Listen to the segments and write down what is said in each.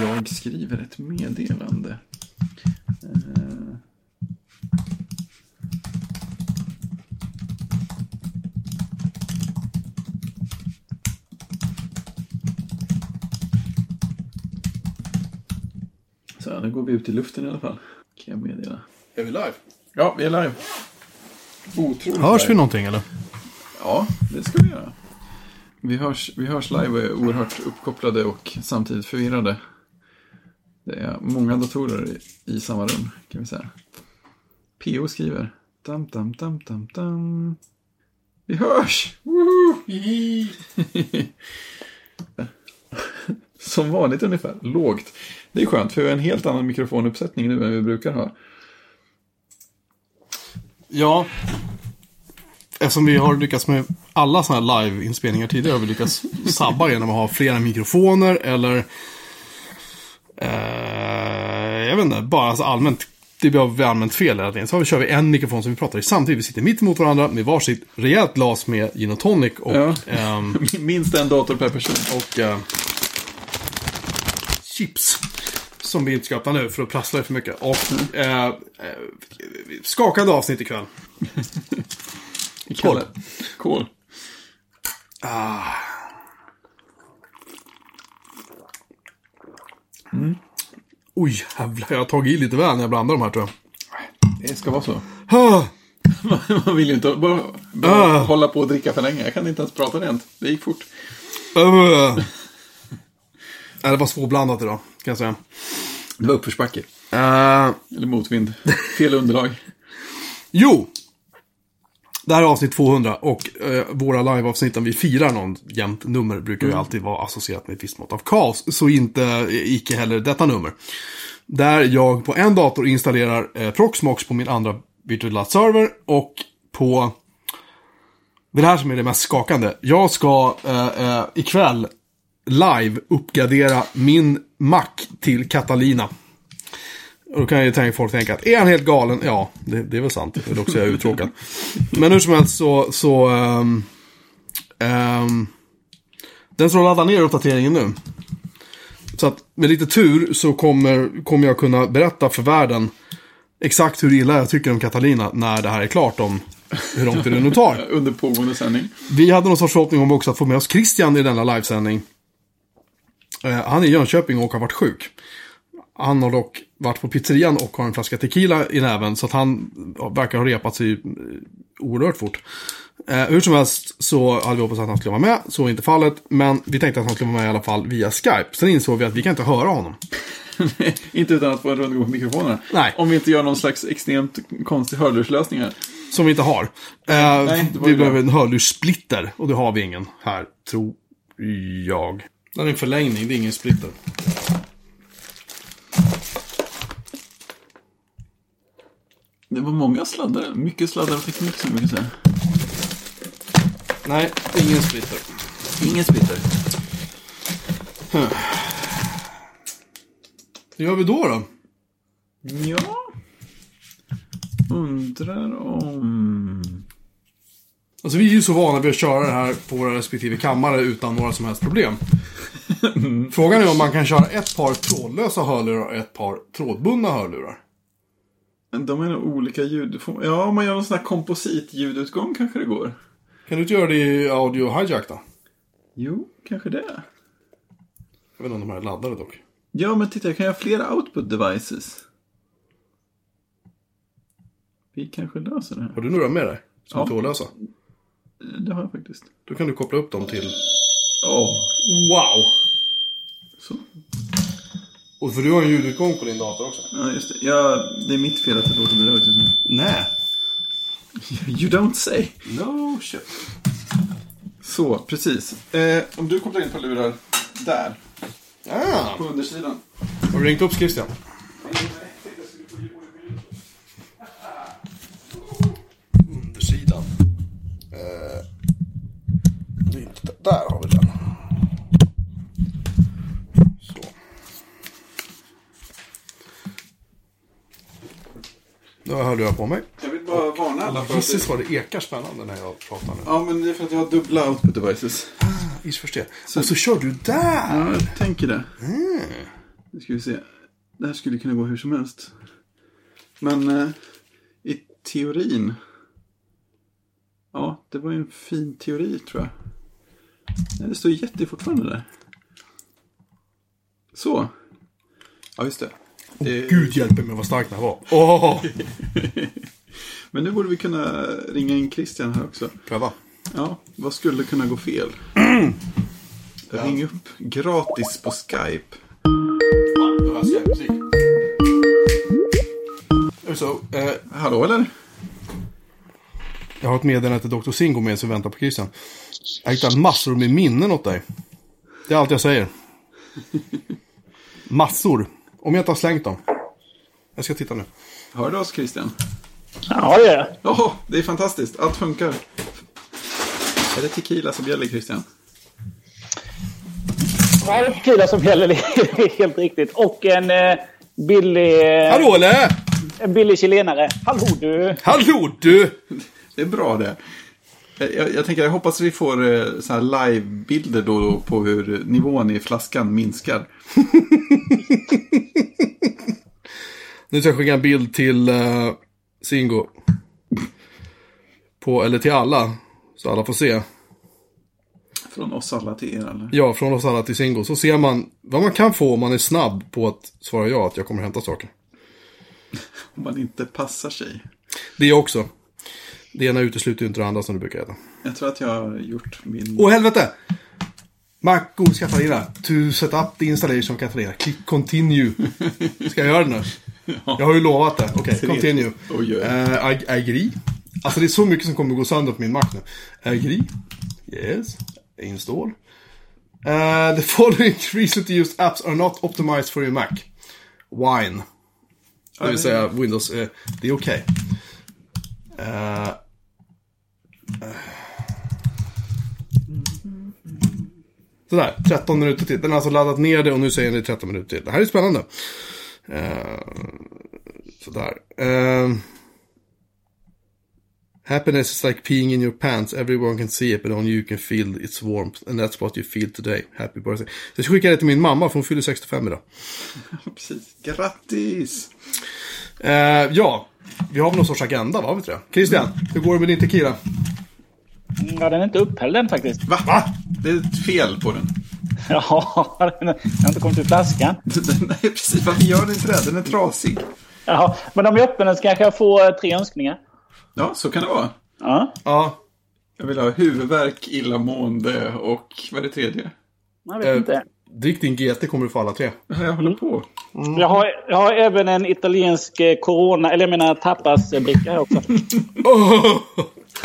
Jag skriver ett meddelande. Så nu går vi ut i luften i alla fall. Kan jag meddela. Är vi live? Ja, vi är live. Otroligt. Hörs live. Vi någonting eller? Ja, det ska vi göra. Vi hörs live och är oerhört uppkopplade och samtidigt förvirrade. Det är många datorer i samma rum, kan vi säga. PO skriver. Tam, tam, tam, tam, tam. Vi hörs! Som vanligt ungefär, lågt. Det är skönt, för vi har en helt annan mikrofonuppsättning nu än vi brukar ha. Ja, eftersom vi har lyckats med alla sådana här live-inspelningar tidigare har vi lyckats sabba genom att ha flera mikrofoner eller jag vet inte, bara alltså allmänt det behöver vi använt fel hela tiden. Så kör vi en mikrofon som vi pratar i samtidigt. Vi sitter mitt emot varandra med varsitt rejält glas med gin och tonic och, ja. Minst en dator per person. Och chips som vi inte ska öppna nu för att prassla för mycket. Och skakade avsnitt ikväll. Cool. Cool. Oj, jävlar, jag har tagit i lite väl när jag blandar de här, tror jag. Det ska vara så. Man vill ju inte bara hålla på och dricka för länge. Jag kan inte ens prata rent. Det gick fort. Det var svårblandat idag, kan jag säga. Det var uppförsbacke. Eller motvind. Fel underlag. Jo! Det här är avsnitt 200 och våra live-avsnitt, om vi firar någon jämnt nummer, brukar ju alltid vara associerat med ett visst mått av kaos. Så icke heller detta nummer. Där jag på en dator installerar Proxmox på min andra virtuella server och på... Det här som är det mest skakande. Jag ska ikväll live uppgradera min Mac till Catalina. Och då kan jag ju folk tänka att är han helt galen? Ja, det är väl sant. Det är också jag uttråkad. Men hur som helst så den som laddar ner uppdateringen nu. Så att med lite tur så kommer jag kunna berätta för världen exakt hur illa jag tycker om Catalina när det här är klart om hur långt det nu tar. Under pågående sändning. Vi hade någon sorts förhoppning om också att få med oss Christian i denna livesändning. Han är i Jönköping och har varit sjuk. Han har dock varit på pizzerian och har en flaska tequila i näven, så att han verkar ha repat sig oerhört fort. Hur som helst så hade vi hoppats att han skulle vara med, så inte fallet, men vi tänkte att han skulle vara med i alla fall via Skype. Sen insåg vi att vi kan inte höra honom. Inte utan att få en rundgång på mikrofonerna. Nej. Om vi inte gör någon slags extremt konstig hörlurslösning här. Som vi inte har. Nej, vi behöver en hörlurssplitter, och det har vi ingen här, tror jag. Det är en förlängning, det är ingen splitter. Det var många sladdar, mycket sladdar och teknik som vi kan säga. Nej, ingen splitter. Hur gör vi då? Ja. Undrar om... Alltså vi är ju så vana vid att köra det här på våra respektive kammare utan några som helst problem. Frågan är om man kan köra ett par trådlösa hörlurar och ett par trådbundna hörlurar. De är nog olika ljud. Ja, om man gör någon sån här kompositljudutgång kanske det går. Kan du inte göra det i Audio Hijack då? Jo, kanske det. Jag vet inte om de här laddade dock. Ja, men titta, kan jag ha flera output devices? Vi kanske löser det här. Har du några med dig som är trådlösa? Det har jag faktiskt. Då kan du koppla upp dem till... Oh. Wow! Så... Och för du har ju ljudutgång på din dator också. Ja, just det. Ja, det är mitt fel att det låter bedrövligt just nu. Nej. You don't say. No shit. Så, precis. Om du kopplar in på lurar där. Ja. På undersidan. Har du ringt upp Christian? Undersidan. Där har vi den. Då hörde jag på mig. Jag vill bara varna alla för att... Precis vad det ekar spännande när jag pratar nu. Ja, men det är för att jag har dubbla output devices. Ah, just förstår. Så... Och så kör du där! Ja, jag tänker det. Mm. Nu ska vi se. Det här skulle kunna gå hur som helst. Men i teorin... Ja, det var ju en fin teori, tror jag. Det står jättefortfarande där. Så. Ja, just det. Oh, Gud hjälper mig vad stark den var. Oh. Men nu borde vi kunna ringa in Christian här också. Pröva. Ja, vad skulle kunna gå fel? Ring upp gratis på Skype. Fan, det var Skype-musik. Så, hallå eller? Jag har ett meddelande till Dr. Singo med som väntar på Christian. Jag hittar massor med minnen åt dig. Det är allt jag säger. Massor. Om jag inte har slängt dem. Jag ska titta nu. Hör du oss, Christian? Ja, det är jag. Oh, det är fantastiskt. Allt funkar. Är det tequila som gäller, Christian? Ja, det är tequila som gäller. Det är helt riktigt. Och en billig... Hallå, eller? En billig chilenare. Hallå, du! Hallå, du! Det är bra det. Jag hoppas vi får så här live-bilder då på hur nivån i flaskan minskar. Nu ska jag skicka en bild till Singo. Eller till alla. Så alla får se. Från oss alla till er eller? Ja, från oss alla till Singo. Så ser man vad man kan få om man är snabb på att svara ja att jag kommer hämta saker. Om man inte passar sig. Det är också. Det ena utesluter ju inte det andra som du brukar äta. Jag tror att jag har gjort min... Åh, helvete! MacOS Catalina. To set up the installation Catalina. Click continue. Ska jag göra det nu? Ja. Jag har ju lovat det. Okej, okay, continue. Agree. Alltså det är så mycket som kommer gå sönder på min Mac nu. Agree. Yes. Install. The following recently used apps are not optimized for your Mac. Wine. Det vill säga Windows. Det är okej. Okay. Sådär, 13 minuter till. Den har alltså laddat ner det och nu säger den 13 minuter till. Det här är spännande. Sådär. Happiness is like peeing in your pants. Everyone can see it but only you can feel its warmth. And that's what you feel today. Happy birthday. Jag ska skicka det till min mamma för hon fyller 65 idag. Precis, grattis. Ja. Vi har väl någon sorts agenda, va? Vet jag. Christian, hur går det med din tequila? Ja, den är inte upphälld än faktiskt. Va? Det är ett fel på den. Ja, den har inte kommit ur flaskan. Nej, precis. Varför gör den inte det? Den är trasig. Ja, men om jag öppnar den så kanske jag får 3 önskningar. Ja, så kan det vara. Ja. Ja. Jag vill ha huvudvärk, illamående och vad är det tredje? Jag vet inte. Drick din GT kommer du få alla 3. Jag håller på. Mm. Jag har även en italiensk corona, eller jag menar tapasbricka också.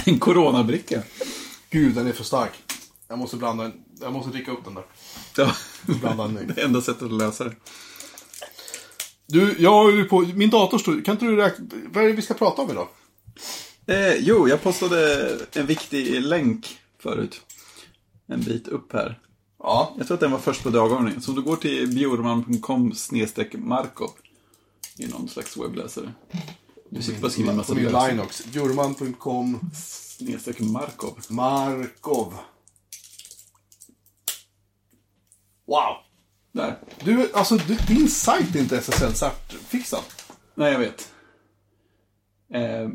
En coronabricka. Gud, den är för stark. Jag måste blanda den. Jag måste dricka upp den där. Ja, blanda den. Det enda sättet att läsa det. Du, jag är ju på min dator står. Kan inte du räkna vad är det vi ska prata om idag? Jo, jag postade en viktig länk förut. En bit upp här. Ja, jag tror att den var först på dagordningen. Så om du går till bjurman.com/Markov i någon slags webbläsare. Du sitter bara och skriver en massa blöser. bjurman.com/Markov. Markov. Wow. Där. Du, alltså din sajt är inte SSL-fixad. Nej, jag vet.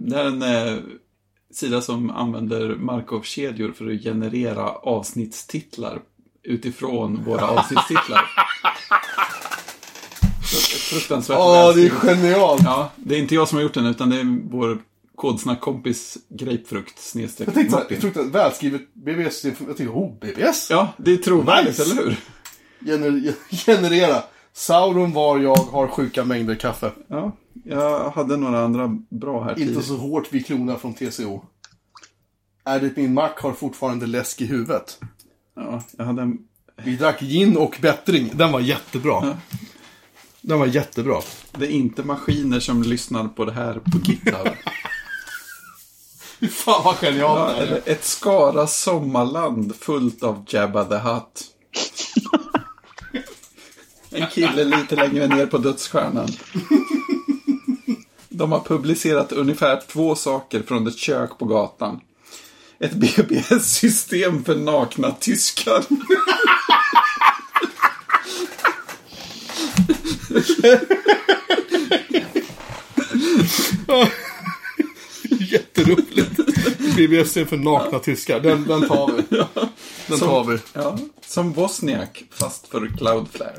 Det är en sida som använder Markov-kedjor för att generera avsnittstitlar utifrån våra avsnittstitlar. Fruktansvärt. Ja, det är genialt. Ja, det är inte jag som har gjort den utan det är vår kodsnackkompis grapefrukt-snedstreck. Jag tänkte Martin. Fruktansvärt välskrivet BBS. Jag tänkte, BBS? Ja, det är trovärdigt, nice. Eller hur? Generera. Sauron var jag har sjuka mängder kaffe. Ja, jag hade några andra bra här. Inte så hårt vi klonar från TCO. Är det min Mac har fortfarande läsk i huvudet? Ja, jag hade en... Vi drack gin och bättring. Den var jättebra. Ja. Den var jättebra. Det är inte maskiner som lyssnar på det här på GitHub. Fan vad genialt. Ja, ett Skara sommarland fullt av Jabba the Hutt. En kille lite längre ner på dödsstjärnan. De har publicerat ungefär 2 saker från ett kök på gatan. Ett BBS-system för nakna tyskar. Jätteroligt. BBS-system för nakna tyskar. Den tar vi. Den tar vi. Ja, som Bosniak, fast för Cloudflare.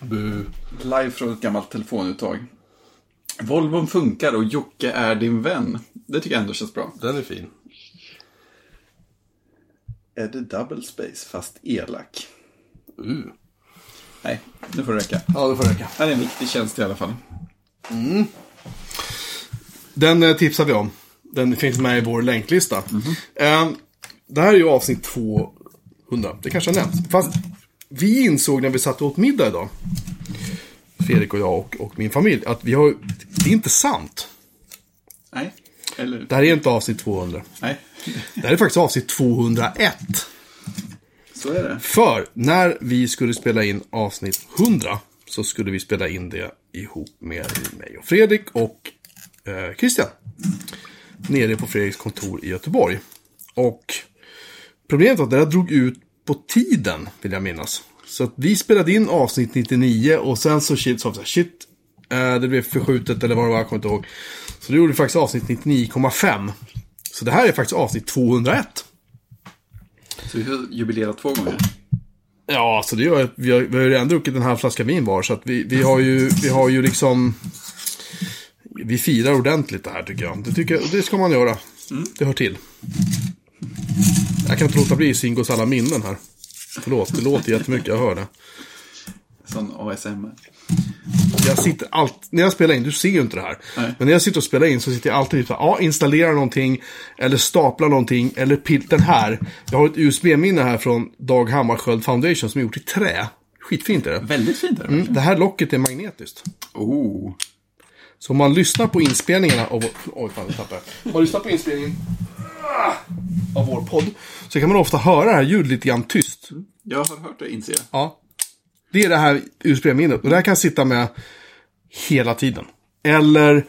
Bu. Live från ett gammalt telefonuttag. Volvon funkar och Jocke är din vän. Det tycker jag ändå känns bra. Den är fin. Är det double space fast elak? Nej, nu får det räcka. Ja, det får räcka. Det är en viktig tjänst i alla fall. Mm. Den tipsar vi om. Den finns med i vår länklista. Mm-hmm. Det här är ju avsnitt 200. Det kanske har nämnts. Fast vi insåg när vi satt åt middag idag, Fredrik och jag och min familj, att vi har... Det är inte sant. Nej. Eller... Det här är inte avsnitt 200. Nej. Det här är faktiskt avsnitt 201. Så är det. För när vi skulle spela in avsnitt 100 så skulle vi spela in det ihop med mig och Fredrik och Christian. Nere på Fredriks kontor i Göteborg. Och problemet var att det här drog ut på tiden, vill jag minnas. Så att vi spelade in avsnitt 99 och sen så shit, det blev förskjutet eller vad det var, jag kommer inte ihåg. Så det gjorde faktiskt avsnitt 99,5. Så det här är faktiskt avsnitt 201. Så vi har jubilerat 2 gånger. Ja, så det gör att vi har ju ändå druckit en halv flaska vin var. Så att vi har ju liksom... Vi firar ordentligt det här tycker jag. Det ska man göra. Mm. Det hör till. Jag kan inte låta bli Singos alla minnen här. Förlåt, det låter jättemycket, jag hör det. Sån ASMR. Jag sitter när jag spelar in, du ser ju inte det här. Nej. Men när jag sitter och spelar in så sitter jag alltid så här, installera någonting eller stapla någonting eller pilten här. Jag har ett USB-minne här från Dag Hammarskjöld Foundation som är gjort i trä. Skitfint är det. Väldigt fint är det. Mm, det här locket är magnetiskt. Oh. Så om man lyssnar på inspelningarna av man lyssnar på inspelningen av vår podd så kan man ofta höra det här ljud lite grann tyst. Jag har hört det, inser jag. Ja. Det är det här USB-minnet. Och det här kan jag sitta med hela tiden. Eller...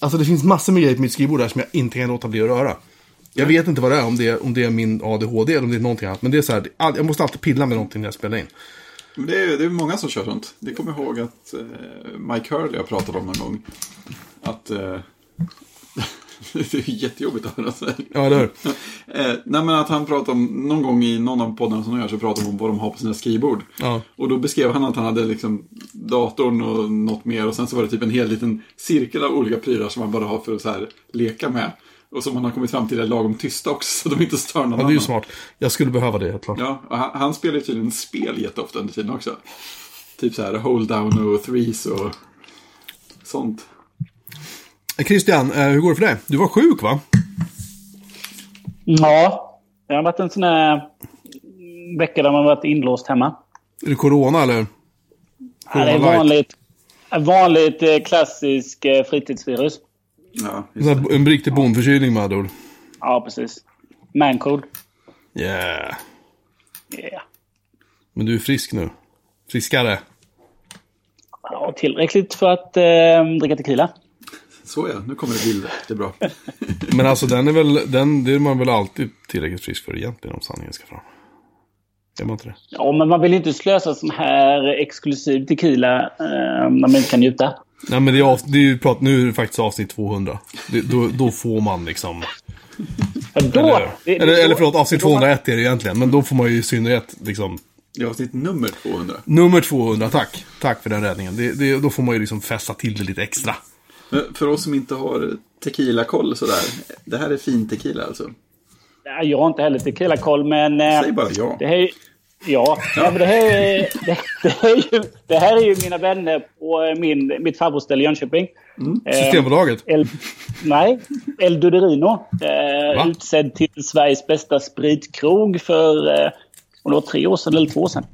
alltså det finns massor med grejer på mitt skrivbord där som jag inte kan låta bli att röra. Jag vet inte vad det är. Om det är min ADHD eller om det är någonting annat. Men det är så här, jag måste alltid pilla med någonting när jag spelar in. Men det är många som kör sånt. Det kommer jag ihåg att Mike Hurley har pratat om någon gång. Att... det är jättejobbigt att höra så här. Ja, det är nej, men att han pratade om någon gång i någon av poddarna som de gör så pratade om vad de har på sina skrivbord. Ja. Och då beskrev han att han hade liksom datorn och något mer och sen så var det typ en hel liten cirkel av olika prylar som man bara har för att så här leka med. Och som man har kommit fram till är lagom tysta också så de inte stör någon annan. Ja, det är ju smart. Jag skulle behöva det, helt klart. Ja, och han spelar ju tydligen spel jätteofta under tiden också. Typ så här hold down och threes och sånt. Christian, hur går det för dig? Du var sjuk, va? Ja, det har varit en sån här vecka där man varit inlåst hemma. Är det corona eller? Corona, det är vanligt klassisk fritidsvirus. Ja, en riktig bondförkylning med ador. Ja, precis. Mancold. Yeah. Men du är frisk nu? Friskare? Ja, tillräckligt för att dricka tequila. Så ja, nu kommer det bilder. Det är bra. Men alltså den är väl det är man väl alltid tillräckligt frisk för egentligen om sanningen ska fram. Är man inte det? Ja, men man vill ju inte slösa sån här exklusiv tequila när man inte kan njuta. Nej, men nu är det faktiskt avsnitt 200. Då får man liksom... Förlåt, avsnitt 201 är det egentligen. Men då får man ju i synnerhet liksom... Det är avsnitt nummer 200. Nummer 200, tack. Tack för den räddningen. Då får man ju liksom fästa till det lite extra. För oss som inte har tequila-koll sådär, det här är fin tequila alltså. Nej, jag har inte heller tequila-koll, men... Säg bara ja. Det här, ja. Men det här är ju mina vänner på mitt favoritställe i Jönköping. Mm. Systembolaget? El Duderino. Utsedd till Sveriges bästa spritkrog för... Och då 3 år sedan eller 2 år sedan.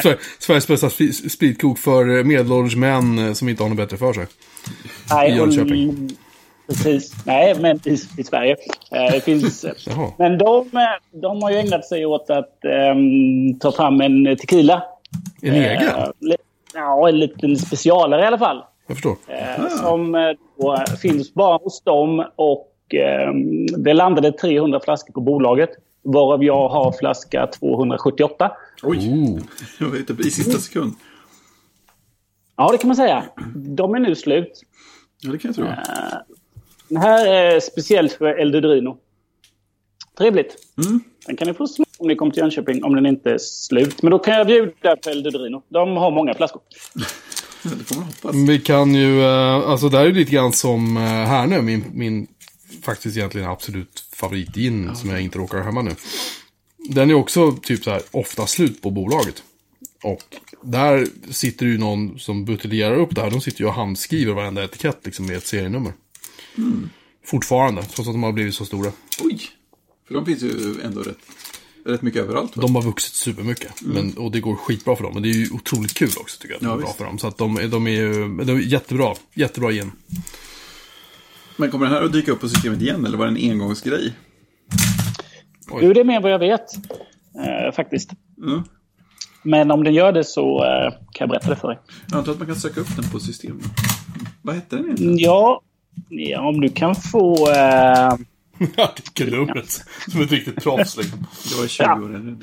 För Sveriges bästa spritkok för medelålders män som inte har något bättre för sig. Nej, precis. Nej, men i Sverige. Det finns, men de har ju ägnat sig åt att ta fram en tequila. En egen? Ja, en liten specialare i alla fall. Jag förstår. Som då finns bara hos dem, och det landade 300 flaskor på bolaget, varav jag har flaska 278. Oj, det var inte i sista sekund. Ja, det kan man säga. De är nu slut. Ja, det kan jag tro. Den här är speciellt för El Duderino. Trevligt. Mm. Den kan ni få smaka om ni kommer till Jönköping, om den inte är slut. Men då kan jag bjuda på El Duderino. De har många flaskor. Det får man hoppas. Vi kan ju, alltså det här är lite grann som här nu, min faktiskt egentligen absolut favoritgin som jag inte råkar hemma nu. Den är också typ så här ofta slut på bolaget. Och där sitter ju någon som buteljerar upp det här. De sitter ju och handskriver varenda etikett liksom med ett serienummer. Mm. Fortfarande, trots att de har blivit så stora. Oj, för de finns ju ändå rätt mycket överallt. Va? De har vuxit supermycket, och det går skitbra för dem. Men det är ju otroligt kul också, tycker jag. Det är bra för dem. Så att de är jättebra igen. Men kommer den här att dyka upp på systemet igen, eller var det en engångsgrej? Jo, det är mer vad jag vet, faktiskt. Mm. Men om den gör det så kan jag berätta det för dig. Jag antar att man kan söka upp den på systemet. Vad heter den egentligen? Ja, om du kan få... artikelnumret som ett riktigt proffs. Liksom. Jag är 20 år redan.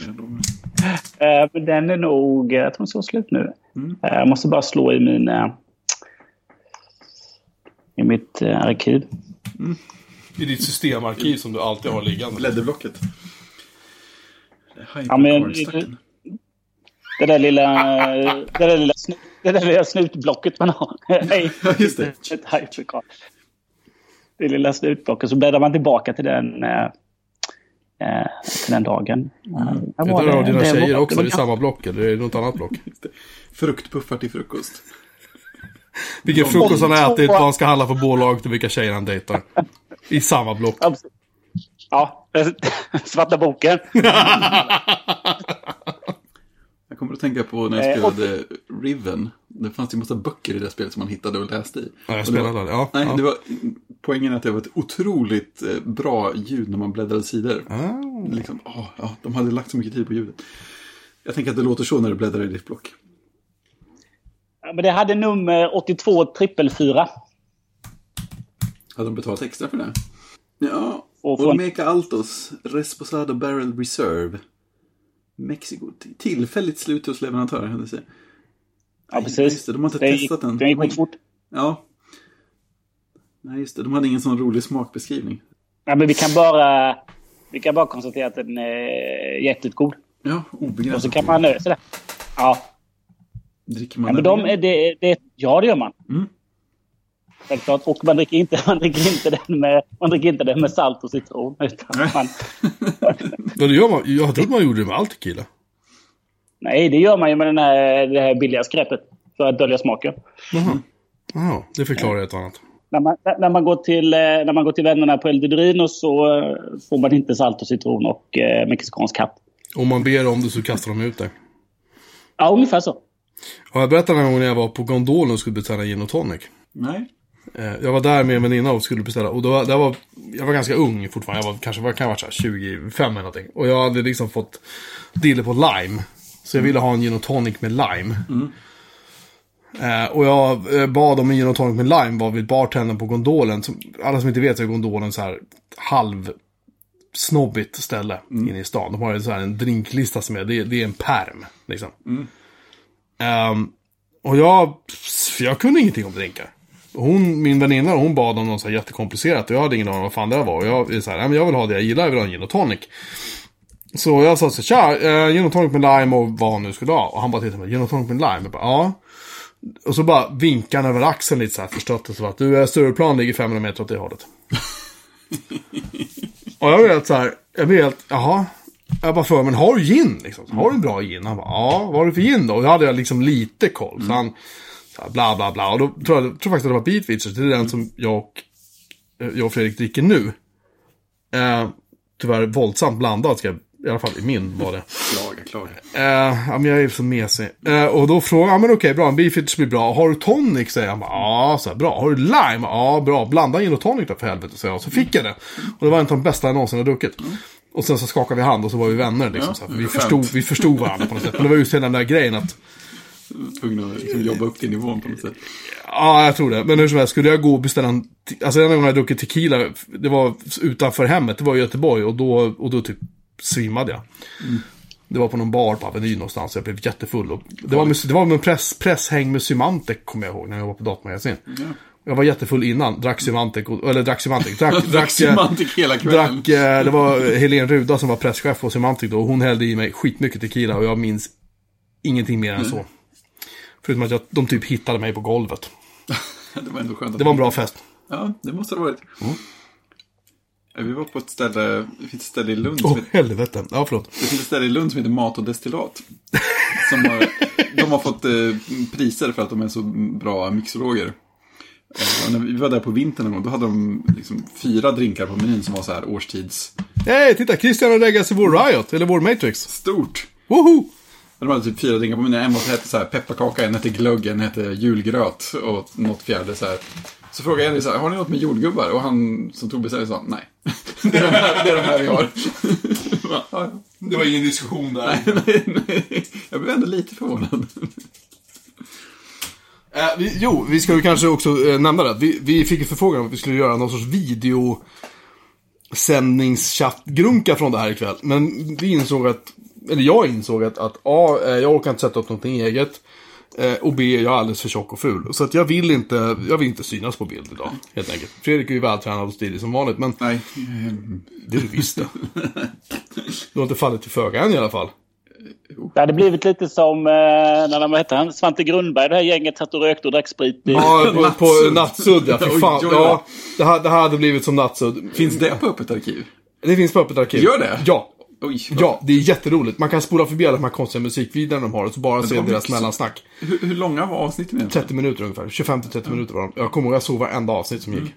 Den är nog... Jag tror att den slut nu. Jag måste bara slå i min... i mitt arkiv. Mm. I ditt systemarkiv som du alltid har liggande. Ledderblocket. Det där lilla snutblocket man har. Just det. Det lilla snutblocket. Så bläddrar man tillbaka till den dagen. Det har dina tjejer också. Det är samma block, eller är det något annat block? Fruktpuffar till frukost. Vilken frukost han ätit, vad han ska handla för bolag och vilka tjejer han dejtar. I samma block. Ja, svarta boken. Jag kommer att tänka på när jag spelade Riven. Det fanns ju en massa böcker i det spelet som man hittade och läste i. Ja, jag spelade det. Det var poängen att det var ett otroligt bra ljud när man bläddrade sidor. De hade lagt så mycket tid på ljudet. Jag tänker att det låter så när du bläddrar i ditt block. Ja, men det hade nummer 82 444. Hade de betalat extra för det? Ja, och från... Olmeca Altos Resposado Barrel Reserve Mexiko, tillfälligt slut hos leverantörer, hände sig. Ja, precis. Just det, de har inte testat den. Det gick fort. Ja. Nej, just det, de hade ingen sån rolig smakbeskrivning. Ja, men vi kan bara konstatera att den är jättegod. Ja, obegränsat. Och så kan man lösa det. Ja. Dricker man det gör man. Mm. Självklart. Och man dricker inte den med salt och citron, utan man... Ja, det gör man. Jag tror man gjorde det med allt tequila. Nej, det gör man ju med det här billiga skräpet för att dölja smaken. Jaha, det förklarar ett annat. När man går till vännerna på El Duderino så får man inte salt och citron och mexikansk hatt. Om man ber om det så kastar de ut det. Ja, ungefär så. Ja, jag berättade en gång när jag var på Gondolen och skulle beställa gin och tonic. Nej. Jag var där med en väninna och skulle beställa. Och jag var ganska ung fortfarande. Jag var kanske så här 25 eller någonting. Och jag hade liksom fått dille på lime. Så jag ville ha en gin och tonic med lime. Mm. Och jag bad om en gin och tonic med lime. Var vid bartendern på Gondolen. Alla som inte vet så är Gondolen så här halvsnobbigt ställe inne i stan. De har så här en drinklista som är... Det är en perm liksom. Mm. Och jag kunde ingenting om drinkar. Min väninna, hon bad om något så här jättekomplicerat, och jag hade ingen aning om vad fan det var. Och jag är så här, nej, men jag vill ha det jag gillar, jag vill ha en gin och tonic. Så jag sa så här, tja, gin och tonic med lime och vad nu skulle ha. Och han bara tittade på mig, gin och tonic med lime. Jag bara, ja. Och så bara vinkade han över axeln lite så här förstått, och så att du, Stureplan ligger 500 meter åt det hållet. Och jag blev helt så här, jaha. Jag bara men har du gin liksom? Har du en bra gin? Han bara, ja, vad har du för gin då? Och då hade jag liksom lite koll. Så han, bla bla bla. Och då tror jag faktiskt att det var Beatfeatures. Det är den som jag och Fredrik dricker nu. Tyvärr våldsamt blandat, ska jag, i alla fall i min var det. Klaga. Men jag är så mesig. Och då frågade han, men okej, bra, en Beatfeatures blir bra. Har du tonic? Säger han, ja, så här, bra. Har du lime? Ja, bra. Blanda gin och tonic då, för helvete, säger jag. Så fick jag det. Och det var en av de bästa jag någonsin har druckit. Och sen så skakade vi hand och så var vi vänner liksom, så här, vi förstod varandra på något sätt. Men det var just hela den där grejen att tvungna att liksom jobba upp till nivån på något sätt. Ja, jag tror det. Men hur som helst, skulle jag gå och beställa en... Alltså den gången jag druckit tequila, det var utanför hemmet, det var i Göteborg, och då typ svimmade jag. Mm. Det var på någon bar på Avenyn någonstans, jag blev jättefull. Och det var med en presshäng med Symantec, kommer jag ihåg, när jag var på datamagasin. Ja. Jag var jättefull innan, drack Symantec hela kvällen. Det var Helene Ruda som var presschef på Symantec då, och hon hällde i mig skitmycket tequila och jag minns ingenting mer än så. Förutom att de typ hittade mig på golvet. Det var ändå skönt. Det var en bra fest. Ja, det måste det ha varit. Mm. Vi var på ett ställe i Lund. Helvete. Ja, förlåt. Det finns ett ställe i Lund som heter Mat och Destillat. De har fått priser för att de är så bra mixologer. När vi var där på vintern någon gång, då hade de liksom 4 drinkar på menyn som var så här årstids... Nej, titta, Christian har läggat sig vår Riot, eller vår Matrix. Stort! Woho! De hade typ 4 drinkar på menyn. En hette så här pepparkaka, en hette glögg, en hette julgröt och något fjärde så här. Så frågade jag så här, har ni något med jordgubbar? Och han som tog beställning sa, nej. Det är de här vi har. Det var ingen diskussion där. Nej. Jag blev ändå lite förvånad. Vi ska ju kanske också nämna det att vi fick en förfrågan om att vi skulle göra någon sorts videosändningschattgrunka från det här ikväll. Men jag insåg att A, jag orkar inte sätta upp någonting eget, och B, jag är alldeles för tjock och ful. Så att jag vill inte synas på bild idag, helt enkelt. Fredrik är ju vältränad och stilig som vanligt, men nej. Det du visste. Du har inte fallit till föga än i alla fall. Det hade blivit lite som Svante Grundberg, det här gänget satt och rökt och drack sprit. Ja, på Nattsudd, ja, för fan. Ja, det här hade blivit som Nattsudd. Finns det på Öppet arkiv? Det finns på Öppet arkiv. Gör det? Ja. Oj, ja, det är jätteroligt. Man kan spola förbi alla de här konstiga musikvideorna de har och så bara se deras mellansnack. Hur långa var avsnitten egentligen? 30 minuter ungefär, 25-30 minuter var de. Jag kommer ihåg, jag såg varenda avsnitt som gick.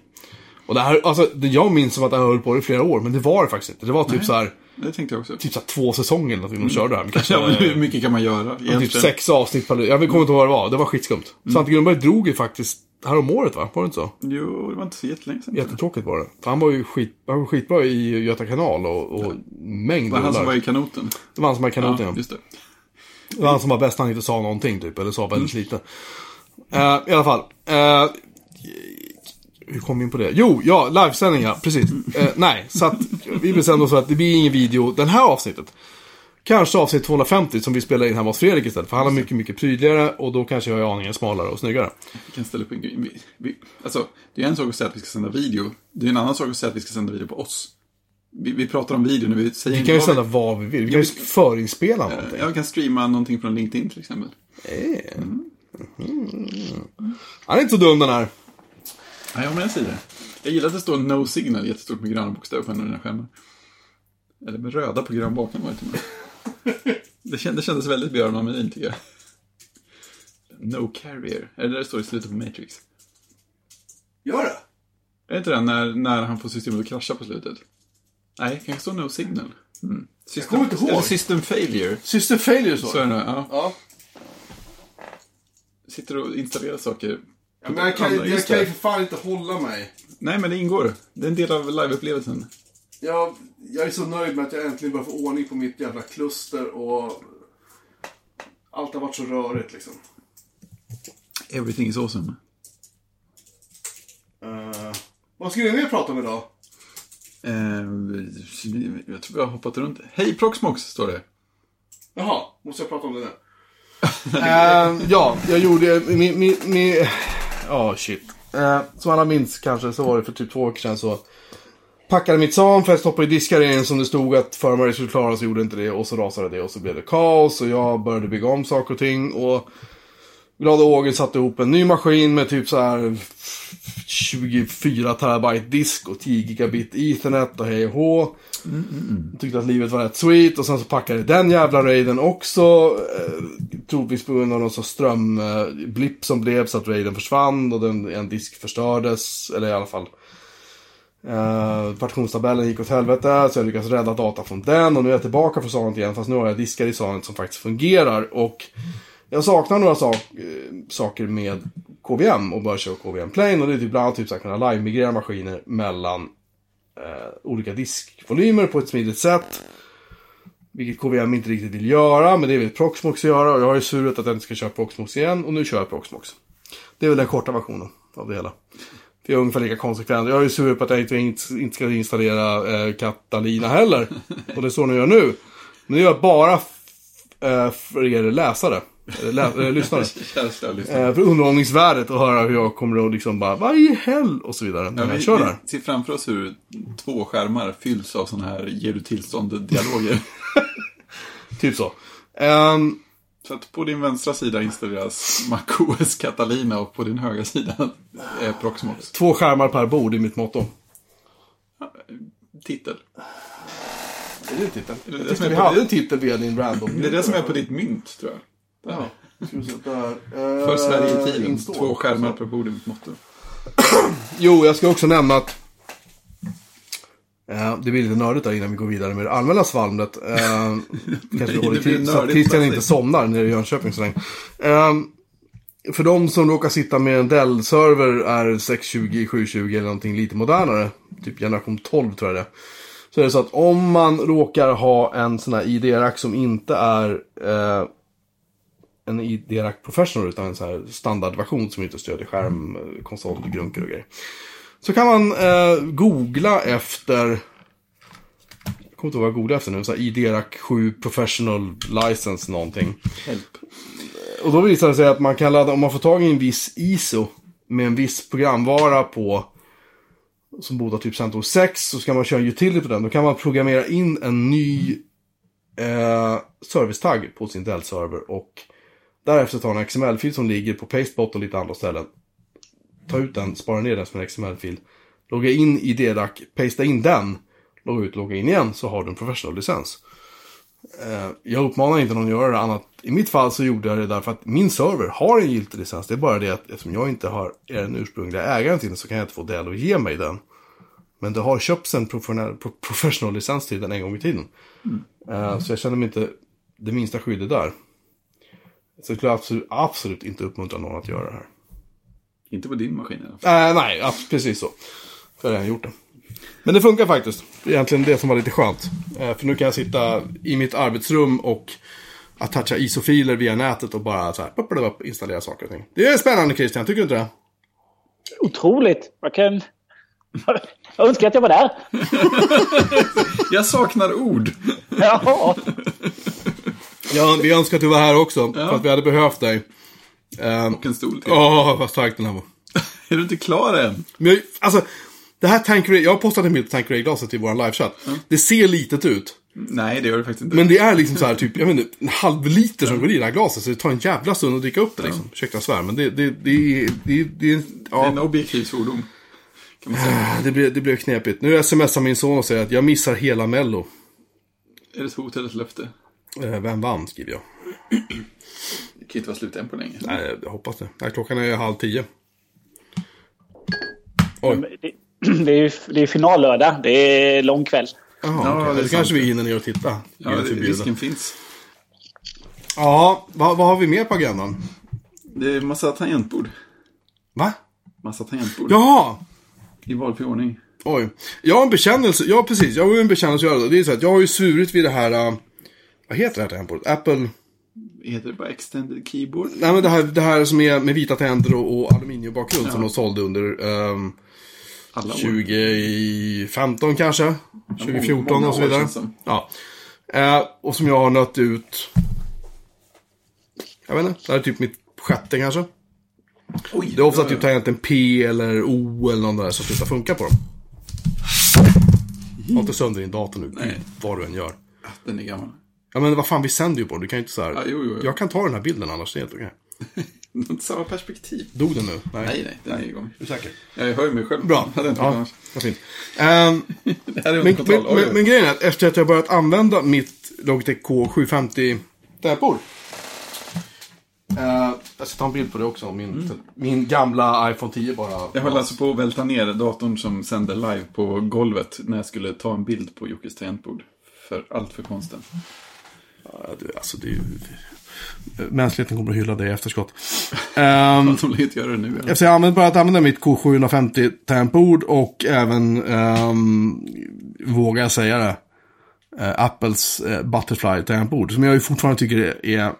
Och det här, alltså, jag minns som att jag höll på det i flera år, men det var det faktiskt inte. Det var typ så här. Det tänkte jag också. Typ så 2 säsonger eller någonting de körde här. Kanske, ja, hur mycket kan man göra? Typ 6 avsnitt per... Jag kommer inte ihåg vad det var. Det var skitskumt. Svante Grundberg drog ju faktiskt här om året, va? Var det inte så? Jo, det var inte så jättelänge sedan. Jättetråkigt var det. För han var ju skitbra i Göta kanal och mängd. Det var han som var i kanoten. Det var han som var i kanoten, ja. Just det. Det var han som var bäst, han inte sa någonting typ. Eller sa väldigt lite. I alla fall... hur kom vi in på det? Jo, ja, livesändningar, precis. Nej, så att vi bestämde oss för att det blir ingen video den här avsnittet. Kanske avsnitt 250 som vi spelar in hemma hos Fredrik istället. För han är mycket, mycket prydligare och då kanske jag är aningen smalare och snyggare. Vi kan ställa upp en... Alltså, det är en sak att säga att vi ska sända video. Det är en annan sak att säga att vi ska sända video på oss. Vi pratar om video när vi säger... Vi kan ju sända vad vi vill. Vi kan ju förinspela någonting. Jag kan streama någonting från LinkedIn till exempel. Han är inte så dum den här. Nej, om jag säger det. Jag gillar att det står no signal jättestort med gröna bokstäver på en av dina skärmar. Eller med röda på grön bakom var det. Det kändes väldigt Björn av menyn, tycker jag. No carrier. Är det där det står i slutet på Matrix? Gör det? Är det inte det när han får systemet att krascha på slutet? Nej, det kanske står no signal. Mm. System, jag kommer inte ihåg. System failure. System failure så. Så är det, ja. Sitter och installerar saker... Men jag kan ju för fan inte hålla mig. Nej, men det ingår. Det är en del av live-upplevelsen. Jag är så nöjd med att jag äntligen börjar få ordning på mitt jävla kluster. Och allt har varit så rörigt liksom. Everything is awesome. Vad skulle ni prata om idag? Jag tror jag har hoppat runt. Hej Proxmox står det. Jaha, måste jag prata om det nu? Ja, jag gjorde som alla minns kanske, så var det för typ 2 år sedan, så packade mitt sam för att stoppa i diskaren som det stod att förmöjligt skulle klara, så gjorde inte det och så rasade det och så blev det kaos och jag började bygga om saker och ting och glada ågen satte ihop en ny maskin med typ så här 24 terabyte disk och 10 gigabit ethernet och hej och hå. Tyckte att livet var rätt sweet och sen så packade den jävla raiden också troligtvis på grund av någon sån strömblipp som blev så att raiden försvann och en disk förstördes, eller i alla fall partitionstabellen gick åt helvete, så jag lyckades rädda data från den och nu är jag tillbaka för sånt igen, fast nu har jag diskar i sånt som faktiskt fungerar och jag saknar några saker med KVM och börjar köra KVM-plane och det är typ bland annat typ att kunna live-migrera maskiner mellan olika diskvolymer på ett smidigt sätt. Vilket KVM inte riktigt vill göra, men det vill Proxmox göra. Och jag har ju surat att jag inte ska köra Proxmox igen, och nu kör jag Proxmox. Det är väl den korta versionen av det hela. Det är ungefär lika konsekvent. Jag har ju surat på att jag inte ska installera Catalina heller. Och det är så ni gör nu. Men det gör jag bara för er läsare. Lyssnare. För underhållningsvärdet att höra hur jag kommer att liksom bara, vad i hell? Och så vidare. Ja, vi kör där. Vi ser framför oss hur två skärmar fylls av sådana här ger du tillstånd-dialoger. Typ så. Så att på din vänstra sida installeras macOS Catalina och på din högra sida är Proxmox. Två skärmar per bord i mitt motto. Ja, titel. Är det titel? Är det det som är på din titel via din random? Det är det som är på ditt mynt, tror jag. Ja, för Sverige i tiden, två skärmar per bord i mitt motto. Jo, jag ska också nämna att det blir lite nördigt där innan vi går vidare med det allmänna svalmlet. Kanske håller till så att titeln inte somnar nere i Jönköping så länge. För de som råkar sitta med en Dell-server är 620, 720 eller någonting lite modernare, typ generation 12 tror jag det. Så är det så att om man råkar ha en sån här iDRAC som inte är en iDRAC Professional utan en sån här standardversion som inte stödjer skärm, konsol, grunker och grejer. Så kan man googla efter, jag kommer inte ihåg vad jag googlade efter nu, så här iDRAC 7 Professional License någonting. Help. Och då visar det sig att man kan ladda, om man får tag i en viss ISO med en viss programvara på, som bodar typ CentOS 6, så ska man köra utility på den. Då kan man programmera in en ny service-tagg på sin Dell-server och därefter ta en XML-fil som ligger på Pastebot och lite andra ställen. Ta ut den, spara ner den som en XML-fil, logga in i iDRAC, pasta in den, logga ut, logga in igen, så har du en professional-licens. Jag uppmanar inte någon att göra det annat. I mitt fall så gjorde jag det därför att min server har en giltig licens. Det är bara det att eftersom jag inte är den ursprungliga ägaren till den så kan jag inte få Dell att ge mig den. Men det har köpts en professional licens till den en gång i tiden. Så jag känner mig inte det minsta skyddet där. Så jag skulle absolut inte uppmuntra någon att göra det här. Inte på din maskin i alla fall. Nej, precis så. För jag har gjort det. Men det funkar faktiskt. Det är egentligen det som var lite skönt. För nu kan jag sitta i mitt arbetsrum och attacha ISO-filer via nätet och bara så här, installera saker och ting. Det är spännande, Christian. Tycker du inte det? Otroligt. Jag önskar att jag var där. Jag saknar ord. Jaha. Ja, vi önskar att du var här också. Ja. För att vi hade behövt dig. Och en stol till. Vad starkt den här var. Är du inte klar än? Men det här jag har postat en bild på Tankeray-glaset i vår livechatt. Mm. Det ser litet ut. Nej, det gör det faktiskt inte. Men det är liksom så här typ, jag vet inte, en halv liter som går i det här glaset. Så det tar en jävla stund att dricka upp det liksom. Ursäkta svär, men det är en objektivsfordom. Kan man säga. Det blir knepigt. Nu smsar min son och säger att jag missar hela Mello. Är det ett hot eller ett löfte? Vem vann, skriver jag. Det kan inte vara slut än på länge. Nej, jag hoppas det. Nej, klockan är 9:30. Oj. Det är finallördag. Det är lång kväll. Aha, okay. Det kanske vi hinner ner och titta. Ja, risken finns. Ja, vad har vi mer på agendan? Det är massa tangentbord. Va? Massa tangentbord. Jaha! I valfri ordning. Oj. Jag har en bekännelse. Ja, precis. Jag har en bekännelse att göra. Det är så att jag har ju svurit vid det här... Vad heter det här tangentbordet? Apple... Heter det bara extended keyboard? Nej, men det här som är med vita tänder och aluminiumbakgrund som de sålde under... 2015 kanske, 2014 och så vidare. Ja. Och som jag har nött ut, jag vet inte, det här är typ mitt sjätte kanske. Oj, det är ofta typ tangenten P eller O eller någon där som slutar funka på dem. Ha inte sönder din dator nu, vad du än gör. Den är gammal. Ja, men vad fan, vi sänder ju på, du kan ju inte så här. Jo. Jag kan ta den här bilden annars, det är helt okej. Något samma perspektiv. Dog den nu? Nej, den är igång. Du är säker? Jag hör mig själv. Bra. Vad fint. Men grejen är att efter att jag börjat använda mitt Logitech K750 täpor. Jag ska ta en bild på det också. Min gamla iPhone 10 bara. Jag höll alltså på att välta ner datorn som sände live på golvet när jag skulle ta en bild på Jockes tangentbord. För allt för konsten. Ja, det är ju... Mänskligheten kommer att hylla dig i efterskott. Jag har börjat använda mitt K750 tempord och även vågar jag säga det Apples Butterfly tangentbord, som jag ju fortfarande tycker är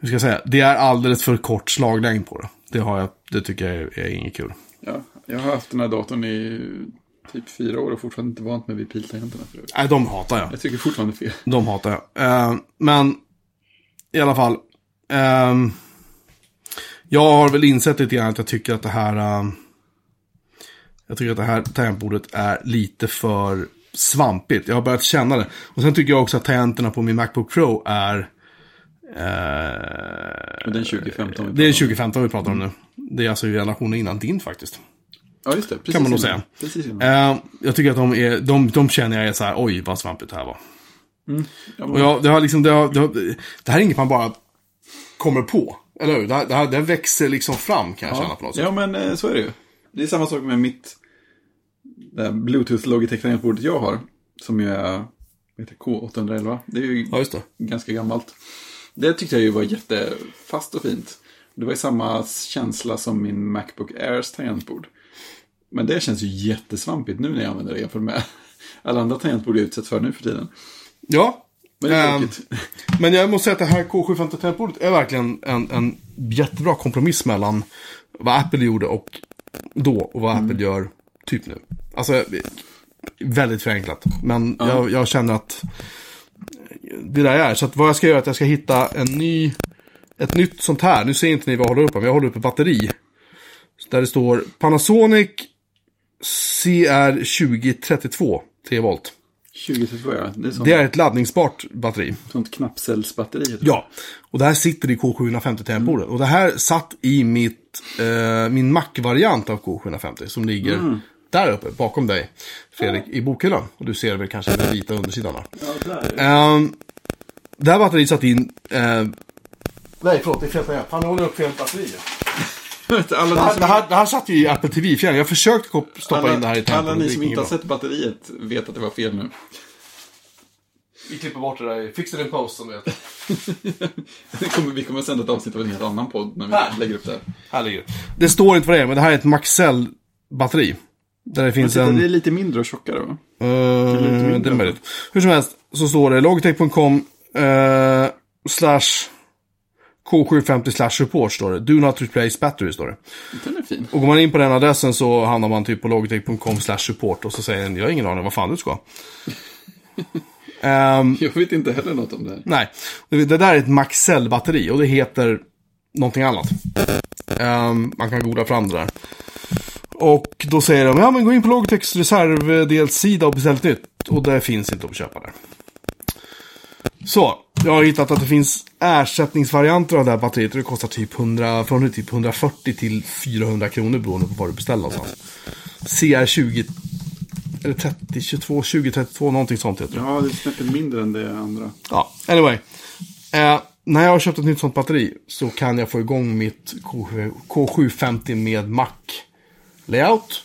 hur ska jag säga, det är alldeles för kort slaglängd på det. Det tycker jag är inget kul. Ja, jag har haft den här datorn i typ 4 år och fortfarande inte vant med piltangenterna förut. Nej, de hatar jag. Jag tycker fortfarande fel. De hatar jag. Men i alla fall, jag har väl insett lite grann att jag tycker att det här tangentbordet är lite för svampigt. Jag har börjat känna det. Och sen tycker jag också att tangenterna på min MacBook Pro är det är 2015 vi pratar om nu. Det är alltså generationen innan din faktiskt. Ja, just det. Precis, kan man nog säga. Precis. Jag tycker att de känner jag är så här, oj vad svampigt det här var. Mm. Ja, men... Och jag, det här är inget man bara kommer på. Eller hur? Det här växer liksom fram, kan jag känna på något sätt. Ja, men så är det ju. Det är samma sak med mitt Bluetooth Logitech-bordet jag har, som ju är K811. Det är ju ganska gammalt. Det tyckte jag ju var jättefast och fint. Det var ju samma känsla som min MacBook Airs tangentbord. Men det känns ju jättesvampigt nu när jag använder det jämfört med alla andra tangentbord jag utsätts för nu för tiden. Ja, men, det är men jag måste säga att det här K750-tangentbordet är verkligen en jättebra kompromiss mellan vad Apple gjorde och då och vad Apple gör typ nu. Alltså, väldigt förenklat. Men jag känner att det där är. Så att vad jag ska göra är att jag ska hitta ett nytt sånt här. Nu ser inte ni vad jag håller upp, men jag håller upp ett batteri. Där det står Panasonic CR2032 3 volt. 2032, ja. Det är ett laddningsbart batteri. Sånt knappcellsbatteri heter det. Ja, och det här sitter i K750-tangentbordet. Och det här satt i min Mac-variant av K750 som ligger... där uppe, bakom dig, Fredrik, i bokhyllan. Och du ser väl kanske den vita undersidan där. Ja, där. Det här batteriet satt in... Nej, förlåt, det är fel. Han håller upp fel batterier. Det här satt ju i Apple TV-fjärn. Jag försökte stoppa in det här i tempen. Alla ni som inte har sett batteriet vet att det var fel nu. Vi klipper bort det där. Fixar en post som det heter. Vi kommer sända ett avsnitt av en helt annan podd när vi lägger upp det här. Här ligger det. Det står inte vad det är, men det här är ett Maxell-batteri. Där det finns en... Det är lite mindre och tjockare, va? Det är möjligt. Hur som helst så står det logitech.com /K750/support står det. Do not replace battery står det. Den är fin. Och går man in på den adressen så hamnar man typ på logitech.com/support och så säger den, jag har ingen aning vad fan du ska. Jag vet inte heller något om det här. Nej. Det där är ett Maxell-batteri och det heter någonting annat. Man kan googla fram det där. Och då säger de, ja men gå in på Logitechs reservdelssida och beställ nytt. Och det finns inte att köpa där. Så, jag har hittat att det finns ersättningsvarianter av det här batteriet. Och det kostar typ 100, från typ 140 till 400 kronor beroende på vad du beställer. CR20, eller 30, 22, 20, 32, någonting sånt heter det. Ja, det är snäppet mindre än det andra. Ja, anyway. När jag har köpt ett nytt sånt batteri så kan jag få igång mitt K750 med Mac layout.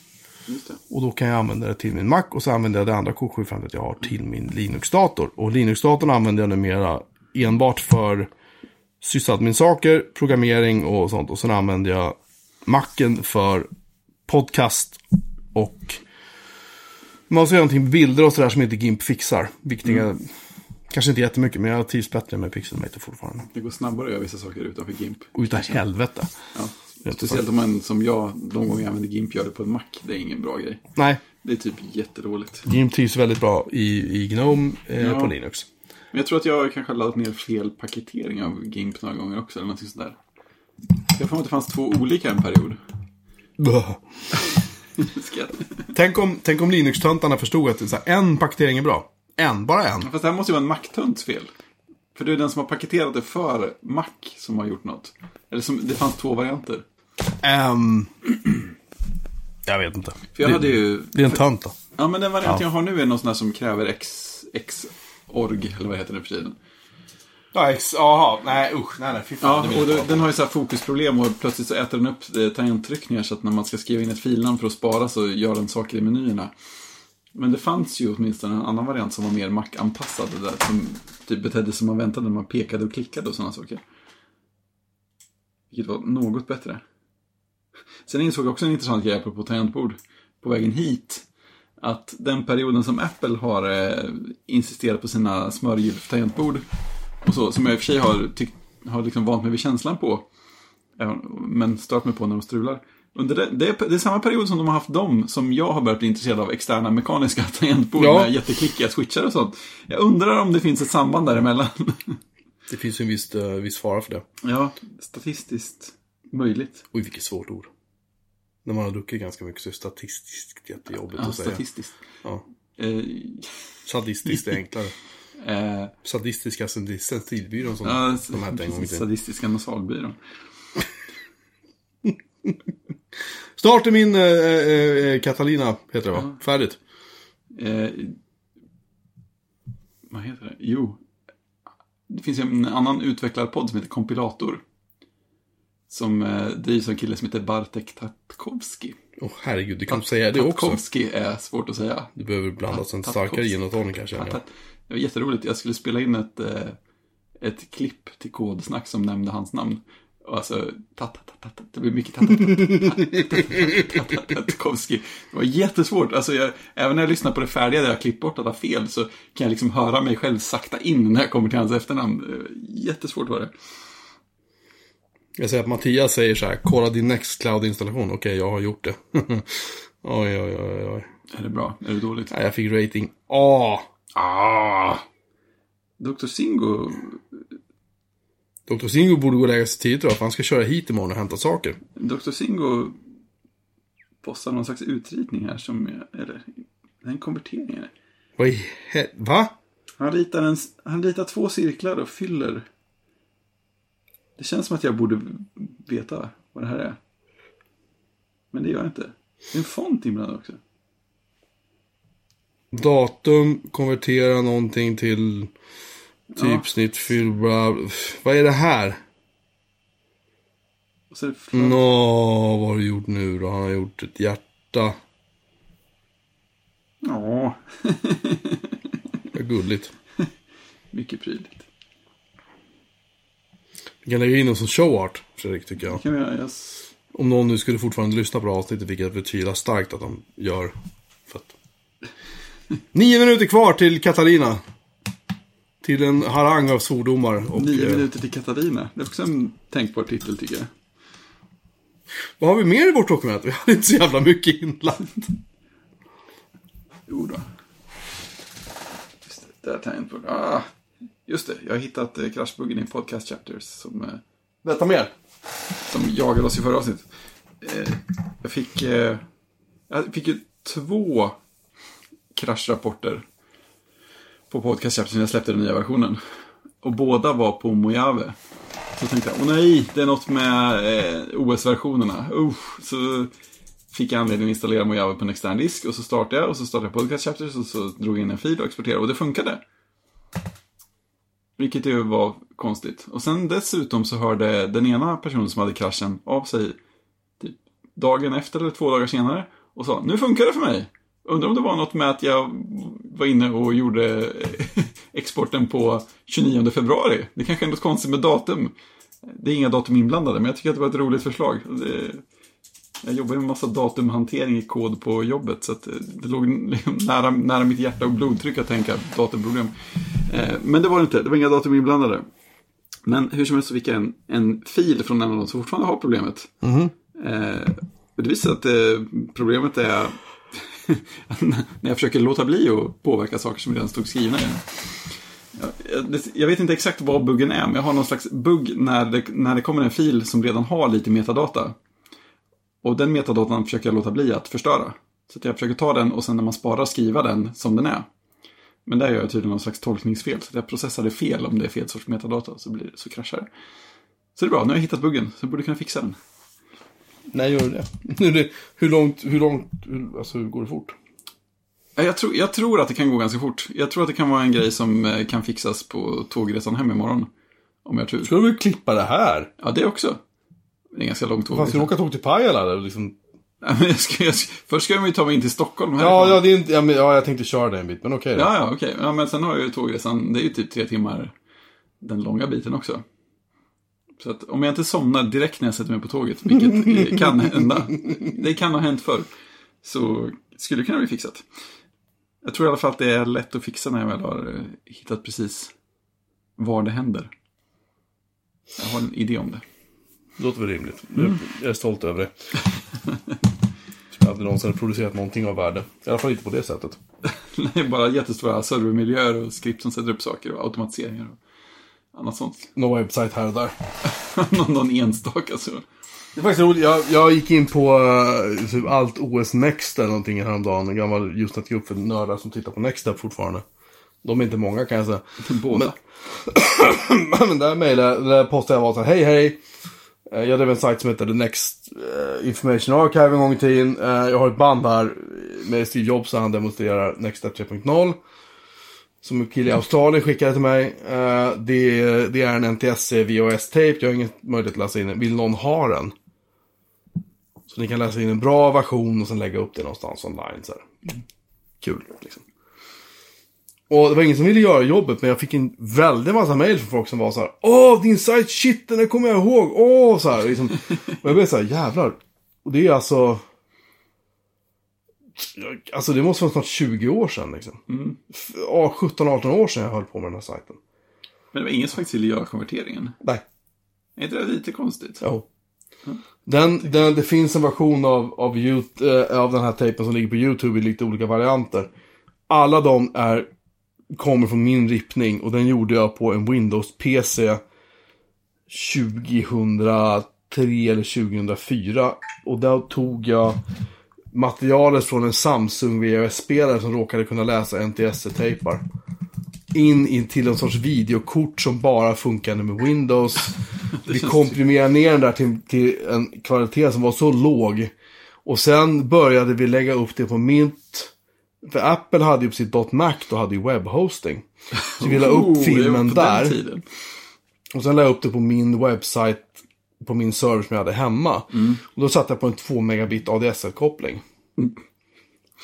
Och då kan jag använda det till min Mac och så använder jag det andra K750 jag har till min Linux-dator. Och Linux-datorn använder jag numera enbart för sysadmin-saker, programmering och sånt. Och sen använder jag Macen för podcast och man ska göra någonting med bilder och sådär som inte Gimp fixar. Viktiga, kanske inte jättemycket, men jag trivs bättre med Pixelmator fortfarande. Det går snabbare att göra vissa saker utanför Gimp. Och utan helvete. Ja. Speciellt om man som jag, de gånger jag använder Gimp gör det på en Mac, det är ingen bra grej. Nej. Det är typ jätteroligt. Gimp trivs väldigt bra i GNOME på Linux. Men jag tror att jag kanske har laddat ner fel paketering av Gimp några gånger också, eller någonting sånt där. Jag får att det fanns 2 olika en period. Tänk om Linux-töntarna förstod att så här, en paketering är bra. Bara en. Fast det här måste ju vara en Mac-tönts fel. För det är den som har paketerat det för Mac som har gjort något. Eller som, det fanns 2 varianter. Jag vet inte. För jag hade ju, det är en tönt då. Ja, men den varianten jag har nu är någon sån här som kräver X-org, eller vad heter den för tiden? Ja, X, aha, nej usch, nej, fy fan. Ja, och den har ju så här fokusproblem och plötsligt så äter den upp tangenttryckningar så att när man ska skriva in ett filnamn för att spara så gör den saker i menyerna. Men det fanns ju åtminstone en annan variant som var mer Mac-anpassad där, som typ betedde som man väntade när man pekade och klickade och sådana saker. Vilket var något bättre. Sen insåg jag också en intressant grej apropå tangentbord på vägen hit, att den perioden som Apple har insisterat på sina smörjul för tangentbord och så, som jag i och för sig har liksom vant mig vid känslan på, men stört mig på när de strular. Under det är samma period som de har haft dem som jag har börjat bli intresserad av externa mekaniska tangentbord med jätteklickiga switchar och sånt. Jag undrar om det finns ett samband däremellan. Det finns ju en viss fara för det. Ja, statistiskt möjligt. Oj, vilket svårt ord. När man har druckit ganska mycket så är statistiskt jättejobbigt att säga. Statistiskt. Ja. Sadistiskt är enklare. Sadistiska stilbyrån som de hette en gång. Sadistiska nasalbyrån. Start i min Catalina heter det, va? Färdigt. Vad heter det? Jo. Det finns en annan utvecklarpodd som heter Kompilator. Som drivs av en kille som heter Bartek Tatkovski. Åh, herregud, du kan säga det också. Tatkovski är svårt att säga. Du behöver blandas en starkare genotolning kanske. Det var jätteroligt. Jag skulle spela in ett klipp till Kodsnack som nämnde hans namn. Och alltså, det blev mycket Tatkovski. Det var jättesvårt. Alltså, även när jag lyssnar på det färdiga där jag klippt bort att ha fel så kan jag liksom höra mig själv sakta in när jag kommer till hans efternamn. Jättesvårt var det. Jag säger att Mattias säger så här: kolla din Nextcloud-installation. Okej, jag har gjort det. Oj. Är det bra? Är det dåligt? Nej, jag fick rating A. Dr. Singo borde gå och lägga sig tidigt, för han ska köra hit imorgon och hämta saker. Dr. Singo postar någon slags utritning här som, eller en konvertering är det. Va? Han ritar två cirklar och fyller. Det känns som att jag borde veta vad det här är. Men det gör jag inte. Det är en font ibland också. Datum, konvertera någonting till typsnitt, fyll, bla, bla. Vad är det här? Vad har du gjort nu då? Han har gjort ett hjärta. Ja. Vad gulligt. Mycket prydligt. Vi kan lägga in oss som showart, Fredrik, tycker jag. Kan vi göra, yes. Om någon nu skulle fortfarande lyssna på avsnittet, vilket jag betyder starkt att de gör. För att... 9 minuter kvar till Katarina. Till en harang av svordomar. 9 minuter till Katarina. Det är också en tänkbar titel, tycker jag. Vad har vi mer i vårt dokument? Vi hade inte så jävla mycket inland. Jo då. Just det, där tangentbord. Just det, jag har hittat kraschbuggen i podcast chapters som... Vänta mer! Som jagade oss i förra avsnittet. Jag fick ju 2 kraschrapporter på podcast chapters när jag släppte den nya versionen. Och båda var på Mojave. Så tänkte jag, det är något med OS-versionerna. Så fick jag anledning att installera Mojave på en extern disk. Och så startade jag, podcast chapters och så drog jag in en fil och exporterade. Och det funkade. Vilket ju var konstigt. Och sen dessutom så hörde den ena personen som hade kraschen av sig typ dagen efter eller 2 dagar senare. Och sa, nu funkar det för mig. Undrar om det var något med att jag var inne och gjorde exporten på 29 februari. Det kanske är något konstigt med datum. Det är inga datum inblandade, men jag tycker att det var ett roligt förslag. Jag jobbar med en massa datumhantering i kod på jobbet, så att det låg nära mitt hjärta och blodtryck att tänka datumproblem. Men det var det inte. Det var inga datum inblandade. Men hur som helst så fick jag en fil från en av dem som fortfarande har problemet. Mm-hmm. Det visar att problemet är när jag försöker låta bli och påverka saker som redan stod skrivna igen. Jag vet inte exakt vad buggen är, men jag har någon slags bugg när det kommer en fil som redan har lite metadata. Och den metadatan försöker jag låta bli att förstöra. Så att jag försöker ta den och sen när man sparar skriva den som den är. Men där gör jag tydligen någon slags tolkningsfel. Så att jag processar det fel om det är fel sorts metadata, så kraschar det. Så det är bra, nu har jag hittat buggen. Så jag borde kunna fixa den. Nej, gör det. Hur går det fort? Jag tror att det kan gå ganska fort. Jag tror att det kan vara en grej som kan fixas på tågresan hem imorgon. Om jag tror. Ska du klippa det här? Ja, det också. Det är ganska långt tåg. Fast du åka tåg till Pajala eller liksom... Först ska jag ju ta mig in till Stockholm här. Jag tänkte köra det en bit, men okej. Okej. Ja, men sen har jag ju tågresan, det är ju typ 3 timmar den långa biten också. Så att om jag inte somnar direkt när jag sätter mig på tåget, vilket kan hända. Det kan ha hänt förr. Så skulle kunna bli fixat. Jag tror i alla fall att det är lätt att fixa när jag väl har hittat precis var det händer. Jag har en idé om det. Det låter väl rimligt. Jag är stolt över det. Jag hade någonsin producerat någonting av värde. I alla fall inte på det sättet. Nej, bara jättestora servermiljöer och skript som sätter upp saker och automatiseringar och annat sånt. Någon webbsajt här och där. Någon enstaka så. Det är faktiskt roligt. Jag gick in på typ allt OS Next eller någonting häromdagen. En gammal just att grupp för nördar som tittar på Next Up fortfarande. De är inte många kan jag säga. Båda. Men där mejlade, postade jag var så här, hej. Jag hade en sajt som heter The Next Information Archive en gång i tiden. Jag har ett band här med Steve Jobs där han demonstrerar Next Up 3.0. Som en kille i Australien skickade till mig. Det är en NTSC VHS-tape. Jag har ingen möjlighet att läsa in den. Vill någon ha den? Så ni kan läsa in en bra version och sen lägga upp det någonstans online. Så här. Kul liksom. Och det var ingen som ville göra jobbet, men jag fick en väldigt massa mejl från folk som var så här: åh, din sajt, shit, den kommer jag ihåg. Åh, så här. Liksom. Och jag blev så här, jävlar. Och det är alltså... Alltså det måste vara snart 20 år sedan liksom. 17-18 år sedan jag höll på med den här sajten. Men det var ingen som faktiskt ville göra konverteringen. Nej. Är inte det lite konstigt? Jo. Mm. Det finns en version av den här tejpen som ligger på YouTube i lite olika varianter. Alla de kommer från min rippning. Och den gjorde jag på en Windows-PC 2003 eller 2004. Och då tog jag materialet från en Samsung VHS-spelare som råkade kunna läsa NTSC-tejpar in till en sorts videokort som bara funkade med Windows. Vi komprimerade ner den där till en kvalitet som var så låg. Och sen började vi lägga upp det på Mint. För Apple hade ju på sitt .Mac då hade ju webbhosting. Så vi la upp filmen där. Och sen la jag upp det på min webbsajt. På min server som jag hade hemma. Och då satt jag på en 2 megabit ADSL-koppling.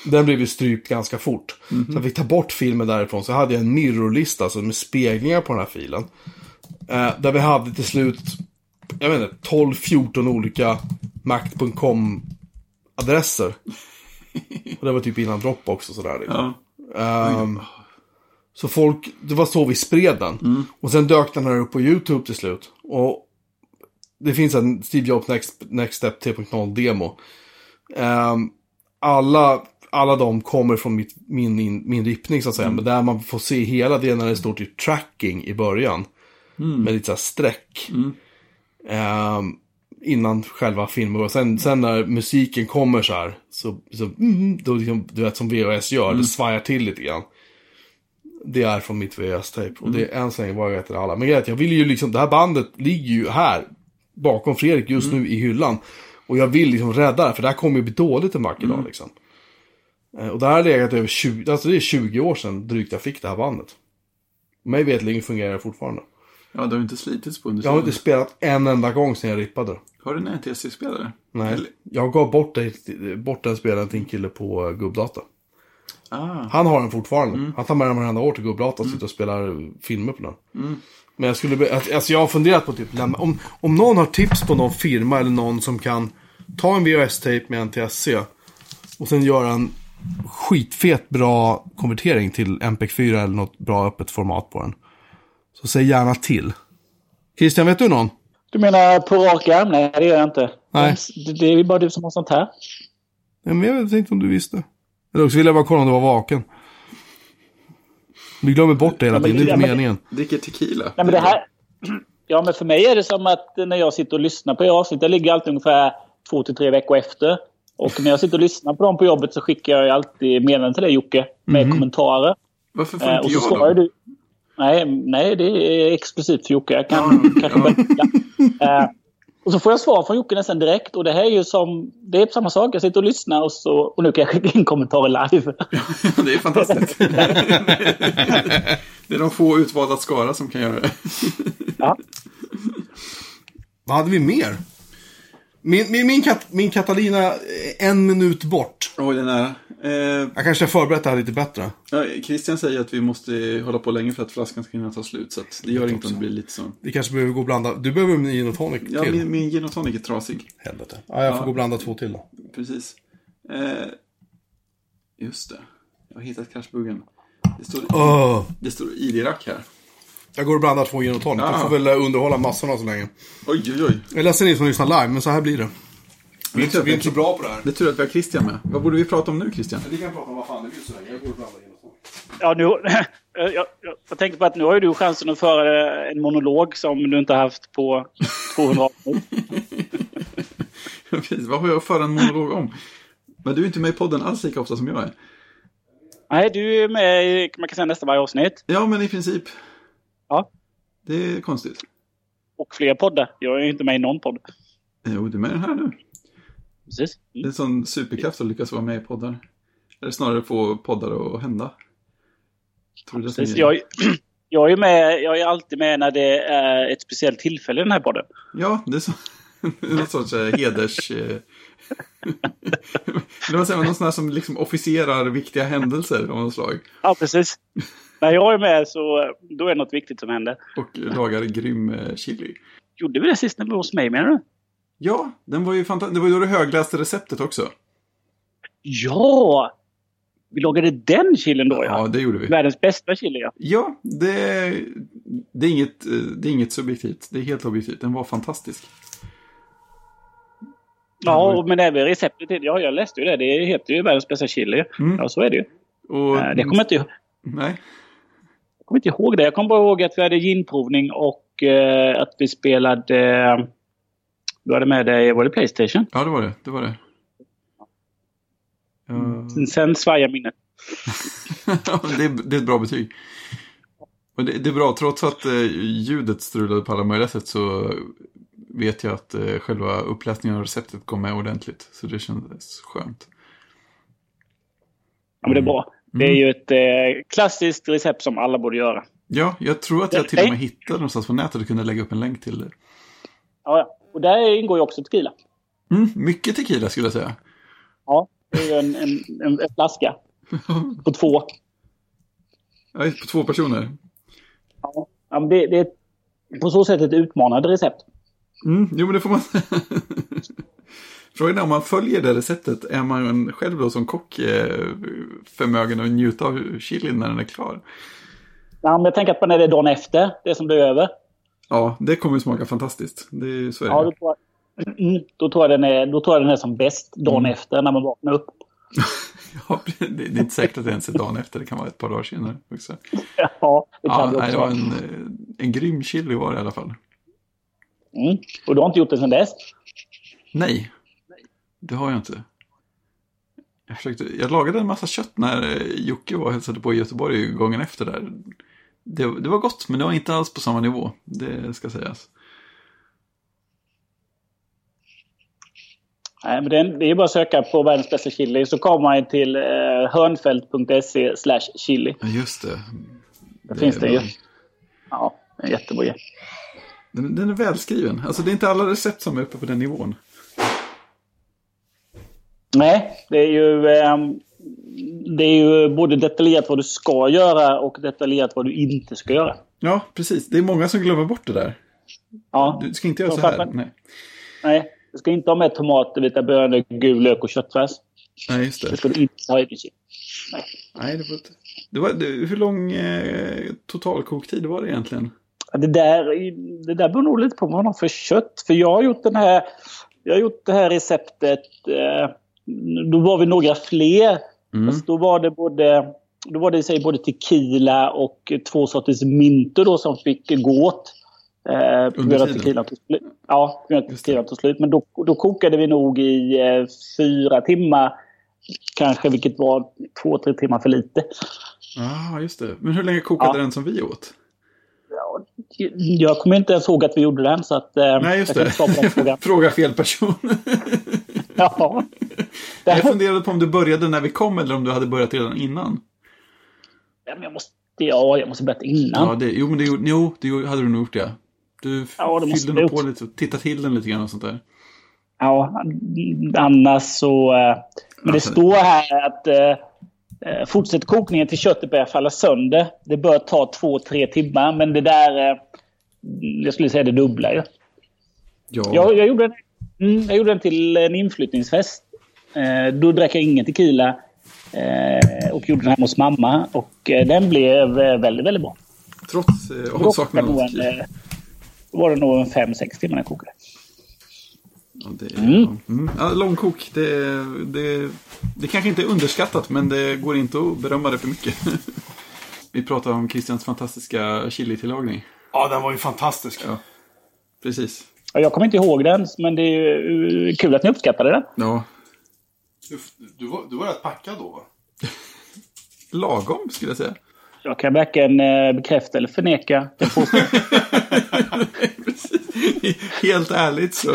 Den blev ju strypt ganska fort. Så jag fick ta bort filmen därifrån. Så hade jag en mirrorlista alltså med speglingar på den här filen. Där vi hade till slut 12-14 olika Mac.com-adresser. Och det var typ innan Dropbox och sådär. Liksom. Ja. Så folk, det var så vi spred den. Och sen dök den här upp på YouTube till slut. Och det finns en Steve Jobs Next Step 3.0 demo. Alla de kommer från min rippning så att säga. Men där man får se hela det när det står till tracking i början. Med lite så här streck. Innan själva filmen. Och sen när musiken kommer så här. Då, du vet som VHS gör. Det svajar till lite grann. Det är från mitt VHS-tape. Och det är en säng vad jag heter alla. Men jag vill ju liksom, det här bandet ligger ju här. Bakom Fredrik just nu i hyllan. Och jag vill liksom rädda det. För det här kommer ju bli dåligt en vacker dag liksom. Och det här har legat över 20. Alltså det är 20 år sedan drygt jag fick det här bandet. Mig vetligen fungerar det fortfarande. Ja, det har inte slitits på under. Jag har inte spelat en enda gång sedan jag rippade. Har du en NTSC-spelare? Nej, eller? Jag gav bort den spelaren till en kille på Gubbdata. Han har den fortfarande. Han tar med den varenda år till Gubbdata och sitter och spelar filmer på den. Men jag skulle, alltså jag har funderat på typ om någon har tips på någon firma eller någon som kan ta en VHS-tape med NTSC och sen göra en skitfet bra konvertering till MP4 eller något bra öppet format på den. Så säg gärna till. Christian, vet du någon? Du menar på rak arm? Nej, det gör jag inte. Nej. Det är bara du som har sånt här. Nej, men jag vet inte om du visste. Eller också ville jag bara kolla om du var vaken. Vi glömmer bort det hela tiden, det är inte meningen. Dricker tequila. Nej, men det här, ja, men för mig är det som att när jag sitter och lyssnar på er avsnitt, jag ligger alltid ungefär 2-3 veckor efter. Och när jag sitter och lyssnar på dem på jobbet så skickar jag alltid meddelanden till dig, Jocke, med kommentarer. Varför får inte jag då? Du, nej, det är exklusivt för Jocke. Jag kan kanske börja. Och så får jag svar från Jocke nästan direkt. Och det här är ju som... Det är samma sak. Jag sitter och lyssnar och nu kan jag skicka in kommentarer live. Ja, det är fantastiskt. Det är de få utvalda skara som kan göra det. Ja. Vad hade vi mer? Min Catalina är 1 minut bort. Oj, den är... Jag kanske har förberett det här lite bättre. Christian säger att vi måste hålla på länge för att flaskan ska kunna ta slut. Så att det gör inte om det blir lite så. Vi kanske behöver gå och blanda. Du behöver en gin och tonic till. Ja, min gin och tonic är trasig. Helvete. Jag får gå och blanda 2 till då. Precis. Just det. Jag har hittat kraschbuggen. Det står iDRAC här. Jag går och blandar två gin och tonic. Jag får väl underhålla massorna så länge. Oj. Jag läser ni som lyssnar live, men så här blir det. Vi är inte så bra på det här. Det är tur att vi har Christian med. Vad borde vi prata om nu, Christian? Vi kan prata om vad fan det vill så länge. Jag går och blandar gin och tonic. Ja, nu, jag tänkte på att nu har ju du chansen att föra en monolog som du inte har haft på 200 år. Precis, vad har jag att föra en monolog om? Men du är inte med i podden alls lika ofta som jag är. Nej, du är med i, man kan säga, nästa varje avsnitt. Ja, men i princip. Ja. Det är konstigt. Och fler poddar. Jag är inte med i någon podd. Jo, du är med den här nu. Precis. Mm. Det är en sån superkraft att lyckas vara med i poddar. Eller snarare få poddar att hända. Tror ja, precis. Jag är med, jag är alltid med när det är ett speciellt tillfälle i den här podden. Ja, det är så. Någon sorts heders... det var någon sån här som liksom officerar viktiga händelser av något slag. Ja, precis. När jag är med så då är det något viktigt som händer. Och lagar grym chili. Gjorde vi det sist när vi var hos mig, menar du? Ja, den var ju det var ju då det högläste receptet också. Ja! Vi lagade den chillen då, ja. Ja, det gjorde vi. Världens bästa chili, ja. Ja, det är inget subjektivt. Det är helt objektivt. Den var fantastisk. Ja, men även receptet, ja, jag läste ju det. Det heter ju världens bästa chili. Mm. Ja, så är det ju. Och, det kommer inte ihåg. Nej. Jag kommer inte ihåg det. Jag kommer bara ihåg att vi hade ginprovning och att vi spelade... du hade med dig, var det PlayStation? Ja, det var det. Sen svajar minnet. det är ett bra betyg. Och det är bra, trots att ljudet strulade på alla möjliga sätt så... vet jag att själva uppläsningen av receptet kom med ordentligt. Så det kändes skönt. Ja, men det är bra. Det är ju ett klassiskt recept som alla borde göra. Ja, jag tror att jag till och med hittade någonstans på nätet och kunde lägga upp en länk till det. Ja, och där ingår ju också tequila. Mm, mycket tequila skulle jag säga. Ja, det är ju en flaska. På två. Ja, på två personer. Ja, men det är på så sätt ett utmanande recept. Mm, jo, men det får man... Frågan är, om man följer det receptet, är man själv då som kock förmögen att njuta av chilin när den är klar? Ja, men jag tänker på när det är dagen efter, det som blir över. Ja, det kommer ju smaka fantastiskt. Det är så är det. Ja, då tror jag den är som bäst dagen efter när man vaknar upp. Ja, det är inte säkert att det ens är dagen efter. Det kan vara ett par dagar senare också. Ja, det kan det också. Det var en grym chili var det i alla fall. Mm. Och du har inte gjort det sedan dess? Nej, det har jag inte. Jag lagade en massa kött när Jocke var och hälsade på i Göteborg gången efter där. Det var gott, men det var inte alls på samma nivå. Det ska sägas. Nej, men det är bara att söka på världens bästa chili. Så kommer man till hörnfält.se/chili. Ja, just det. Det finns det ju. Ja, en jättebra. Den är välskriven. Alltså det är inte alla recept som är uppe på den nivån. Nej, det är ju både detaljerat vad du ska göra och detaljerat vad du inte ska göra. Ja, precis. Det är många som glömmer bort det där. Ja. Du ska inte göra så här. Nej, du ska inte ha med tomater, vita bönor, gul lök och köttfärs. Nej, just det. Det ska du inte ha i princip. Nej, det var inte. Hur lång totalkoktid var det egentligen? Det där beror nog lite på vad man har för kött. För jag har gjort det här receptet. Då var vi några fler. Mm. Alltså då var det både tequila och två sorters mynter då som fick gå åt. Under tiden? Ja, tequila tog slut. Men då kokade vi nog i 4 timmar. Kanske, vilket var 2-3 timmar för lite. Ja, just det. Men hur länge kokade den som vi åt? Jag kommer inte ens ihåg att vi gjorde den så att... Nej, just det. Fråga fel person. Ja. Jag funderade på om du började när vi kom eller om du hade börjat redan innan. Ja, men jag måste börjat innan. Ja, det hade du nog gjort, ja. Du fyllde nog på lite och tittade till den lite grann och sånt där. Ja, annars så... Men det står här att... fortsätt kokningen till köttet börjar falla sönder. Det bör ta 2-3 timmar. Men det där, jag skulle säga det dubbla. Ja. Jag gjorde den till en inflyttningsfest. Då drack jag ingen tequila. och gjorde den här hos mamma, och den blev väldigt, väldigt bra. Trots avsaknad av tid. Var det nog 5-6 timmar jag kokade. Ja, det är, ja, långkok, det kanske inte är underskattat, men det går inte att berömma det för mycket. Vi pratar om Christians fantastiska chili-tillagning. Ja, den var ju fantastisk. Ja, precis. Ja, jag kommer inte ihåg den, men det är ju kul att ni uppskattade den. Ja. Du var rätt packad då, va? Lagom, skulle jag säga. Jag kan varken bekräfta eller förneka det påståendet. Helt ärligt så.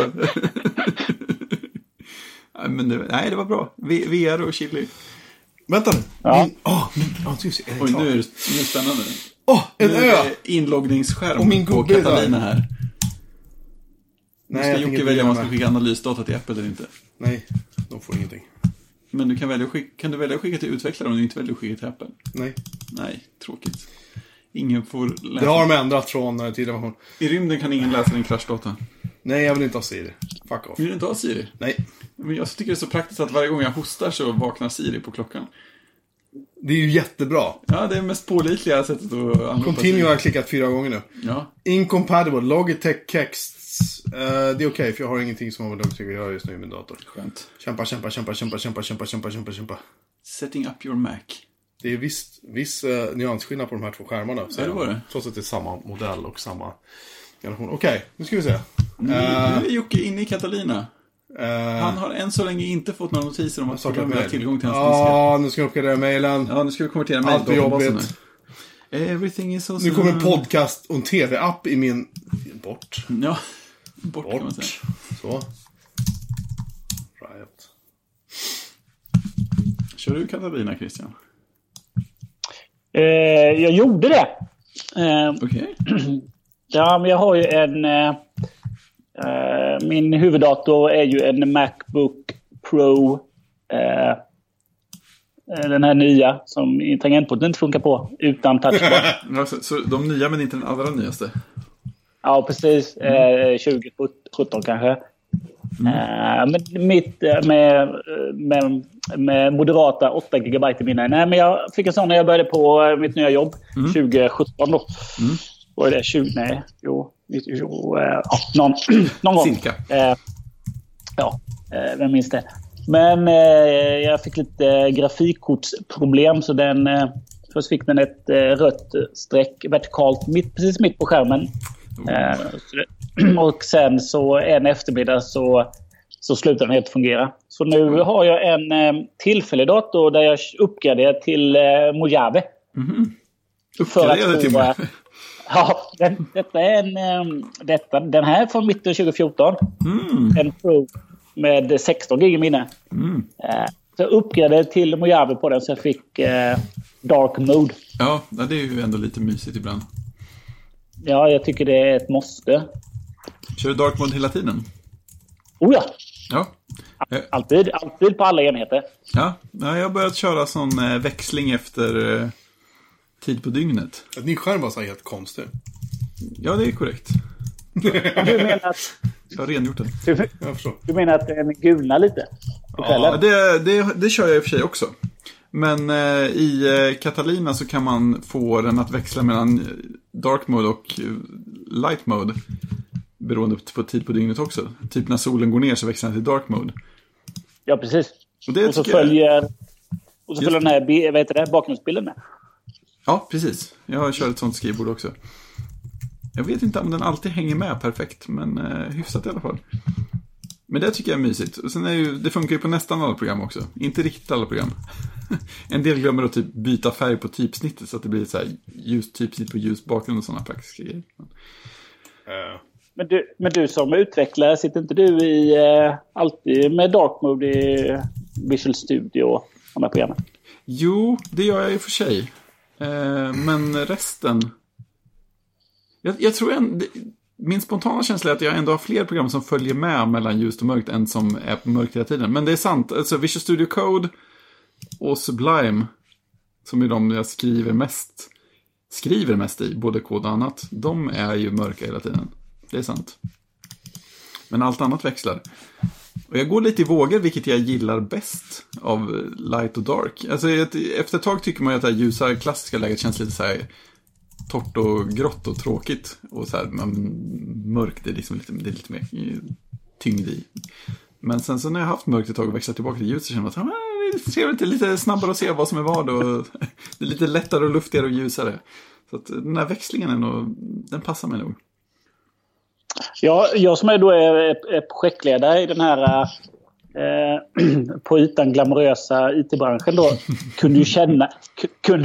Men det var bra. VR och chili. Vänta. Ja. Oj, nu är det spännande. En ö! Inloggningsskärm. Och min gubbe är Catalina här. Nu ska Jocke välja om man ska skicka analysdata till Apple eller inte. Nej, de får ingenting. Men du kan välja att skicka, kan du välja att skicka till utvecklare om du inte väljer att skicka till Apple? Nej. Nej, tråkigt. Ingen får läsa. Det har de ändrat från tidigare. I rymden kan ingen läsa din crashdata. Nej, jag vill inte ha Siri. Fuck off. Vill du inte ha Siri? Nej. Men jag tycker det är så praktiskt att varje gång jag hostar så vaknar Siri på klockan. Det är ju jättebra. Ja, det är mest pålitliga sättet att använda. Continue har jag klickat 4 gånger nu. Ja. Incompatible, Logitech Texts. Det är okej, för jag har ingenting som har med Logitech att göra just nu i min dator. Skönt. Kämpa. Setting up your Mac. Det är viss nyansskillnad på de här 2 skärmarna. Ja, det var det. Trots att det är samma modell och samma generation. Okej, nu ska vi se. Nu är Jocke inne i Catalina. Han har än så länge inte fått några notiser om att programmet har tillgång till hans diskar. Ja, nu ska jag uppgradera mejlen. Ja, nu ska vi konvertera mejl. Allt är jobbigt. Everything is awesome. Nu kommer en podcast och en tv-app i min... Bort. Ja, bort kan man säga. Så. Riot. Kör du Catalina, Christian? Jag gjorde det. Okej. Okay. Ja, men jag har ju en... min huvuddator är ju en MacBook Pro, den här nya som tangentbordet inte funkar på utan touchbar. Så de nya men inte den allra nyaste? Ja, precis. 2017 kanske. Men mitt med moderata 8 GB i mina. Nej, men jag fick en sån när jag började på mitt nya jobb 2017 då. Var det 20? Nej, jo, någon gång. Cirka. Ja, vem minns det? Men jag fick lite grafikkortsproblem, så den först fick den ett rött streck vertikalt precis mitt på skärmen. Och sen så en eftermiddag så slutade den helt fungera. Så nu har jag en tillfällig dator där jag uppgraderar till Mojave. Uppgraderade till Mojave? Ja, den här från mitten 2014. En Pro med 16 GB minne. Så jag uppgraderade till Mojave på den, så jag fick dark mode. Ja, det är ju ändå lite mysigt ibland. Ja, jag tycker det är ett måste. Kör du dark mode hela tiden? Oh ja. Ja. Alltid på alla enheter. Ja, jag har börjat köra sån växling efter... tid på dygnet. Att ni skärm var så helt konstig. Ja, det är korrekt. Jag har rengjort den. Du menar att den gulnar lite? Ja, det kör jag i och för sig också. Men i Catalina så kan man få den att växla mellan dark mode och light mode. Beroende på tid på dygnet också. Typ när solen går ner så växlar den till dark mode. Ja, precis. Och så följer den här, vad heter det, bakgrundsbilden med. Ja, precis. Jag kör ett sånt skrivbord också. Jag vet inte om den alltid hänger med perfekt, men hyfsat i alla fall. Men det tycker jag är mysigt. Och sen det funkar ju på nästan alla program också. Inte riktigt alla program. En del glömmer att typ byta färg på typsnittet så att det blir så här ljus typsnitt på ljus bakgrund och sådana praktiska grejer. Men du som utvecklare, sitter inte du i alltid med dark mode i Visual Studio och de här programmen? Jo, det gör jag i och för sig. Men resten... Jag tror min spontana känsla är att jag ändå har fler program som följer med mellan ljust och mörkt än som är på mörkt hela tiden. Men det är sant. Alltså Visual Studio Code och Sublime, som är de jag skriver mest i, både kod och annat, de är ju mörka hela tiden. Det är sant. Men allt annat växlar. Och jag går lite i vågor, vilket jag gillar bäst. av light och dark. Alltså, efter ett tag tycker man att det här ljusa klassiska läget känns lite så här torrt och grått och tråkigt. Och så här, man, mörkt är liksom lite, det är lite mer tyngd i. Men sen så när jag haft mörkt ett tag och växlat tillbaka till ljus så känner man att det är lite snabbare att se vad som är vad. Och det är lite lättare och luftigare och ljusare. Så att den här växlingen ändå, den passar mig nog. Ja, jag som då är projektledare i den här på utan glamorösa IT-branschen då kunde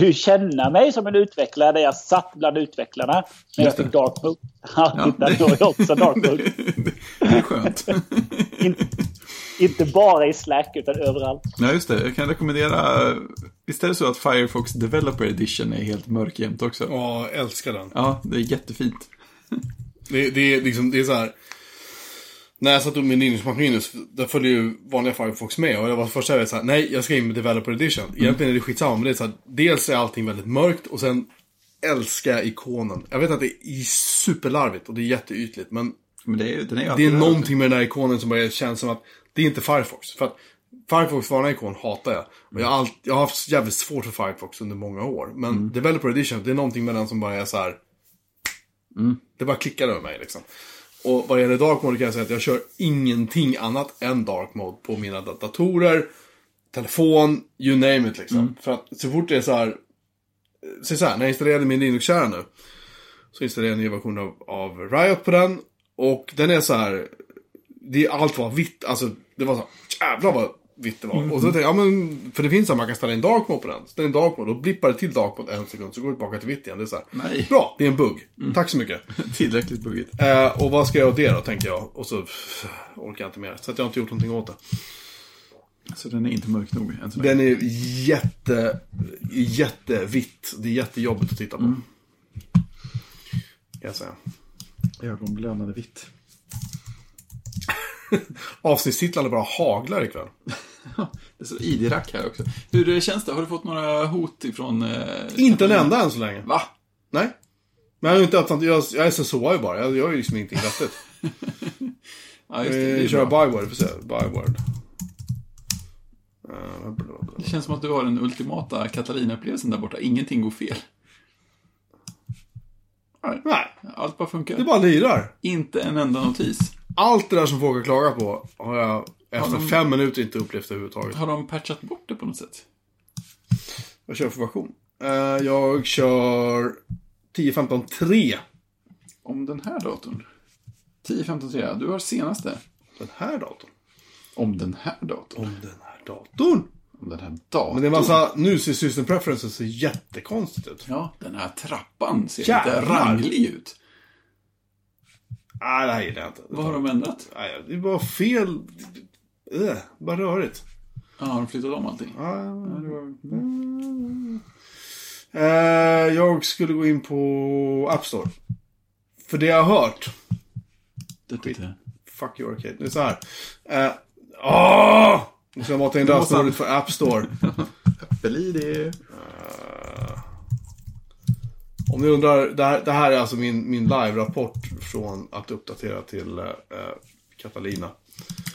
ju känna mig som en utvecklare där jag satt bland utvecklarna när jag fick dark mode. Ja, då är jag också dark mode. Det är skönt. Inte bara i Slack utan överallt. Nej, just det. Jag kan rekommendera, visst är det så att Firefox Developer Edition är helt mörk jämt också? Ja, älskar den. Ja, det är jättefint. Det är liksom, det är så här. När jag satt upp min Linux-maskin, där följde ju vanliga Firefox med. Och jag var först såhär, nej, jag ska in med Developer Edition. Egentligen är det skitsamma, men det är så här, dels är allting väldigt mörkt och sen älskar ikonen. Jag vet att det är superlarvigt och det är jätteytligt, men det är någonting med den här ikonen som bara känns som att det är inte Firefox. För att Firefox vanliga ikon hatar jag. Och jag har haft jävligt svårt för Firefox under många år. Men Developer Edition, det är någonting med den som bara är så här. Det bara klickar över mig liksom. Och vad gäller dark mode kan jag säga att jag kör ingenting annat än dark mode på mina datorer, telefon, you name it liksom. För att så fort det är så här, när jag installerade min Linux-kärna nu, så installerade jag en ny version av Riot på den. Och den är så här, det är allt var vitt, alltså det var så här, jävlar vad vitt det var. Och så tänkte jag, för det finns så här, man kan ställa in dark mode på den. Ställa in dark mode, då blippar det till dark mode en sekund, så går det tillbaka till vitt igen. Det är så här, nej. Bra, det är en bugg. Tack så mycket. Tillräckligt buggigt. Och vad ska jag åt det då, tänker jag. Och så orkar jag inte mer, så att jag har inte gjort någonting åt det. Så den är inte mörk nog än så länge. Den är jättevitt. Det är jättejobbigt att titta på. Kan jag säga. Ögonblödande vitt. Avsnittstitlarna bara haglar ikväll. Det är så iDRAC här också. Hur känns det? Har du fått några hot ifrån... Inte en enda än så länge. Va? Nej. Men jag har inte öppnat... Jag är SSO ju bara. Jag gör ju liksom ingenting vettigt. Ja, just det. Jag kör byword. Byword. Det känns som att du har den ultimata Catalina-upplevelsen där borta. Ingenting går fel. Nej. Allt bara funkar. Det bara lirar. Inte en enda notis. Allt det där som folk har klagat på har jag efter 5 minuter inte upplevt överhuvudtaget. Har de patchat bort det på något sätt? Vad kör jag för version? Jag kör 10.15.3. Om den här datorn? 10.15.3, du har senaste. Den här datorn? Om den här datorn? Om den här datorn? Om den här datorn. Men det är massa, nu ser system preferences jättekonstigt ut. Ja, den här trappan ser lite ranglig ut. Nej, det här gillar jag inte. Vad har de ändrat? Nej, det var fel. Bara rörigt. Ja, de flyttade om allting. Jag skulle gå in på App Store. För det jag har hört. Fuck your kid. Det är så här. Nu ska jag mata in röstnåret för App Store. Apple ID. Om ni undrar, det här är alltså min live-rapport från att uppdatera till Catalina.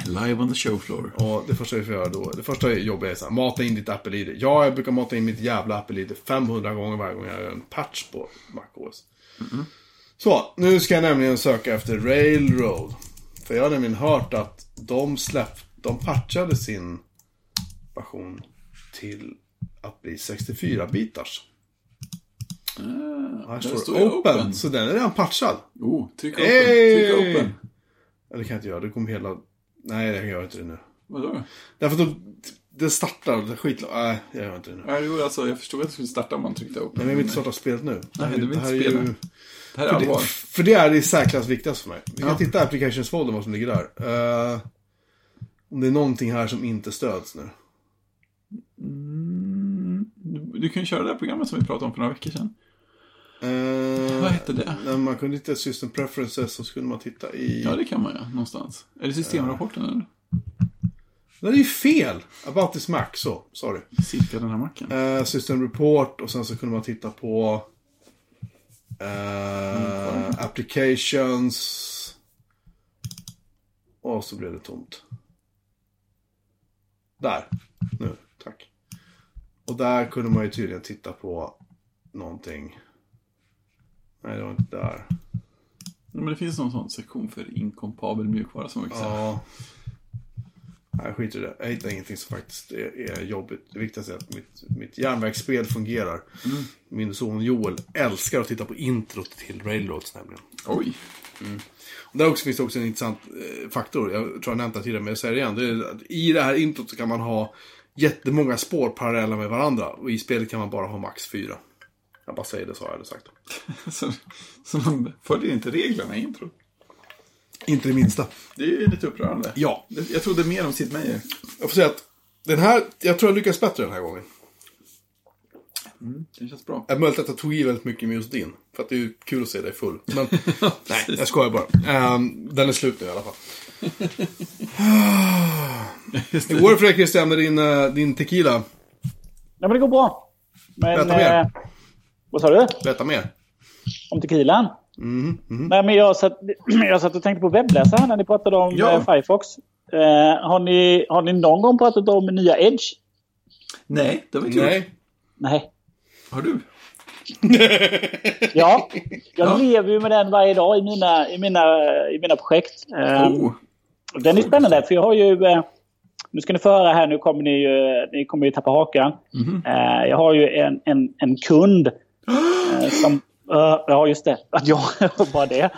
Live on the showfloor. Och det första jag får göra då, det första jobbet är så här, mata in ditt Apple-ID. Jag brukar mata in mitt jävla Apple-ID 500 gånger varje gång jag gör en patch på macOS. Så, nu ska jag nämligen söka efter Railroad. För jag har nämligen hört att de patchade sin version till att bli 64-bitars. Här står open. Så den är redan patchad. Tryck open. Det kan jag inte göra, det kommer hela... Nej, jag gör inte det nu. Vadå? Därför att det startar skit. Nej, jag gör inte det nu. Nej, alltså, jag förstod att det skulle starta om man tryckte open. Nej, men vi inte starta spelet nu. Nej, det här är ju... Det här är allvar. För det är det säkrast viktigaste för mig. Vi kan titta i applicationsfoldern vad som ligger där. Om det är någonting här som inte stöds nu. Du kan ju köra det här programmet som vi pratade om för några veckor sedan. Vad hette det? När man kunde hitta system preferences så skulle man titta i... Ja, det kan man ju, någonstans. Är det systemrapporten eller? Det är ju fel! About this Mac, så. Sorry. Cirka den här Macen. System report och sen så kunde man titta på applications och så blev det tomt. Där. Nu, tack. Och där kunde man ju tydligen titta på någonting. Nej, det var inte där. Men det finns någon sån sektion för inkompatibel mjukvara som jag kan säga. Ja. Nej, skit i det. Jag hittar ingenting som faktiskt är jobbigt. Det viktigaste är att mitt järnvägsspel fungerar. Mm. Min son Joel älskar att titta på introt till Railroads nämligen. Oj. Mm. Och där också finns det också en intressant faktor. Jag tror jag nämnde tidigare, men jag säger igen. Det är att i det här introt så kan man ha jättemånga spår parallella med varandra. Och i spelet kan man bara ha max 4. Jag bara säger det så har jag det sagt. Så man följer inte reglerna i intro? Inte det minsta. Det är ju lite upprörande. Ja. Jag trodde mer om sitt mig. Jag får säga att den här, jag tror jag lyckas bättre den här gången. Mm, det känns bra. Jag möjligt att jag tog i väldigt mycket med just din. För att det är ju kul att se dig full. Men nej, jag skojar bara. Den är slut nu i alla fall. Det går för dig Christian med din tequila. Ja, men det går bra. Men vad sa du? Berätta mer. Om tequilan? Nej, men jag satt och tänkte på webbläsaren när ni pratade om Firefox. Har ni någon gång pratat om nya Edge? Nej, det var inte Nej. Har du? Ja, jag lever ju med den varje dag i mina projekt. Den är spännande, för jag har ju... Nu ska ni få höra här, nu kommer ni kommer ju tappa hakan. Jag har ju en kund som... Ja, just det. Ja, bara det.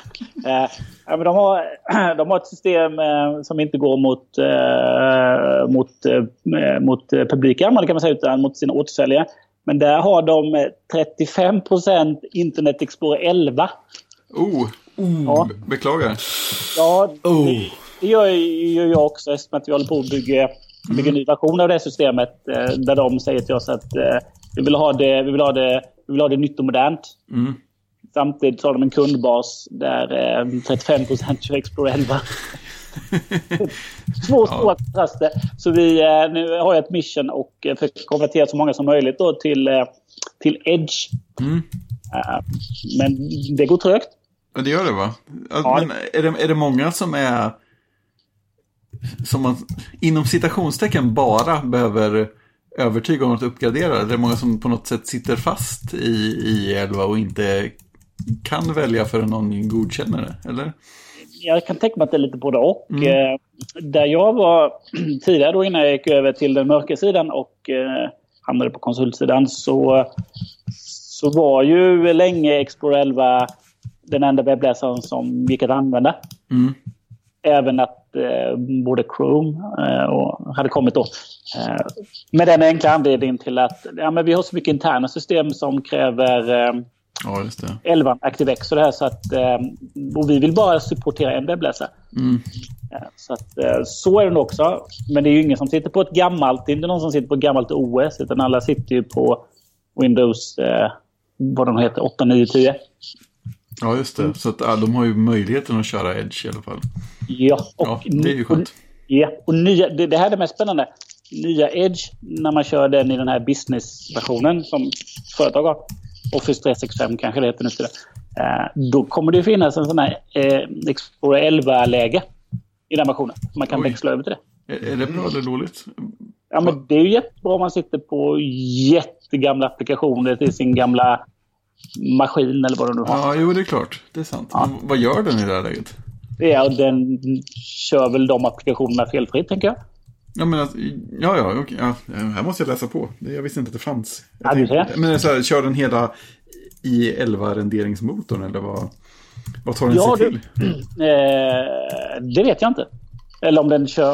Men de har ett system som inte går mot publikärmarna kan man säga, utan mot sina återförsäljare. Men där har de 35% Internet Explorer 11. Ja. Beklagar. Ja, det gör ju jag också, eftersom att vi håller på att bygga en ny version av det systemet där de säger till oss att vi vill ha det nytt och modernt. Mm. Samtidigt så har de en kundbas där 35% kör Explorer 11. Två stora kontraster. Så nu har jag ett mission och försöker konvertera så många som möjligt då till Edge. Mm. Men det går trögt. Det gör det, va? Men är det många som är som man inom citationstecken bara behöver övertyga om att uppgradera? Är det många som på något sätt sitter fast i 11 och inte kan välja förrän någon godkänner det, eller? Jag kan tänka mig att det är lite på det och där jag var tidigare då innan jag gick över till den mörka sidan och hamnade på konsultsidan så var ju länge Explorer 11 den enda webbläsaren som gick att använda. Mm. Även att både Chrome och hade kommit då. Med den enkla anledningen till att men vi har så mycket interna system som kräver 11 ActiveX och det här, så att, och vi vill bara supportera en webbläsare. Så är den också. Men det är ju ingen som sitter på ett gammalt, inte någon som sitter på ett gammalt OS, utan alla sitter ju på Windows, vad de heter, 8, 9, 10. Ja, just det. Så att, de har ju möjligheten att köra Edge i alla fall. Ja, det är ju skönt. Ja, och nya, det här är det mest spännande. Nya Edge, när man kör den i den här business-versionen som företag har. Office 365 kanske det heter nu. Då kommer det finnas en sån här Explorer 11-läge i den versionen. Man kan växla över till det. Är det bra eller dåligt? Ja, men det är ju jättebra om man sitter på jättegamla applikationer till sin gamla maskin eller vad det nu har. Ja, jo, det är klart. Det är sant. Ja. Vad gör den i det här läget? Ja, den kör väl de applikationerna felfritt, tänker jag. Ja, men okej. Ja, här måste jag läsa på. Jag visste inte att det fanns. Men så här, kör den hela i 11-renderingsmotorn eller vad tar den sig till? Det vet jag inte. Eller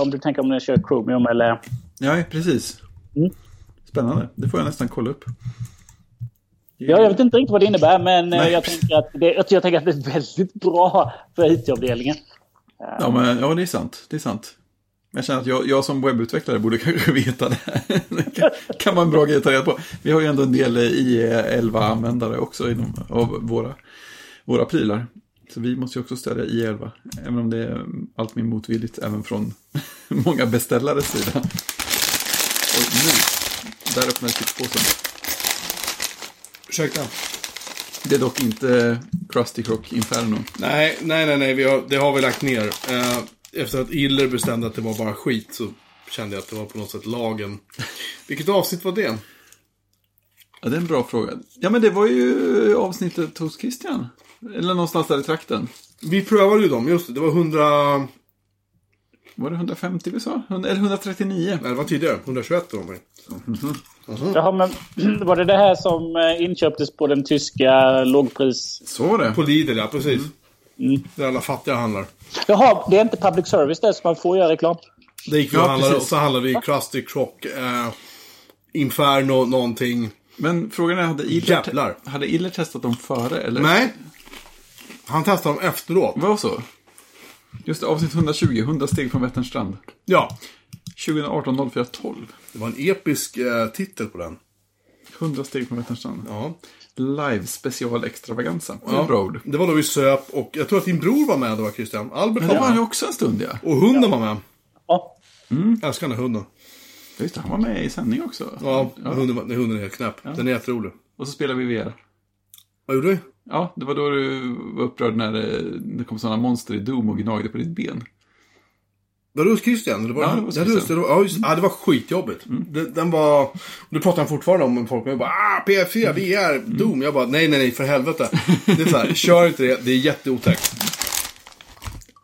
om du tänker om den kör Chromium eller... Ja, precis. Mm. Spännande. Det får jag nästan kolla upp. Ja, jag vet inte riktigt vad det innebär, men jag tänker att det är väldigt bra för IT-avdelningen. Ja, men det är sant. Det är sant. Jag känner att jag som webbutvecklare borde kanske veta det. Det kan vara en bra grej att ta reda på. Vi har ju ändå en del IE11-användare också av våra prylar. Så vi måste ju också stödja IE11, även om det är allt mer motvilligt även från många beställares sida. Och nu, där öppnar jag tipspåsen. Ursäkta. Det är dock inte Krusty Krok Inferno. Nej, det har vi lagt ner. Efter att Iller bestämde att det var bara skit så kände jag att det var på något sätt lagen. Vilket avsnitt var det? Ja, det är en bra fråga. Ja, men det var ju avsnittet hos Christian. Eller någonstans där i trakten. Vi prövade ju dem, just det. Det var 100... Var det 150 vi sa? Eller 139? Nej, det var tidigare. 121 var det. Mm-hmm. Mm-hmm. Jaha, men var det det här som inköptes på den tyska lågpris? Så var det. På Lidl, ja, precis. Mm. Där alla fattiga handlar. Jaha, det är inte public service där som man får göra reklam. Det gick vi och handlade, och så handlade vi Krusty Krock, Inferno, någonting. Men frågan är, hade Iller testat dem före? Eller? Nej, han testade dem efteråt. Vad så? Just det, avsnitt 120, 100 steg från Vätterns strand. Ja. 2018-04-12. Det var en episk titel på den. 100 steg från Vätterns strand. Ja. Live special extravaganza. Ja. Det var då vi söp, och jag tror att din bror var med då, Christian. Albert var med. Han var också en stund, ja. Och hunden var med. Ja. Mm. Älskande hunden. Just det, han var med i sändning också. Ja, ja. Hunden är helt knäpp. Ja. Den är jätterolig. Och så spelar vi VR. Vad gjorde du? Ja, det var då du var upprörd när det kom sådana monster i Doom och gnagde på ditt ben. Var det hos Christian? Eller var det hos Christian. Ja, det var skitjobbigt. Mm. Den var... Du pratar fortfarande om folk med bara PS4, VR, Doom. Jag bara, nej, för helvete. Det är så här, kör inte det. Det är jätteotäckt.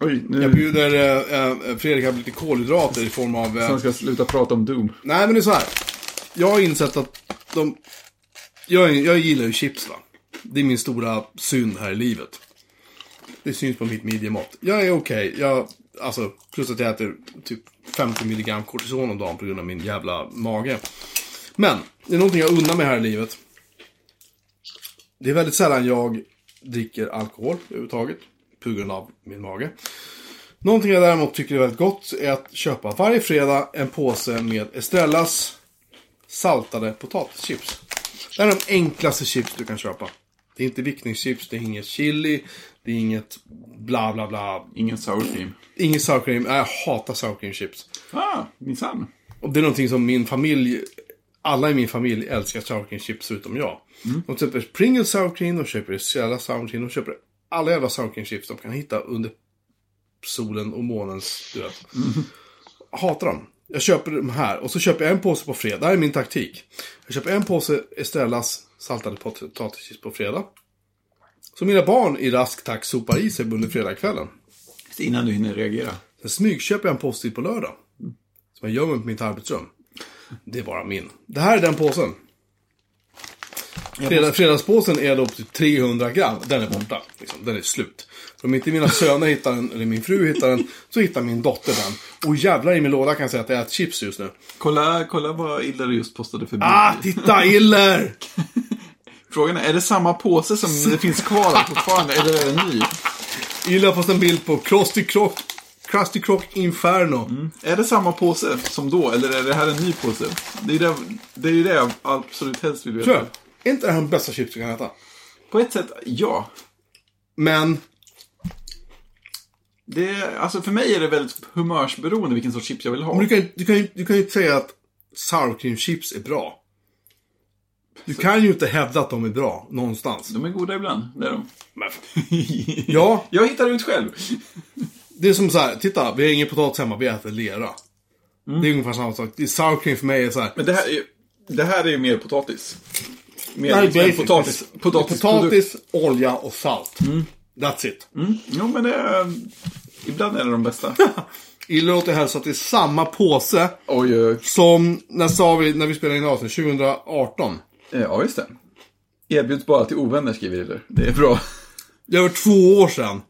Oj, nu... Jag bjuder Fredrik här lite kolhydrater i form av... Sen ska jag sluta prata om Doom. Nej, men det är så här. Jag har insett att de... Jag gillar ju chips, va? Det är min stora synd här i livet. Det syns på mitt midjemått. Jag är okej. Alltså, plus att jag äter typ 50 milligram kortison om dagen på grund av min jävla mage. Men, det är någonting jag undrar mig här i livet. Det är väldigt sällan jag dricker alkohol överhuvudtaget. På grund av min mage. Någonting jag däremot tycker är väldigt gott är att köpa varje fredag en påse med Estrellas saltade potatischips. Det är de enklaste chips du kan köpa. Det är inte vickningschips, det är inget chili, det är inget bla bla bla. Ingen sour cream. Ingen sour cream, jag hatar sour cream chips. Ah, minsann. Och det är någonting som min familj, alla i min familj älskar sour cream chips utom jag. Mm. De köper Pringles sour cream, de köper Estrella sour cream, de köper alla jävla sour cream chips de kan hitta under solen och månens, du vet. Hatar dem. Jag köper de här och så köper jag en påse på fredag. Det här är min taktik. Jag köper en påse Estrellas saltade potatischips på fredag. Så mina barn i rask takt sopar i sig under fredagskvällen. Innan du hinner reagera. Sen smygköper jag en påse på lördag. Som jag gömmer på mitt arbetsrum. Det är bara min. Det här är den påsen. Fredagspåsen är då på typ 300 gram. Den är borta. Liksom. Den är slut. Så om inte mina söner hittar den, eller min fru hittar den, så hittar min dotter den. Och jävlar i min låda kan jag säga att jag äter chips just nu. Kolla vad Iller just postade förbi. Ah, titta Iller! Frågan är det samma påse som det finns kvar fortfarande? Eller är det ny? Iller har postat en bild på Krusty Krock Inferno. Mm. Är det samma påse som då? Eller är det här en ny påse? Det är ju det jag absolut helst vill veta. Kör! Är inte det här den bästa chips du kan äta? På ett sätt, ja. Men... Det, alltså för mig är det väldigt humörsberoende vilken sorts chips jag vill ha. Men du kan ju inte säga att sour cream chips är bra. Du kan ju inte hävda att de är bra någonstans. De är goda ibland, det är de. Men, ja. Jag hittar ut själv. Det är som så här, titta, vi har ingen potatis hemma, vi äter lera. Mm. Det är ungefär samma sak. Sour cream för mig är så här. Men det här är ju mer potatis. Potatis, olja och salt. Mm. That's it. Mm. Jo, men ibland är det de bästa. Illa låter hälsa att det är samma påse som när vi spelade in avsnitt 2018. Ja, just det. Erbjuds bara till ovänner, skriver Iller. Det är bra. Det var 2 år sedan.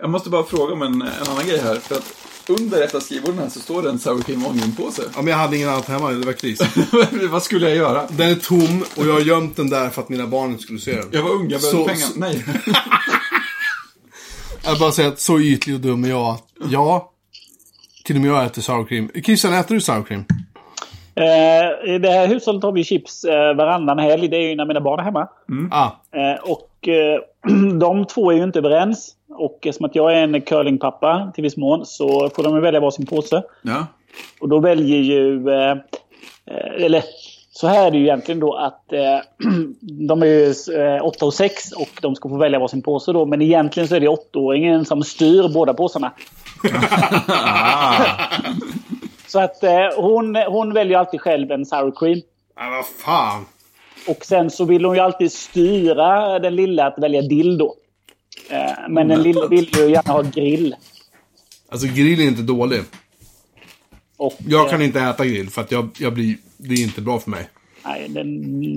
Jag måste bara fråga om en annan grej här. För att under detta skrivborden här så står det en sour cream onion-påse. Ja, men jag hade ingen annat hemma. Det var kris. Vad skulle jag göra? Den är tom och jag har gömt den där för att mina barn skulle se den. Jag var ung, jag behövde pengar. Nej. Jag bara säger att så ytlig och dum är jag att till och med jag äter sour cream. Christian, äter du sour cream? I det här hushållet har vi chips varannan helg. Det är ju när mina barn är hemma. Mm. De två är ju inte överens. Och som att jag är en curlingpappa till viss mån så får de välja varsin påse. Ja. Och då väljer ju... eller... Så här är det ju egentligen då att de är ju 8 och 6 och de ska få välja varsin påse då. Men egentligen så är det 8-åringen som styr båda påsarna. Så att hon väljer alltid själv en sour cream. Ja, vad fan. Och sen så vill hon ju alltid styra den lilla att välja dildo. Men den lilla vill ju gärna ha grill. Alltså grill är inte dålig. Och, jag kan inte äta grill för att jag blir, det är inte bra för mig. Nej,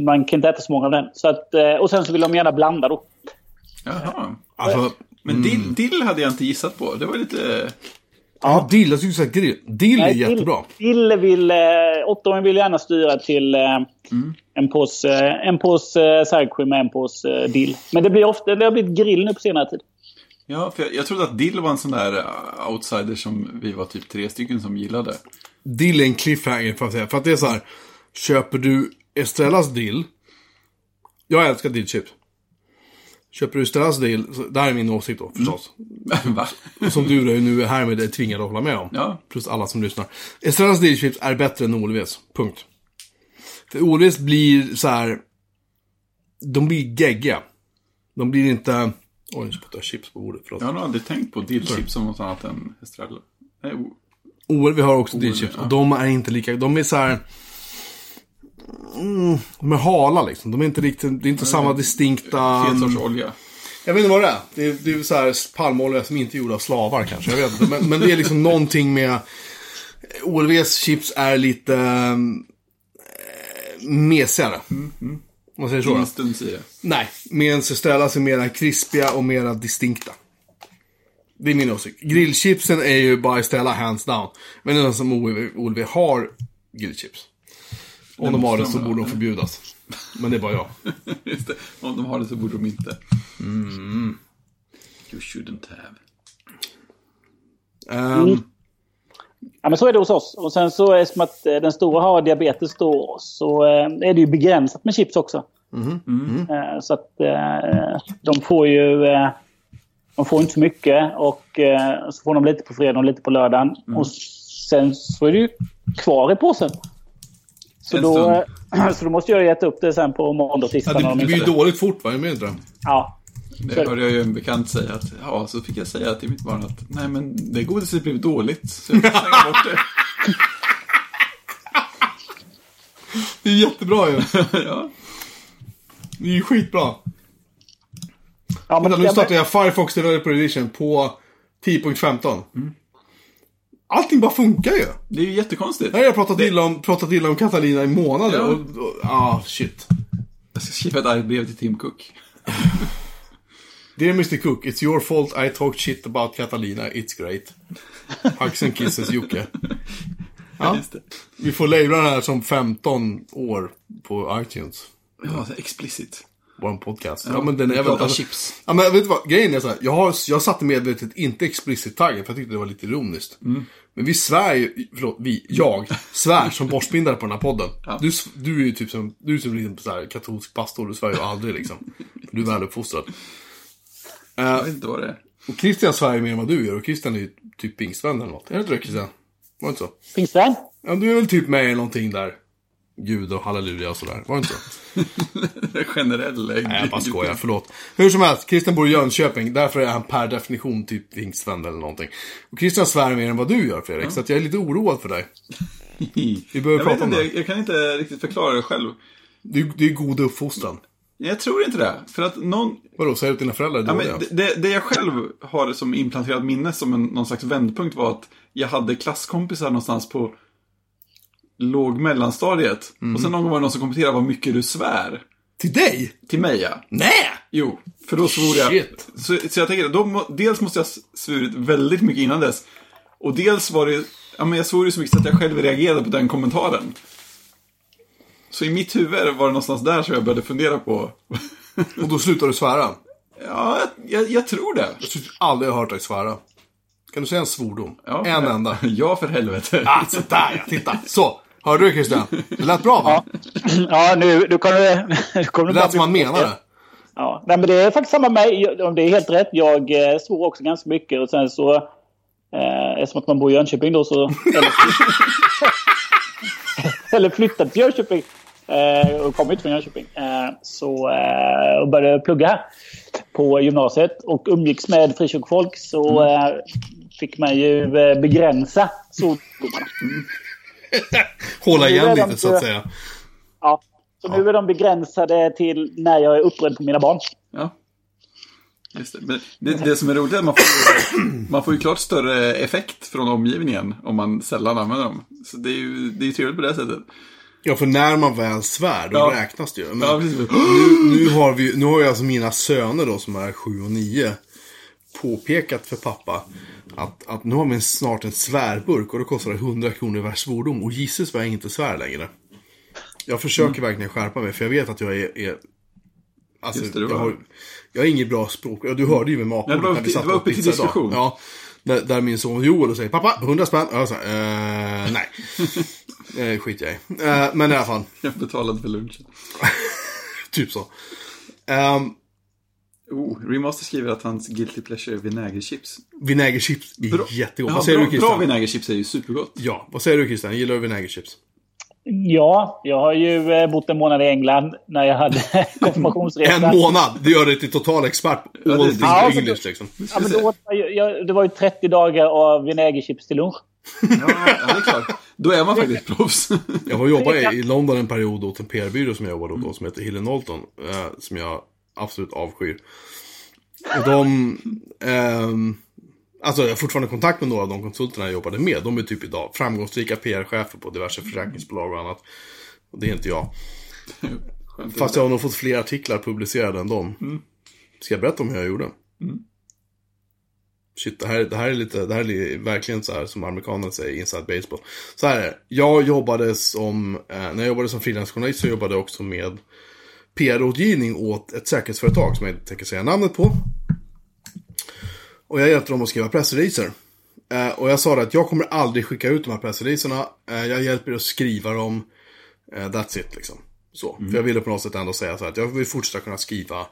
man kan inte äta så många av den. Så att, och sen så vill de gärna blanda då. Jaha. Alltså, men dill hade jag inte gissat på. Det var lite... Ja, dill. Jag skulle säga grill. Dill är jättebra. Dill vill... Åttaåringen vill gärna styra till en påse särkrim med en påse dill. Men det har blivit grill nu på senare tid. Ja, för jag trodde att dill var en sån där outsider som vi var typ 3 stycken som gillade. Dill är en cliffhanger för att säga. För att det är så här... Köper du Estrellas dill? Jag älskar dillchips. Köper du Estrellas dill? Det här är min åsikt då, förstås. Mm. Som du då nu är här med dig tvingad att hålla med om. Ja. Plus alla som lyssnar. Estrellas dillchips är bättre än Olves. Punkt. För Olves blir så här... De blir gegga. De blir inte... Oj, nu spottar jag chips på bordet. Förlåt. Jag har aldrig tänkt på dillchips som något annat än Estrella. Nej, Olve har också dillchips. Ja. Och de är inte lika... De är så här... de är hala liksom. De är inte riktigt, det är inte samma distinkta fetsortsolja. Jag vet inte vad det är. Det är så här palmolja som inte är gjord av slavar kanske. Jag vet inte. Men det är liksom någonting med OLVs chips är lite mesigare. Man säger så. Instensiga. Nej, medan Estrellas är mera krispiga och mera distinkta. Det är min åsikt. Grillchipsen är ju bara Estrella hands down. Men den som OLV har grillchips. Om de har det så borde de förbjudas. Men det är bara jag. Just det. Om de har det så borde de inte. Mm. You shouldn't have. Ja, men så är det hos oss. Och sen så är det som att den stora har diabetes då. Så är det ju begränsat med chips också. Så att de får ju... De får inte så mycket. Och så får de lite på fredag och lite på lördagen. Och sen så är det ju kvar i påsen. Så då måste jag äta upp det sen på måndag och tisdag. Ja, det blir ju dåligt fort, va? Jag menar det. Ja. Det hörde jag ju en bekant säga. Att, ja, så fick jag säga till mitt barn att nej, men det godiset blev dåligt. Så jag fick slänga bort det. Det är jättebra ju. Ja. Det är ju skitbra. Ja, men nu startar jag Firefox Developer Edition på 10.15. Mm. Allting bara funkar ju. Det är ju jättekonstigt. Jag har pratat illa om Catalina i månader. Ja, shit. Jag ska skriva ett brev till Tim Cook. Dear Mr Cook, it's your fault I talked shit about Catalina. It's great. Hugs and kisses, Jocke. Ja, vi får labla den här som 15 år på iTunes. Ja, explicit. Vår podcast. Ja, men den är väl alltså, chips. Ja, men vet du vad? Grejen är så här, jag satte medvetet inte explicit taggen för jag tyckte det var lite ironiskt. Mm. Men vi svär, jag svär som borstbindare på den här podden. Ja. Du är ju typ som en så här katolsk pastor, du svär ju aldrig liksom. Du är väl uppfostrad. Jag vet inte vad det är. Och Christian svär ju mer än vad du gör, och Christian är ju typ pingstvän eller något. Är det inte det, Christian? Var det inte så? Pingstvän? Ja, du är väl typ med i någonting där. Gud och halleluja och sådär. Var det inte så? Det är generell. Nej, jag bara skojar. Förlåt. Hur som helst, Christian bor i Jönköping. Därför är han per definition typ pingstvän eller någonting. Och Christian svär mer än vad du gör, Fredrik. Mm. Så att jag är lite oroad för dig. Vi behöver prata om det. Jag kan inte riktigt förklara det själv. Det är god uppfostran. Jag tror inte det. För att någon... Vadå, säger ut dina föräldrar? Ja, men det jag själv har som implanterat minne som någon slags vändpunkt var att jag hade klasskompisar någonstans på låg mellanstadiet. Och sen någon gång var det någon som kommenterade vad mycket du svär. Till dig? Till mig, ja. Nej! Jo, för då svor jag. Så jag tänker, då, dels måste jag svurit väldigt mycket innan dess. Och dels var det, ja men jag svor ju så mycket så att jag själv reagerade på den kommentaren. Så i mitt huvud var det någonstans där som jag började fundera på. Och då slutade du svära? Ja, jag tror det. Jag tror aldrig jag har hört dig svära. Kan du säga en svordom? Ja, en enda. Ja, för helvete. Alltså där, ja, titta. Så. Hör du, Christian? Det lät bra, va? Ja, nu kommer det lät som man menar det. Ja, nej, men det är faktiskt samma med mig. Om det är helt rätt, jag svor också ganska mycket. Och sen så, eftersom att man bor i Jönköping då, så... eller flyttade till Jönköping. Och kom ut från Jönköping. Och började plugga på gymnasiet. Och umgicks med frikyrkofolk. Så fick man ju begränsa svordomarna. Hålla igen lite, så att säga. Ja, så ja. Nu är de begränsade till när jag är upprörd på mina barn. Ja. Just det. Men det som är roligt är att man får ju klart större effekt från omgivningen om man sällan använder dem. Så det är ju trevligt på det sättet. Ja, för när man väl svär, då räknas det ju. Men ja, nu har jag alltså mina söner då, som är 7 och 9, påpekat för pappa att nu har vi snart en svärburk, och då kostar det 100 kronor per svordom. Och Jesus, vad jag inte svär längre. Jag försöker verkligen skärpa mig, för jag vet att jag är alltså, det, jag har inget bra språk. Du hörde ju med maten när vi satt och åt pizza idag. Ja, där min son Joel och säger pappa, 100 spänn. Jag säger, nej. Skit jag i. Men i alla fall. Jag betalade för lunchen. Typ så. Remaster skriver att hans guilty pleasure är vinägerchips. Vinägerchips är jättegott. Vad säger du, Christian? Bra vinägerchips är ju supergott. Ja, vad säger du, Christian? Gillar du vinägerchips? Ja, jag har ju bott en månad i England när jag hade konfirmationsresa. En månad, det gör det till total expert. Det var ju 30 dagar av vinägerchips till lunch. Ja, det är klart. Då är man faktiskt proffs. Jag har jobbat i London en period åt en PR-byrå som jag jobbade åt då, som heter Hill & Knowlton, som jag absolut avskyr. Och de... Alltså jag har fortfarande kontakt med några av de konsulterna jag jobbade med. De är typ idag framgångsrika PR-chefer på diverse försäkringsbolag och annat. Och det är inte jag. Fast jag har nog fått fler artiklar publicerade än dem. Mm. Ska jag berätta om hur jag gjorde? Mm. Shit, det här är verkligen så här som amerikanerna säger, inside baseball. Så här är det. När jag jobbade som frilansjournalist så jobbade jag också med PR-rådgivning åt ett säkerhetsföretag som jag inte tänker säga namnet på. Och jag hjälpte dem att skriva pressreleaser. Och jag sa att jag kommer aldrig skicka ut de här pressreleaserna. Jag hjälper att skriva dem. That's it, liksom. Så. Mm. För jag ville på något sätt ändå säga så här, att jag vill fortsätta kunna skriva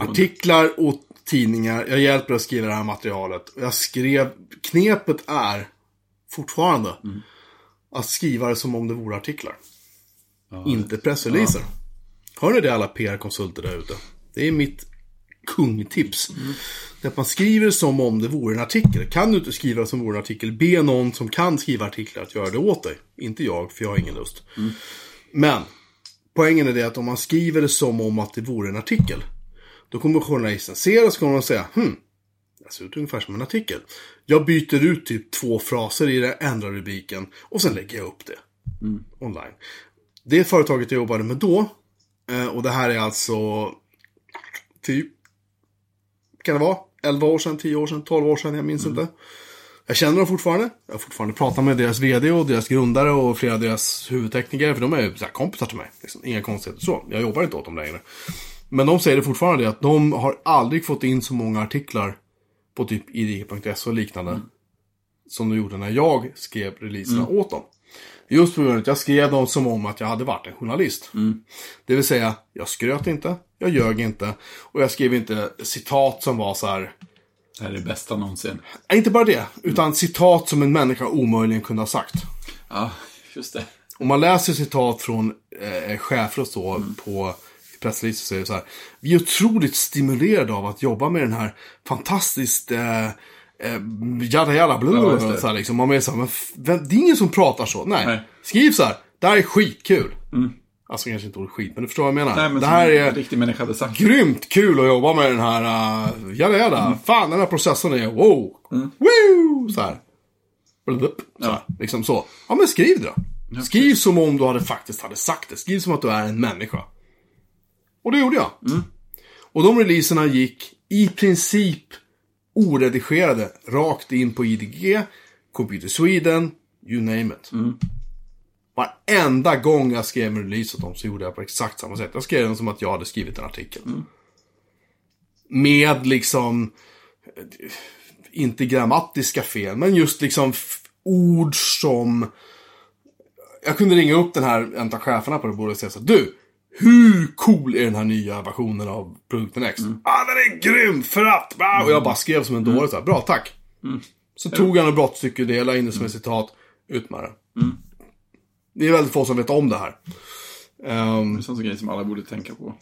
artiklar och tidningar. Jag hjälper att skriva det här materialet. Och jag skrev... Knepet är fortfarande att skriva det som om det vore artiklar. Ja, inte pressreleaser. Ja. Hör ni det, alla PR-konsulter där ute? Det är mitt... kungtips. Där man skriver som om det vore en artikel. Kan du inte skriva som vore en artikel, be någon som kan skriva artiklar att göra det åt dig. Inte jag, för jag har ingen lust. Men poängen är det att om man skriver det som om att det vore en artikel, då kommer journalisten se det och så kommer de säga det ser ut ungefär som en artikel. Jag byter ut typ 2 fraser i den, ändrar rubriken och sen lägger jag upp det online. Det företaget jag jobbade med då, och det här är alltså typ, kan det vara 11 år sedan, 10 år sedan, 12 år sedan, jag minns inte. Jag känner dem fortfarande. Jag har fortfarande pratat med deras vd och deras grundare och flera av deras huvudtekniker, för de är ju så här kompisar till mig. Liksom. Inga konstigheter så. Jag jobbar inte åt dem längre. Men de säger det fortfarande, att de har aldrig fått in så många artiklar på typ iDRAC.se och liknande som de gjorde när jag skrev releaserna åt dem. Just på grund av att jag skrev dem som om att jag hade varit en journalist. Det vill säga, jag skröt inte, jag ljög inte, och jag skrev inte citat som var så här, det här är det bästa någonsin. Inte bara det, utan citat som en människa omöjligen kunde ha sagt. Ja, just det. Om man läser citat från chefer och så på pressreleaser, så säger det så här: vi är otroligt stimulerade av att jobba med den här fantastiskt... jada blod, ja, så här, liksom. Man är så här, men det är ingen som pratar så. Nej. Skriv så här: det här är skitkul. Alltså kanske inte ordet skit, men du förstår vad jag menar. Nej, men det här är riktig människa sagt. Grymt kul att jobba med den här jada. Fan, den här processen är wow. Woo! Så här. Blup, så här. Ja. Liksom så. Ja, men skriv det då. Skriv som om du hade sagt det. Skriv som att du är en människa. Och det gjorde jag. Och de releaserna gick i princip oredigerade rakt in på IDG, Computer Sweden, you name it. Varenda gång jag skrev en release åt dem så gjorde jag på exakt samma sätt. Jag skrev den som att jag hade skrivit en artikel. Med liksom inte grammatiska fel, men just liksom ord som... Jag kunde ringa upp den här en av cheferna på det bordet och säga så här: du, hur cool är den här nya versionen av produkten X? Den är grym för att... Och jag bara skrev som en dåre så här: bra, tack. Så tog han en brottstycke, delade in det som ett citat, ut med det. Det är väldigt få som vet om det här. Det är sånt grej som alla borde tänka på.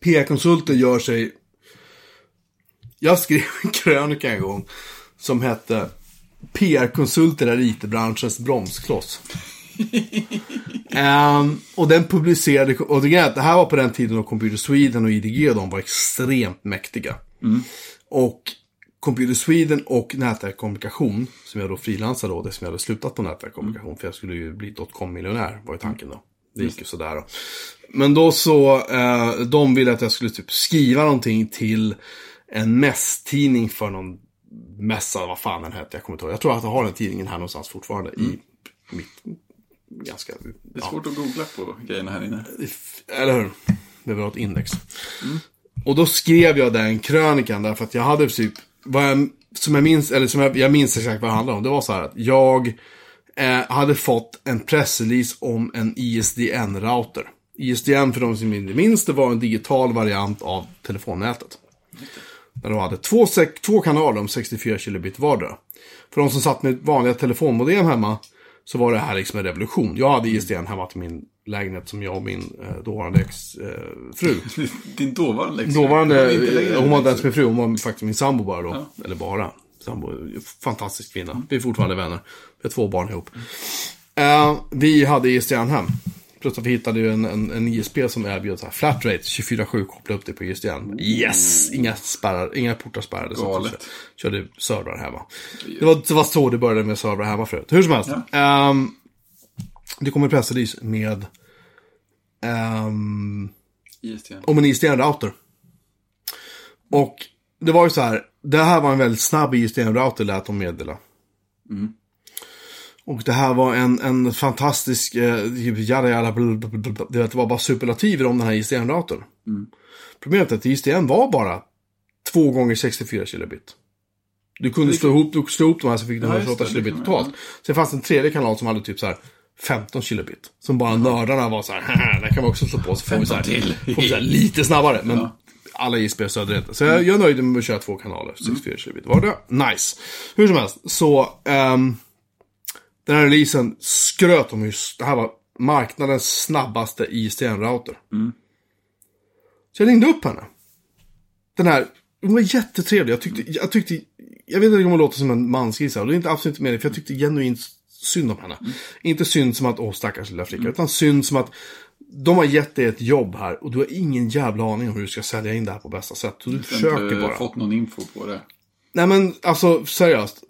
PR-konsulter gör sig... Jag skrev en krönika en gång som hette PR-konsulter är IT-branschens bromskloss. Och den publicerade, och det här var på den tiden då Computer Sweden och IDG, de var extremt mäktiga. Mm. Och Computer Sweden och nätverkskommunikation, som jag då frilansade då, det som jag hade slutat på nätverkskommunikation, för jag skulle ju bli dotcom-miljonär, var ju tanken då. Det gick ju sådär då. Men då så, de ville att jag skulle typ skriva någonting till en mässtidning för någon mässa, vad fan den hette, jag kommer inte ihåg. Jag tror att jag har den tidningen här någonstans fortfarande i mitt ganska... Det är svårt att googla på grejerna här inne. Eller hur? Det var ett index. Mm. Och då skrev jag den krönikan därför att jag hade typ... Som jag minns exakt vad det handlade om. Det var så här att jag hade fått en pressrelease om en ISDN-router. ISDN, för de som inte minns, det var en digital variant av telefonnätet. Där de hade två kanaler om 64 kilobit vardera. För de som satt med vanliga telefonmodem hemma så var det här liksom en revolution. Jag hade ISDN hemma till min lägenhet som jag och min dåvarande ex-fru. Din dåvarande ex-fru? Hon var inte ens min fru, hon var faktiskt min sambo bara då. Ja. Eller bara. Sambo, fantastisk kvinna. Mm. Vi är fortfarande vänner. Vi har 2 barn ihop. Vi hade ISDN hem. Plötsligt vi hittade ju en ISP som erbjöd så här flatrate, 24/7, koppla upp det på ISDN. Yes! Inga portar spärrades. Körde servrar hemma. Det var så det började med servrar hemma förut. Hur som helst. Ja. Det kommer pressrelease med ISDN. Om en ISDN-router. Och det var ju så här, det här var en väldigt snabb ISDN-router, lät de meddela. Mm. Och det här var en fantastisk det var bara superlativer om den här ISDN-router. Mm. Problemet är att ISDN var bara 2x64 kilobit. Du kunde slå ihop de här så fick du 128 kilobit totalt. Sen fanns en tredje kanal som hade typ så här 15 kilobit. Som bara nördarna var så här, där kan man också slå på så får vi så här, lite snabbare. Men alla ISP stödde det. Så jag nöjde mig med att köra 2 kanaler, 64 kilobit. Var det? Nice. Hur som helst, så... Den här releasen skröt om just... Det här var marknadens snabbaste ISDN-router. Mm. Så jag ringde upp henne. Den här... Hon var jättetrevlig. Jag tyckte... Jag vet inte om hon låter som en mansgrisare. Det är inte absolut med det. För jag tyckte genuint synd om henne. Mm. Inte synd som att... Åh, stackars lilla flicka. Mm. Utan synd som att... De har gett dig ett jobb här. Och du har ingen jävla aning om hur du ska sälja in det här på bästa sätt. Så du försöker bara. Fått någon info på det. Nej, men alltså seriöst.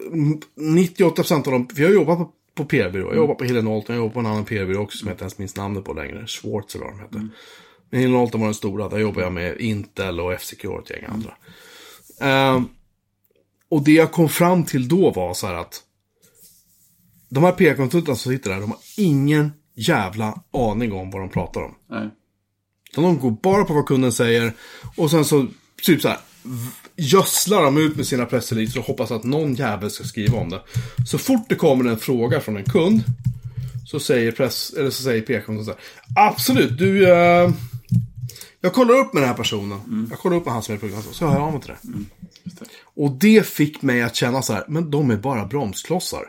98% av dem... För jag har jobbat på PR-byrå. Jag jobbar på Hillen Olten. Jag jobbar på en annan PR-byrå också som jag inte ens minns namnet på längre. Schwartz eller vad de hette. Mm. Men Hillen Olten var den stora. Där jobbar jag med Intel och F-Security och andra. Och det jag kom fram till då var så här att de här PR-konsulterna som sitter där, de har ingen jävla aning om vad de pratar om. Nej. Så de går bara på vad kunden säger och sen så typ så här gödslar de ut med sina pressreleaser och hoppas att någon jävel ska skriva om det. Så fort det kommer en fråga från en kund så säger PR-kunden så här: absolut, du jag kollar upp med den här personen. Mm. Jag kollar upp med han som är programledare, så jag hör av mig till det. Mm. Just det. Och det fick mig att känna så här, men de är bara bromsklossar.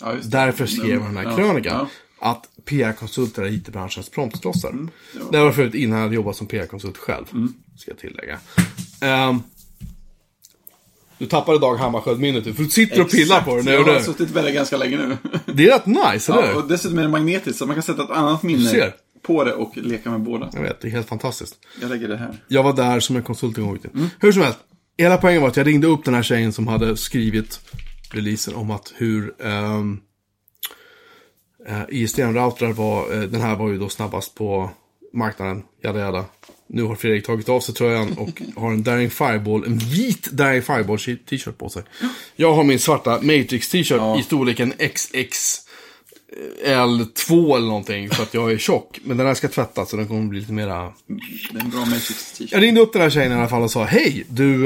Ja, just det. Därför skrev han den här krönikan. Ja. Att PR-konsulter är IT-branschens bromsklossar. Mm. Ja. Det var förut innan jag hade jobbat som PR-konsult själv. Mm. Ska jag tillägga. Du tappade Dag Hammarskjöld minnet. För du sitter och pillar på den. Jag har suttit väldigt ganska länge nu. Det är rätt nice, eller? Ja, och dessutom är det magnetiskt. Så man kan sätta ett annat minne på det och leka med båda. Jag vet, det är helt fantastiskt. Jag lägger det här. Jag var där som en konsult en gång. Hur som helst, hela poängen var att jag ringde upp den här tjejen som hade skrivit releasen om att hur ISDN-routrar var... den här var ju då snabbast på marknaden. Jadda. Nu har Fredrik tagit av sig tröjan och har en Daring Fireball, en vit Daring Fireball t-shirt på sig. Jag har min svarta Matrix t-shirt i storleken XXL2 eller någonting för att jag är tjock. Men den här ska tvättas så den kommer bli lite mera... Det är en bra Matrix t-shirt. Jag ringde upp den här tjejen i alla fall och sa: hej, du...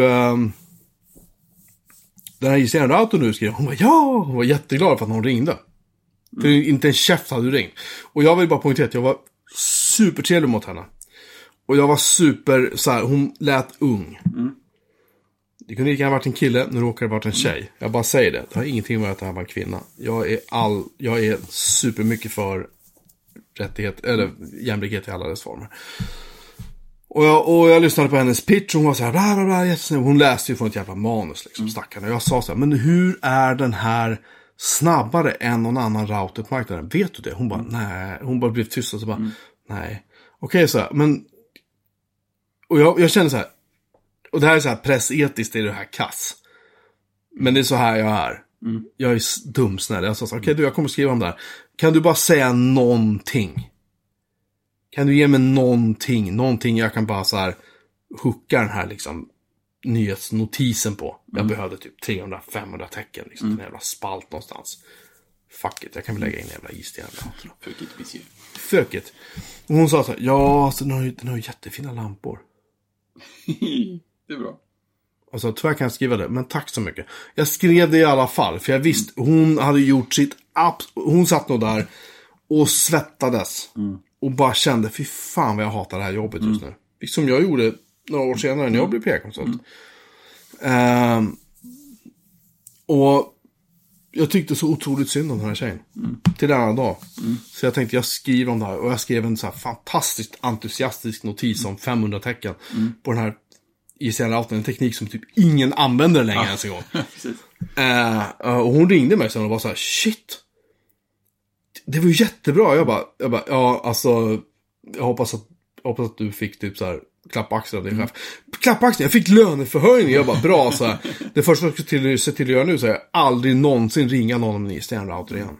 den här ISDN-router nu skrev. Hon var ja! Hon var jätteglad för att hon ringde. För inte en chef hade ringt. Och jag vill bara poängtera att jag var supertrevlig mot henne. Och jag var super så här, hon lät ung. Mm. Det kunde inte ha varit en kille, nu råkar det ha varit en tjej. Jag bara säger det har ingenting med att det här var en kvinna. Jag är super mycket för rättighet eller jämlikhet i alla dess former. Och jag lyssnade på hennes pitch och hon var så här bla bla bla, jättesnäll. Hon läste ju från ett jävla manus liksom, stackarna. Jag sa så här, men hur är den här snabbare än någon annan router på marknaden? Vet du det? Hon bara, nej. Hon bara blev tyst och så bara, nej. Okej, så här, men... Och jag känner så här, och det här är så här pressetiskt, det är det här kass. Men det är så här jag är. Jag är dumsnäll. Jag sa så här, okej, du, jag kommer skriva om det här. Kan du bara säga någonting? Kan du ge mig någonting? Någonting jag kan bara så här hooka den här liksom nyhetsnotisen på. Jag behövde typ 300-500 tecken liksom, till en jävla spalt någonstans. Fuck it, jag kan väl lägga in en jävla is till henne. Fuck it. Och hon sa så här, ja, alltså, den har ju jättefina lampor. Det är bra. Alltså, tyvärr kan jag skriva det, men tack så mycket. Jag skrev det i alla fall, för jag visste, hon hade gjort sitt hon satt nog där och svettades. Och bara kände, fy fan vad jag hatar det här jobbet just nu. Liksom jag gjorde några år senare när jag blev PR-konsult. Och jag tyckte så otroligt synd om den här tjejen. Till denna dag. Så jag tänkte, jag skriver om det här. Och jag skrev en så här fantastiskt entusiastisk notis om 500 tecken. På den här ICN-routern. En teknik som typ ingen använder längre ens en gång. Och hon ringde mig sen och var så här, shit. Det var ju jättebra. Jag bara ja, alltså jag hoppas att du fick typ så här klappa axeln av din chef. Klappa axeln, jag fick löneförhöjning. Jag bara, bra så här. Det första jag skulle se till att göra nu så är jag aldrig någonsin ringa någon om en ISDN-router igen.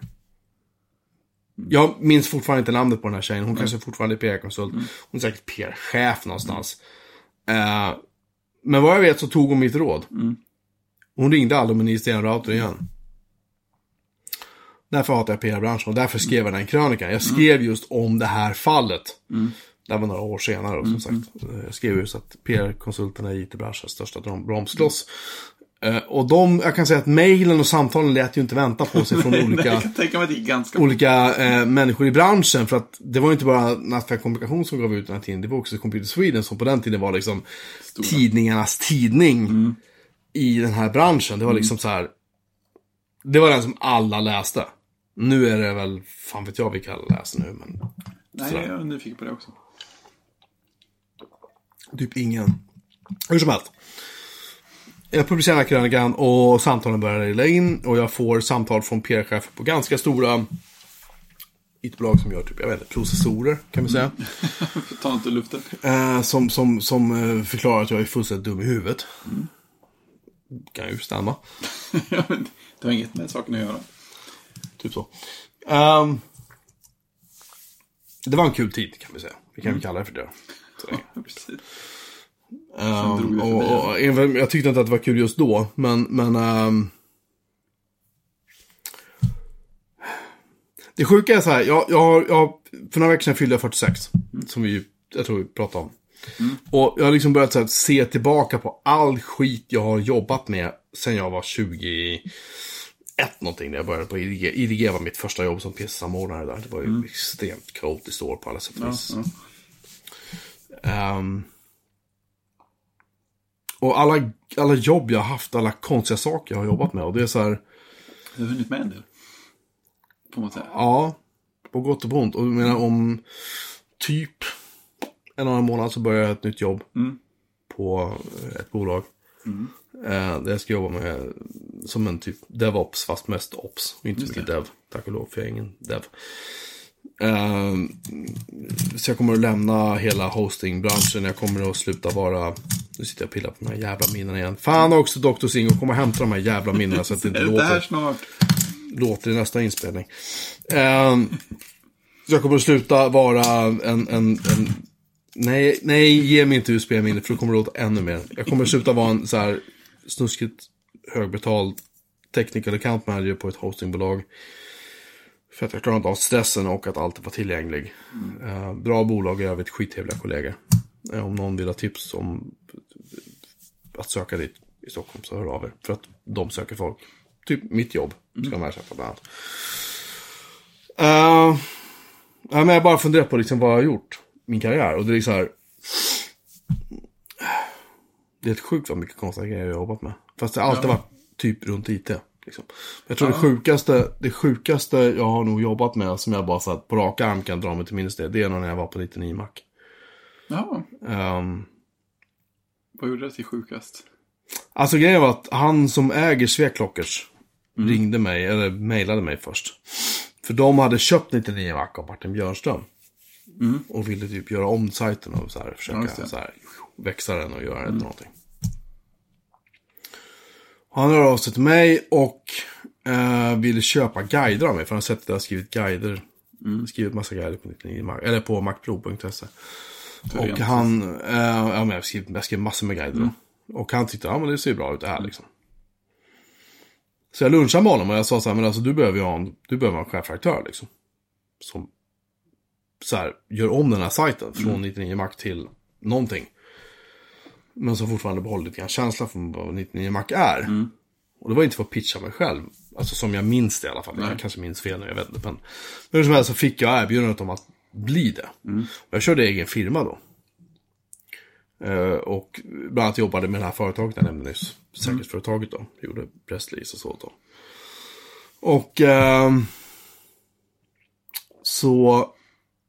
Jag minns fortfarande inte namnet på den här tjejen. Hon kanske fortfarande är PR-konsult. Hon är säkert PR-chef någonstans. Men vad jag vet så tog hon mitt råd. Hon ringde aldrig om en ISDN-router igen. Därför hatar jag PR-branschen och därför skrev jag den krönikan. Jag skrev just om det här fallet. Det var några år senare och som sagt. Jag skrev just att PR-konsulterna i IT-branschens största bromskloss. Och jag kan säga att mejlen och samtalen lät ju inte vänta på sig från olika människor i branschen. För att det var ju inte bara Nattsudd kommunikation som gav ut den här tiden. Det var också Computer Sweden som på den tiden var liksom stora. Tidningarnas tidning i den här branschen. Det var liksom så här. Det var den som alla läste. Nu är det väl, fan vet jag vilka alla läser nu, men... Nej, sådär. Jag är nyfiken på det också. Typ ingen. Hur som helst. Jag publicerar krönikan och samtalen börjar regla in. Och jag får samtal från PR-chefer på ganska stora IT-bolag som gör typ, jag vet inte, processorer kan man säga. Ta inte luften. Som förklarar att jag är fullständigt dum i huvudet. Kan ju stämma. Ja, men... Det har inget med saken att göra. Typ så. Det var en kul tid kan vi säga. Vi kan väl kalla det för det. Ja, precis. Jag tyckte inte att det var kul just då. Men det sjuka är så här. Jag för några veckor sedan fyllde jag 46. Som jag tror vi pratade om. Och jag har liksom börjat så här, se tillbaka på all skit jag har jobbat med sen jag var 21 någonting när jag började på IDG. IDG var mitt första jobb som PC-samordnare där. Det var ju extremt kaotiskt år på alla sätt och vis. Och alla jobb jag har haft, alla konstiga saker jag har jobbat med. Och det är så här... Du har hunnit med en del. På något sätt. Ja, på gott och på ont. Och jag menar om typ en annan månad så börjar jag ett nytt jobb på ett bolag. Där jag ska jobba med som en typ DevOps fast mest Ops och inte mycket Dev, tack och lov för jag är ingen Dev. Så jag kommer att lämna hela hostingbranschen. Jag kommer att sluta vara... Nu sitter jag och pillar på de här jävla minnena igen. Fan också Dr. Singo, kommer hämta de här jävla minnena så att det inte låter i nästa inspelning. Så jag kommer att sluta vara en Nej, ge mig inte USB-minne för då kommer det låta ännu mer. Jag kommer att sluta vara en så här snuskigt högbetald technical account manager på ett hostingbolag. För att jag klarar inte av stressen och att allt var tillgängligt. Bra bolag och jag vet skithävliga kollegor. Om någon vill ha tips om att söka dit i Stockholm så hör av er. För att de söker folk. Typ mitt jobb ska man ersätta bland annat. Men jag bara funderar på liksom vad jag har gjort. Min karriär, och det är så här. Det är ett sjukt vad mycket konstiga grejer jag har jobbat med. Fast det alltid varit typ runt IT liksom. Jag tror det sjukaste jag har nog jobbat med som jag bara så att på rak arm kan dra mig till minnes det är nog när jag var på 99 Mac. Ja. Vad gjorde det till sjukast? Alltså grejen var att han som äger Sveklockers ringde mig, eller mejlade mig först. För de hade köpt 99 Mac av Martin Björnström. Och ville typ göra om sajten och så här, försöka så här, växa den och göra det till någonting. Han hörde av sig till mig och ville köpa guider av mig. För han har sett att jag har skrivit guider. Skrivit massa guider på 99 Mac, eller på macpro.se. Och han, ja men jag skrev massor med guider. Och han tyckte, ja men det ser ju bra ut det här liksom. Så jag lunchade med honom och jag sa så här, men alltså du behöver ha en chefredaktör liksom. Som så här, gör om den här sajten från 99 Mac till någonting. Men som fortfarande behåller lite grann känsla från vad 99 Mac är. Och det var inte för att pitcha mig själv. Alltså som jag minns det i alla fall. Nej. Jag kanske minns fel nu, jag vet inte. Men hur som helst så fick jag erbjudandet om att bli det. Jag körde egen firma då. Och bland annat jobbade med det här företaget jag nämnde nyss. Säkerhetsföretaget då. Jag gjorde pressrelease och så då. Och så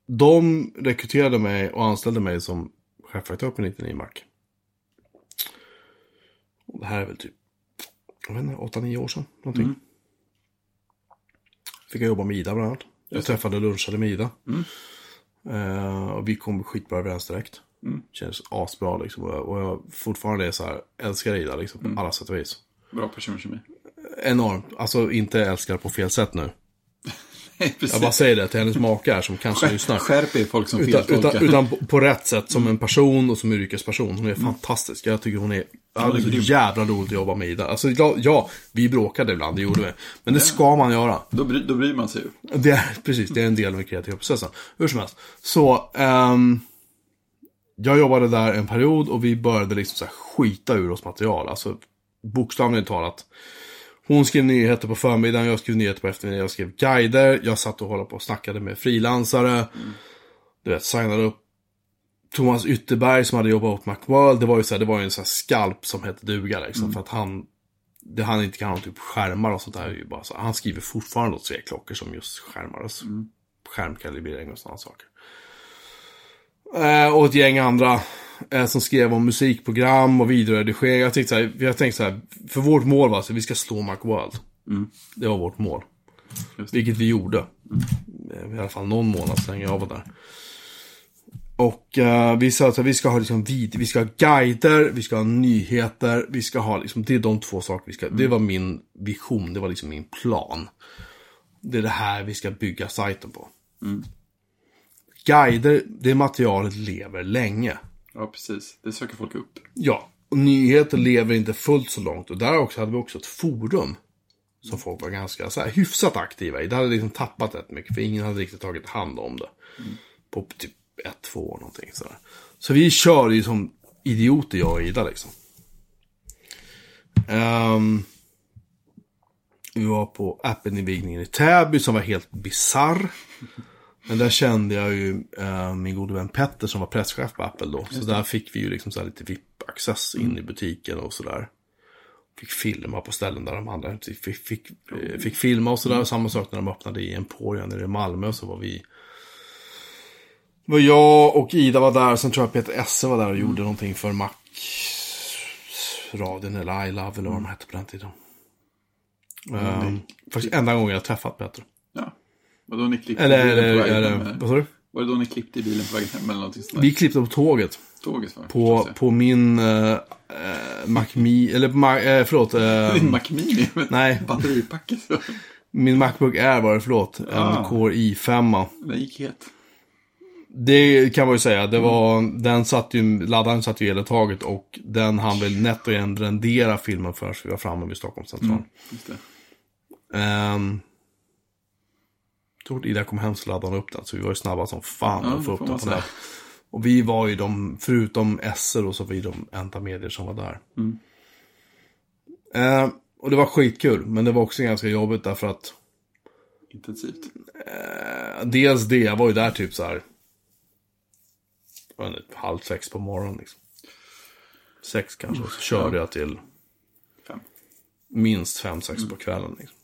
de rekryterade mig och anställde mig som chefredaktör på 99 Mac. Och det här är väl typ 8-9 år sedan någonting. Fick jag jobba med Ida bland annat. Jag träffade och lunchade med Ida. Och vi kom skitbra överens direkt. Känns asbra liksom. Och jag fortfarande är så här, älskar Ida liksom, på alla sätt och vis. Bra personkemi. Enormt. Alltså inte älskar på fel sätt nu. Nej, precis. Jag bara säger det till hennes makar som kanske lyssnar. Skärp er folk som feltolkar. Utan på rätt sätt som en person och som yrkesperson. Hon är fantastisk. Jag tycker hon är så jävla roligt att jobba med Ida. Alltså ja, vi bråkade ibland, det gjorde vi. Men det ska man göra. Då bryr man sig ju. Precis, det är en del av den kreativa processen. Hur som helst. Så jag jobbade där en period och vi började liksom så här skita ur oss material. Alltså bokstavligen talat. Hon skrev nyheter på förmiddagen, jag skrev nyheter på eftermiddagen, jag skrev guider, jag satt och håller på och snackade med frilansare. Du vet, signade upp Thomas Ytterberg som hade jobbat åt Macwell. Det var ju så här, det var ju en sån här skalp som hette duga liksom, för att han inte kan ha typ skärmar och sånt där, ju bara så. Han skriver fortfarande åt Sveklockers som just skärmar och skärmkalibrering och såna saker. Och ett gäng andra som skrev om musikprogram och videoredigering. Jag tänkte så här, för vårt mål var att vi ska slå Macworld. Det var vårt mål. Vilket vi gjorde. I alla fall någon månad sedan jag var där. Och vi sa att vi ska ha liksom video, vi ska ha guider, vi ska ha nyheter, vi ska ha liksom, det är de två saker vi ska. Det var min vision, det var liksom min plan. Det är det här vi ska bygga sajten på. Guider, det materialet lever länge. Ja, precis. Det söker folk upp. Ja, och nyheter lever inte fullt så långt. Och där också hade vi också ett forum som folk var ganska så här, hyfsat aktiva i. Det hade liksom tappat rätt mycket, för ingen hade riktigt tagit hand om det. På typ 1-2 år någonting sådär. Så vi kör ju som idioter, jag och Ida liksom. Vi var på Apple-invigningen i Täby som var helt bizarr. Men där kände jag ju min gode vän Petter som var presschef på Apple då. Så där fick vi ju liksom så här lite VIP-access in i butiken och sådär. Fick filma på ställen där de andra fick filma och sådär. Samma sak när de öppnade i Emporia nere i Malmö, så var jag och Ida var där. Sen tror jag Peter Esse var där och gjorde någonting för Mac-radion eller I Love eller vad de hette på den tiden. Faktiskt enda gången jag träffat Peter. Ja. Var då ni klippte i bilen på vägen hem eller någonting sånt där? Vi klippte på tåget. På min Mac Mini eller din Mac Mini? Nej. Batteripacket. Min MacBook Air var det, en Core i5. Den gick het. Det kan man ju säga. Det var laddaren satt ju hela taget och den hann väl netto igen rendera filmen förrän vi var framme vid Stockholms central. Just det. Tog Ida kom hem så laddade upp den. Så vi var ju snabba som fan att få upp den på det. Och vi var ju de, förutom SR och så var vi de enda medier som var där. Och det var skitkul. Men det var också ganska jobbigt därför att intensivt. Dels det, jag var ju där typ så här 5:30 på morgonen liksom. 6 kanske. Och så körde jag till 5. Minst 5-6 på kvällen liksom.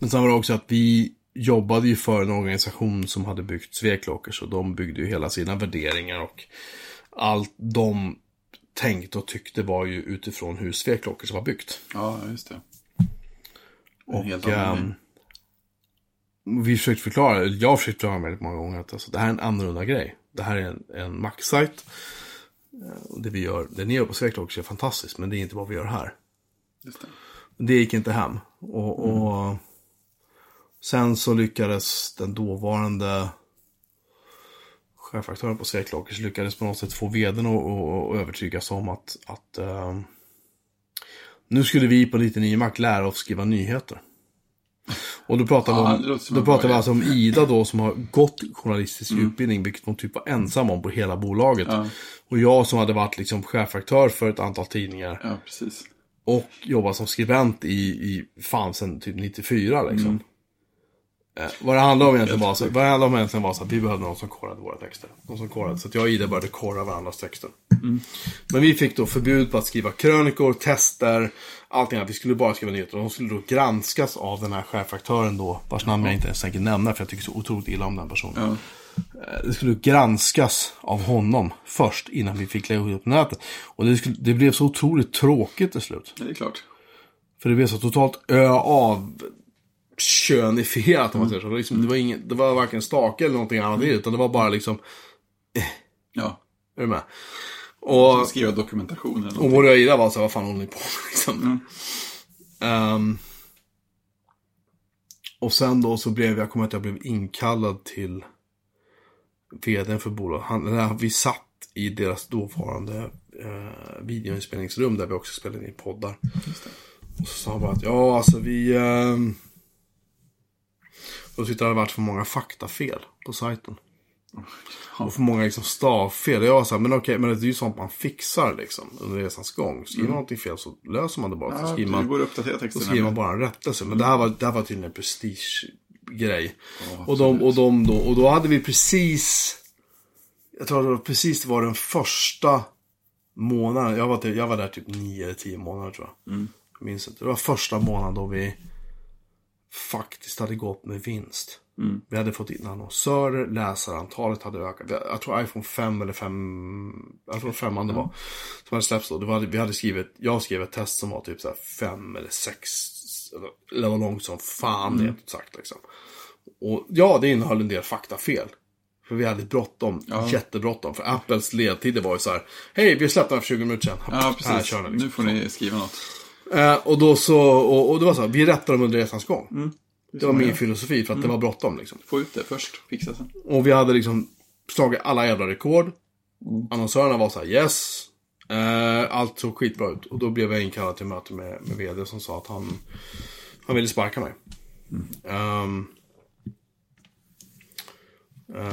Men sen var det också att vi jobbade ju för en organisation som hade byggt Sveklockers, och de byggde ju hela sina värderingar och allt de tänkte och tyckte var ju utifrån hur Sveklockers var byggt. Ja, just det. Och jag har försökt förklara väldigt många gånger att alltså, det här är en annorlunda grej. Det här är en Mac-sajt. Det ni gör på Sveklockers är fantastiskt, men det är inte vad vi gör här. Just det. Det gick inte hem. Och sen så lyckades den dåvarande chefaktören på Sveklockers på något sätt få vdn och övertygas om att nu skulle vi på 99 Mac lära oss skriva nyheter. Och då pratar vi alltså om Ida då, som har gått journalistisk utbildning, vilket hon typ var ensam om på hela bolaget. Ja. Och jag som hade varit liksom chefaktör för ett antal tidningar. Ja, precis. Och jobbat som skribent i fan sen typ 94 liksom. Vad det handlar om egentligen var så att vi behövde någon som korrade våra texter. Någon som korrade. Så att jag och Ida började korra varandras texter. Men vi fick då förbud på att skriva krönikor, tester, allting. Vi skulle bara skriva nyheter. Och de skulle då granskas av den här chefaktören då, vars namn jag inte ens tänker nämna, för jag tycker så otroligt illa om den personen. Det skulle granskas av honom först, innan vi fick lägga upp på nätet. Och det blev så otroligt tråkigt till slut. Ja, det är klart. För det blev så totalt könifierat om man säger så. Liksom, det var varken stake eller någonting annat i det, utan det var bara liksom ja. Är du med? Och skriva dokumentation eller någonting. Och vår Ida var så här, vad fan håller ni på liksom. Och sen då så jag blev inkallad till vdn för bolaget. Vi satt i deras dåvarande videoinspelningsrum där vi också spelade in poddar. Just det. Och så sa han bara att och så tyckte det hade varit för många faktafel på sajten. Och för många liksom stavfel. Jag var så här, men det är ju sånt man fixar liksom under resans gång. Skriver man någonting fel så löser man det bara. Så skriver man bara en rättelse. Men det här var tydligen en prestigegrej. Oh, och då hade vi precis, jag tror att det var precis den första månaden. Jag var där typ 9 eller 10 månader tror jag. Jag minns inte. Det var första månaden då vi faktiskt hade gått med vinst. Vi hade fått in annonsörer, läsarantalet hade ökat. Jag tror iPhone 5 eller 5, iPhone 5 det var som hade släppts då. Jag skrev ett test som var typ så här 5 eller 6 eller var långt som fan det sagt liksom. Och ja, det innehöll en del faktafel. För vi hade bråttom, jättebråttom. För Apples ledtider var ju så här: hej, vi släppte den för 20 minuter sedan. Ja, precis. Här, kör den, liksom. Nu får ni skriva något. Och det var så här, vi rättade dem under resans gång. Det var min filosofi, för att det var bråttom liksom. Få ut det först, fixa sen. Och vi hade liksom slagit alla jävla rekord. Annonsörerna var så här: yes, allt såg skitbra ut. Och då blev jag inkallad till möte med vd, som sa att han ville sparka mig.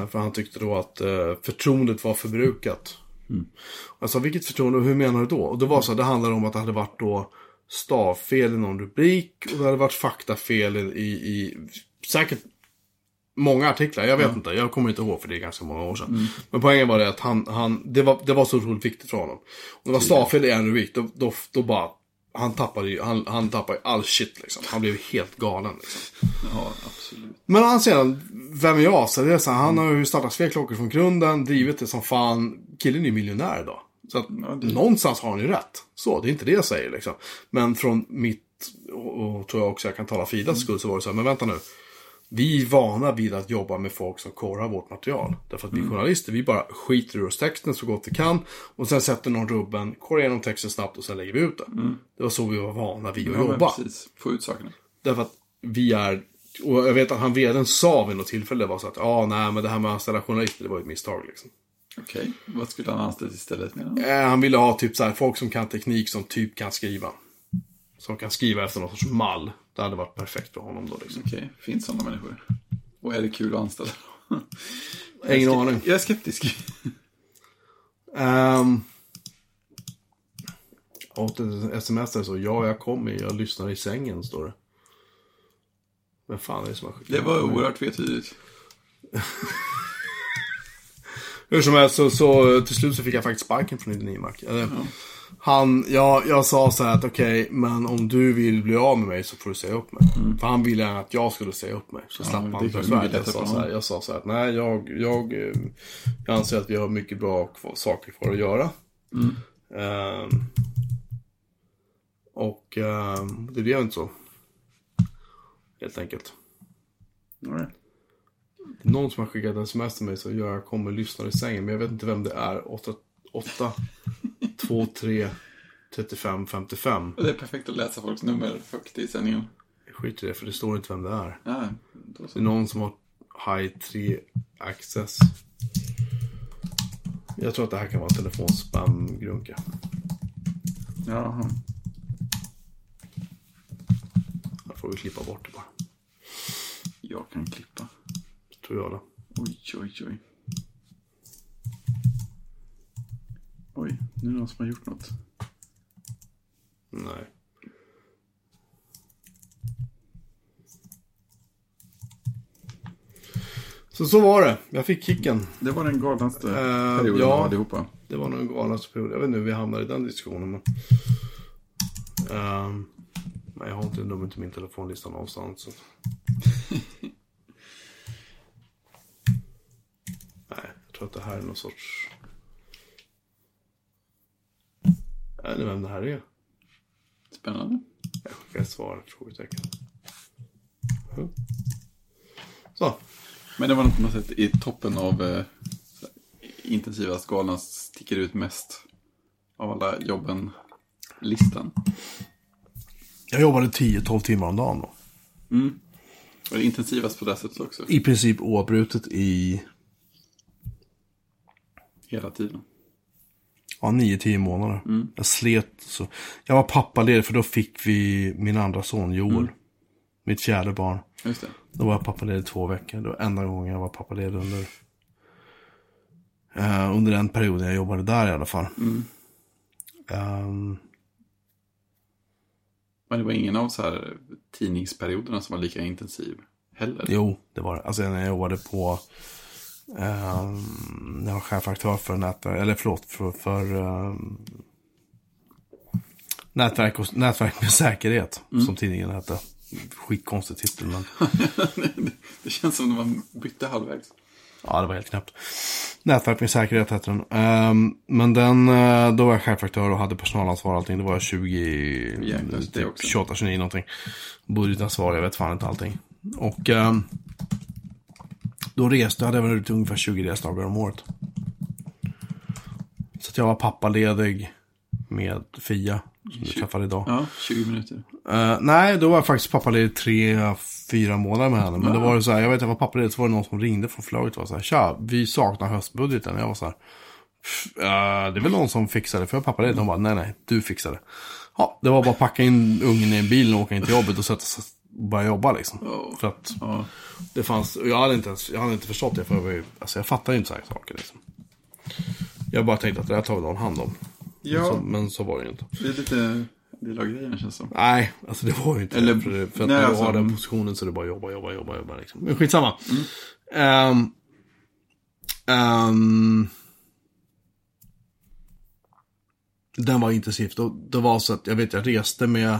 För han tyckte då att förtroendet var förbrukat. Alltså, vilket förtroende, hur menar du då? Och det var så här, det handlade om att det hade varit då stavfel i någon rubrik, och det hade varit faktafel i säkert många artiklar, jag vet inte, jag kommer inte ihåg, för det är ganska många år sedan. Men poängen var det att det var så otroligt viktigt för honom. Om det var stavfel i en rubrik, då bara han tappade all shit liksom. Han blev helt galen liksom. Ja, absolut. Men han sedan, vem är jag? Så det är så här, han har ju startat Sveklockers från grunden, drivit det som fan, killen är miljonär idag. Så att någonstans har han ju rätt. Så, det är inte det jag säger liksom. Men från mitt, och tror jag också jag kan tala för Idas skull, så var det så här, men vänta nu. Vi är vana vid att jobba med folk som korrar vårt material. Därför att vi journalister, vi bara skiter ur oss texten så gott vi kan. Och sen sätter någon rubben, korrar igenom texten snabbt och sen lägger vi ut det. Det var så vi var vana vid att jobba. Precis, få ut sakerna. Därför att vi är, och jag vet att han veden sa vid något tillfälle var så att det här med att ställa journalister, det var ett misstag liksom. Okej, vad skulle han anställa istället med? Han ville ha typ så här, folk som kan teknik, som typ kan skriva. Som kan skriva efter någon sorts mall. Det hade varit perfekt för honom då liksom. Okej, finns sådana människor. Och är det kul att anställa? Ingen aning. Jag är skeptisk. Åt sms där så, jag kommer, jag lyssnar i sängen, står det. Men fan, det är som har skickat. Det var oerhört vettigt. Hur som helst, så till slut så fick jag faktiskt sparken från 99 Mac. Jag sa så här att okej, men om du vill bli av med mig så får du säga upp mig. Mm. För han ville gärna att jag skulle säga upp mig. Så slapp han för svärd. Jag sa så här att nej, jag anser att vi har mycket bra saker för att göra. Mm. Och det blev inte så. Helt enkelt. Right. Det är någon som har skickat en sms till mig så jag kommer lyssna i sängen. Men jag vet inte vem det är. 8 2 3 35 55. Det är perfekt att läsa folks nummer högt i sändningen. Skit i det, för det står inte vem det är. Ja, det är någon som har High 3 access. Jag tror att det här kan vara telefonspam-grunka. Jaha. Här får vi klippa bort det bara. Jag kan klippa. Tror jag då. Oj. Oj, nu är det någon som har gjort något. Nej. Så var det. Jag fick kicken. Det var den galnaste perioden allihopa. Det var nog en galnaste period. Jag vet inte hur vi hamnade i den diskussionen. Men jag har inte numret till min telefonlista någonstans. Så. Nej, jag tror att det här är någon sorts... Jag vet inte vem det här är. Spännande. Jag skickar ett svar, frågetecken. Så. Men det var något man sett i toppen av intensiva skalan sticker ut mest av alla jobben-listan. Jag jobbade 10-12 timmar om dagen då. Mm. Och det intensivast på det sättet också. I princip oavbrutet i... Hela tiden. Ja, 9-10 månader. Mm. Jag slet så. Jag var pappaledig för då fick vi min andra son Joel. Mm. Mitt fjärde barn. Just det. Då var jag pappaledig 2 veckor. Det var enda gången jag var pappaledig under den perioden jag jobbade där i alla fall. Mm. Men det var ingen av så här tidningsperioderna som var lika intensiv heller? Jo, det var det. Alltså när jag jobbade på... jag var chefaktör för nätverk, eller förlåt, för nätverk med säkerhet, som tidningen hette. Skitkonstig titel, men det känns som när man bytte halvvägs. Ja, det var helt knäppt. Nätverk med säkerhet hette den. Men då var jag chefaktör och hade personalansvar och allting. Det var jag 28-29 någonting. Budgetansvar, jag vet fan inte allting. Och då hade jag väl ut ungefär 20 resdagar om året. Så att jag var pappaledig med Fia, som vi träffade idag. Ja, 20 minuter. Nej, då var jag faktiskt pappaledig 3-4 månader med henne. Men då var det så här, jag vet att jag var pappaledig, så var det någon som ringde från förlaget och var så här: tja, vi saknar höstbudgeten. Jag var så här, det är väl någon som fixade, för jag var pappaledig. De bara, nej, du fixade. Ja, det var bara att packa in ungen i en bil och åka in till jobbet och sätta sig. Bara jobba liksom. Oh. För att det fanns, och jag hade inte förstått det, för jag fattar ju inte så här saker liksom. Jag bara tänkte att det här tar vi någon hand om. Ja. Men så var det ju inte. Det är lite grejerna känns som. Nej, alltså det var ju inte. Eller, för nej, att jag har den positionen så det bara jobba liksom. Men skitsamma. Mm. Den var intensivt. Det var så att jag vet, jag reste med...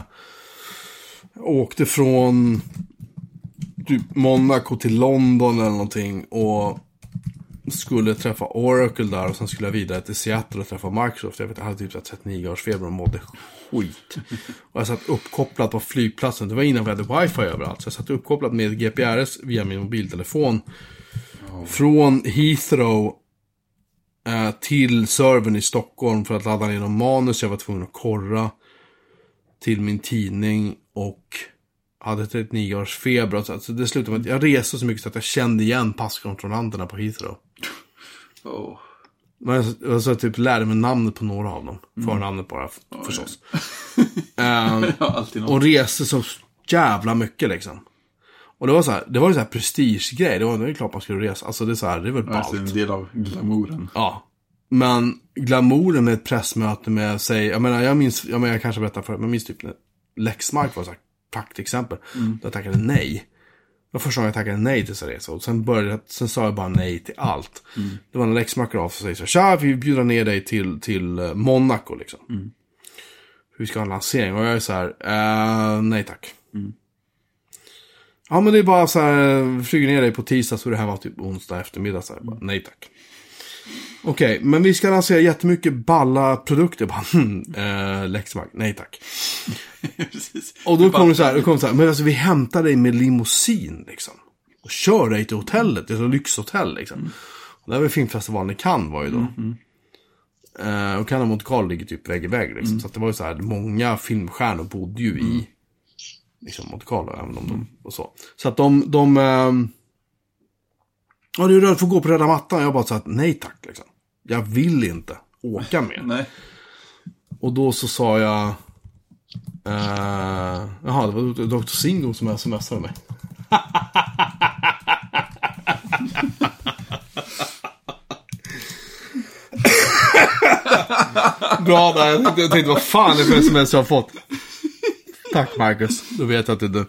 Jag åkte från typ Monaco till London eller någonting och skulle träffa Oracle där, och sen skulle jag vidare till Seattle och träffa Microsoft. Jag vet, jag hade typ 39 års feber och mådde skit. Och jag satt uppkopplat på flygplatsen. Det var innan vi hade wifi överallt. Så jag satt uppkopplat med GPRS via min mobiltelefon från Heathrow till servern i Stockholm för att ladda ner någon manus. Jag var tvungen att korra till min tidning. Och hade 39 års feber. Alltså det slutade med att jag reste så mycket så att jag kände igen passkontrollanterna på Heathrow. Oh. Men jag typ lärde mig namnet på några av dem. Förnamnet bara, förstås. Och reste så jävla mycket liksom. Och det var så här, det var en sån här prestigegrej. Det var klart man skulle resa. Alltså det är så här, det är väl ballt. Det är en del av glamouren. Ja. Men glamouren med ett pressmöte med sig. Jag kanske berättar för, men jag minns typ Lexmark var ett praktexempel. Då tackade nej. Det var första gången jag tackade nej till så resa. Och sen sa jag bara nej till allt. Det var när Lexmark av sig så här, tja, vi bjuder ner dig till Monaco liksom. hur ska han lansering? Och jag är så här, nej tack. Mm. Ja, men det är bara så här, flyger ner dig på tisdag så det här var typ onsdag eftermiddag. Så här, bara, nej tack. Okej, men vi ska lansera jättemycket balla produkter. Bara, Lexmark, nej tack. Och då kommer det så här, men alltså vi hämtar dig med limousin liksom. Och kör dig till hotellet, det är så lyxhotell liksom. Mm. Och där var filmfestivalen i Cannes var ju då. Mm. Och Cannes mot Karl ligger typ väg i väg liksom. Mm. Så att det var ju så här, många filmstjärnor bodde ju i liksom mot Karl även om de och så. Så att de ja, det är röd för att gå på röda mattan. Jag bara så att nej tack liksom. Jag vill inte åka med. Nej. Och då så sa jag jaha, det var Dr. Singo som smsade mig. Bra där. Jag tänkte vad fan är det för sms jag har fått. Tack Marcus, du vet att det är du.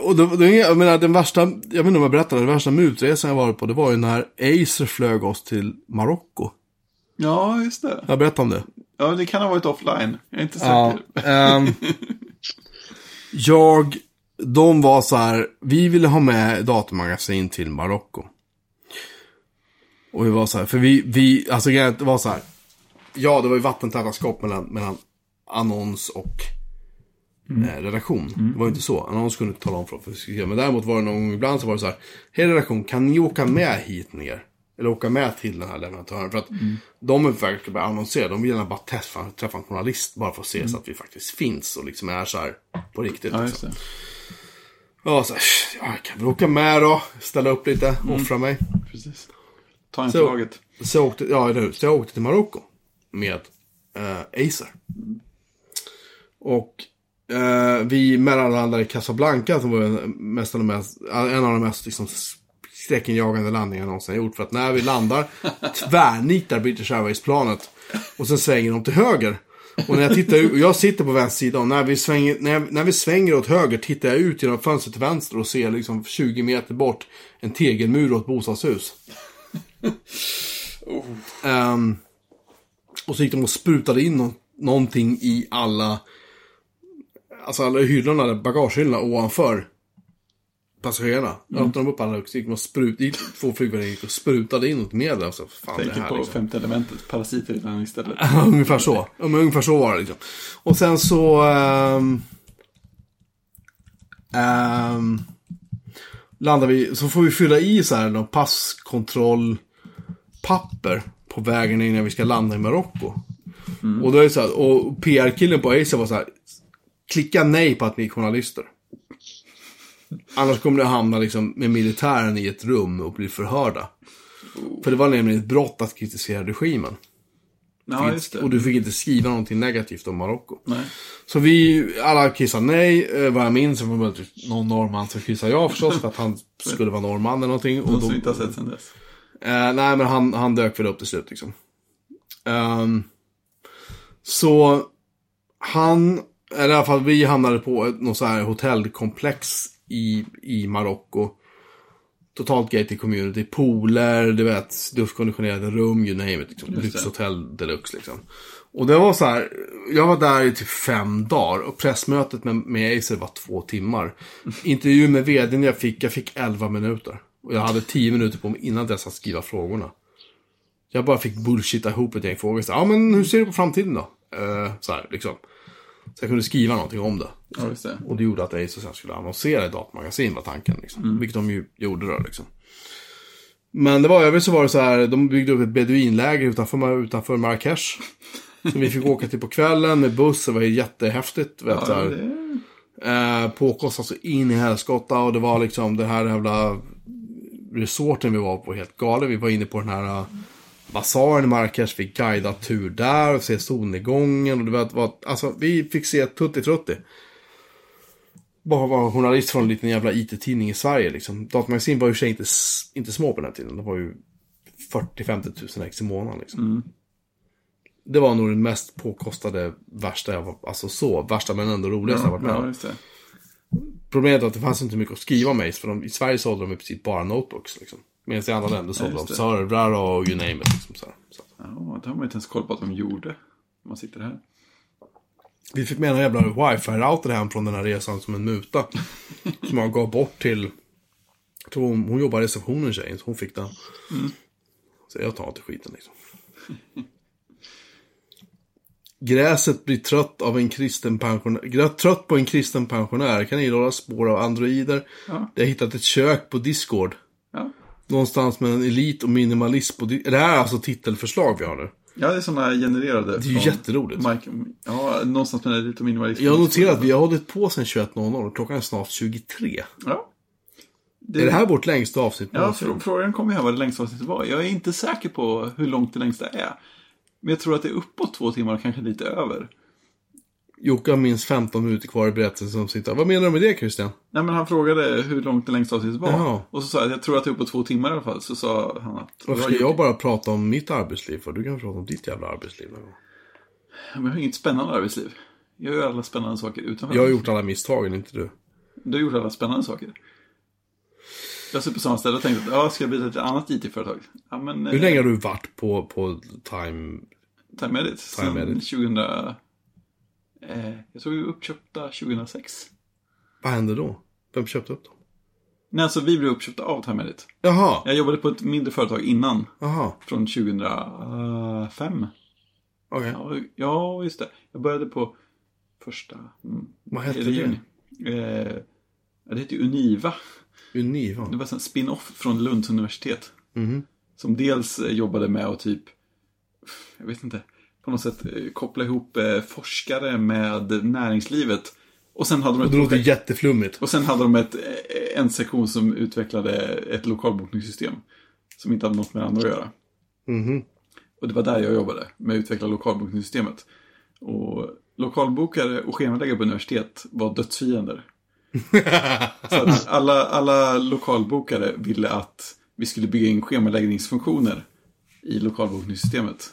Och jag menar, den värsta, jag vet inte om jag berättade, den värsta mutresan jag var på, det var ju när Acer flög oss till Marocko. Ja, just det. Jag berättade om det. Ja, det kan ha varit offline. Jag är inte säker. Ja, de var så här, vi ville ha med datamagasin till Marocko. Och vi var så här, för vi alltså det var så här, ja, det var ju vattentäta skott mellan annons och redaktion. Mm. Det var ju inte så. Annons kunde inte tala om för men däremot var det någon gång ibland så var det så här, hej redaktion, kan ni åka med hit ner? Eller åka med till den här leverantören? För att de är faktiskt bara annonserade. De vill gärna bara träffa en journalist bara för att se så att vi faktiskt finns och liksom är så här på riktigt. Ja, liksom. Ja, så här, jag kan väl åka med då? Ställa upp lite, offra mig. Precis. Ta en förlaget. Så jag åkte till Marocko med Acer. Och vi mellanlandade i Casablanca som var en av de mest liksom, skräckinjagande landningarna någonsin gjort. För att när vi landar tvärnitar British Airways-planet och sen svänger de till höger. Och när jag tittar ut, och jag sitter på vänster sida och när vi svänger åt höger tittar jag ut genom fönstret till vänster och ser liksom 20 meter bort en tegelmur och ett bostadshus. Och så gick de och sprutade in någonting i alla hyllorna där, bagagehyllorna ovanför passagerarna. Då öppnade de upp alla och så gick de och sprutade in två flygvärden och sprutade in något medel. Alltså, fan, tänker det här, på liksom. Femte elementet, parasiter innan istället. Ungefär så. Ja, men ungefär så var det liksom. Och sen så landar vi, så får vi fylla i så här någon passkontrollpapper på vägen innan vi ska landa i Marocko. Och då är det så här, och PR-killen på Acer var så här, klicka nej på att ni är journalister. Annars kommer det hamna liksom med militären i ett rum och bli förhörda. För det var nämligen ett brott att kritisera regimen. Ja, just det. Och du fick inte skriva någonting negativt om Marocko. Nej. Så vi alla kissade nej. Vad jag minns var möjligt någon norrman som kissade jag förstås för att han skulle vara norrman eller någonting. Och som inte har sett sen dess. Nej, men han dök väl upp till slut liksom. Så han, eller i alla fall vi hamnade på något så här hotellkomplex i Marocko. Totalt gated community, pooler, du vet, duschkonditionerade rum, you name it, liksom. Lyxhotell deluxe liksom. Och det var så här, jag var där i typ 5 dagar och pressmötet med Acer var 2 timmar. Intervju med vdn jag fick 11 minuter. Och jag hade 10 minuter på mig innan dess att skriva frågorna. Jag bara fick bullshita ihop ett gäng frågor. Så, ja, men hur ser du på framtiden då? Så här, liksom. Så jag kunde skriva någonting om det. Ja, just det. Och det gjorde att Acer sen skulle annonsera i datamagasin var tanken. Liksom. Vilket de ju gjorde då. Liksom. Men det var övrigt så var det så här. De byggde upp ett beduinläger utanför Marrakesh. Som vi fick åka till på kvällen med buss. Det var jättehäftigt. Vet, ja, så här. Det... påkostas så in i helskotta. Och det var liksom det här jävla resorten vi var på helt galet. Vi var inne på den här... basaren i Marrakesh, fick guida tur där och se solnedgången och det var, alltså vi fick se tutti-trutti. Bara var journalist från en liten jävla IT-tidning i Sverige liksom. Datamagasin var ju sig inte små på den här tiden. Det var ju 40-50 000 ex i månaden liksom. Det var nog den mest påkostade värsta jag var, alltså så värsta men ändå roligaste jag varit med. Ja, problemet är att det fanns inte mycket att skriva med för i Sverige sålde de i princip bara notebooks liksom. Medan i andra länder sålde de servrar och you name it. Liksom så här. Så. Ja, det har man ju inte ens koll på att de gjorde. Man sitter här. Vi fick med en jävla wifi-router hem från den här resan som en muta. Som man gav bort till... Jag tror hon jobbar i receptionen, tjejen. Så hon fick den. Mm. Så jag tar till skiten liksom. Gräset blir trött av en kristen pensionär. Trött på en kristen pensionär. Kan erhålla spår av androider. Ja. Det har hittat ett kök på Discord. Ja. Någonstans med en elit och minimalism på... Det här är alltså titelförslag vi har nu. Ja, det är sådana genererade. Det är ju jätteroligt. Ja, någonstans med en elit och minimalism. Jag har noterat att vi har hållit på sedan 21.00 och klockan är snart 23. Ja. Är det här vårt längsta avsnitt? Ja, frågan kommer ju här vad det längsta avsnittet var. Jag är inte säker på hur långt det längsta är. Men jag tror att det är uppåt 2 timmar, kanske lite över. Jocka minns 15 minuter kvar i berättelsen som sitter. Vad menar du med det, Christian? Nej, men han frågade hur långt det längsta avsnittet var. Jaha. Och så sa jag att jag tror att det är uppåt 2 timmar i alla fall. Så sa han att... Varför ska jag bara prata om mitt arbetsliv? För du kan prata om ditt jävla arbetsliv. Men jag har inget spännande arbetsliv. Jag gör alla spännande saker utanför. Jag har gjort alla misstagen, inte du. Du har gjort alla spännande saker. Jag ser på samma ställe och tänkte att ska jag byta till ett annat IT-företag? Ja, men, hur länge har du varit på Time Edit? Time Edit. 2000, jag såg ju uppköpta 2006. Vad hände då? Vem köpte upp dem? Nej, alltså vi blev uppköpta av Time Edit. Jaha. Jag jobbade på ett mindre företag innan. Aha. Från 2005. Okej. Okay. Ja, just det. Jag började på första... Vad hette det? Det hette ju Univa. Univa. Det var en spin-off från Lunds universitet. Mm-hmm. Som dels jobbade med att typ, jag vet inte, på något sätt koppla ihop forskare med näringslivet. Och sen hade de det låter jätteflummigt. Och sen hade de en sektion som utvecklade ett lokalbokningssystem som inte hade något med andra att göra. Mm-hmm. Och det var där jag jobbade med att utveckla lokalbokningssystemet. Och lokalbokare och schemaläggare på universitet var dödsfiender. Så att alla lokalbokare ville att vi skulle bygga in schemaläggningsfunktioner i lokalbokningssystemet.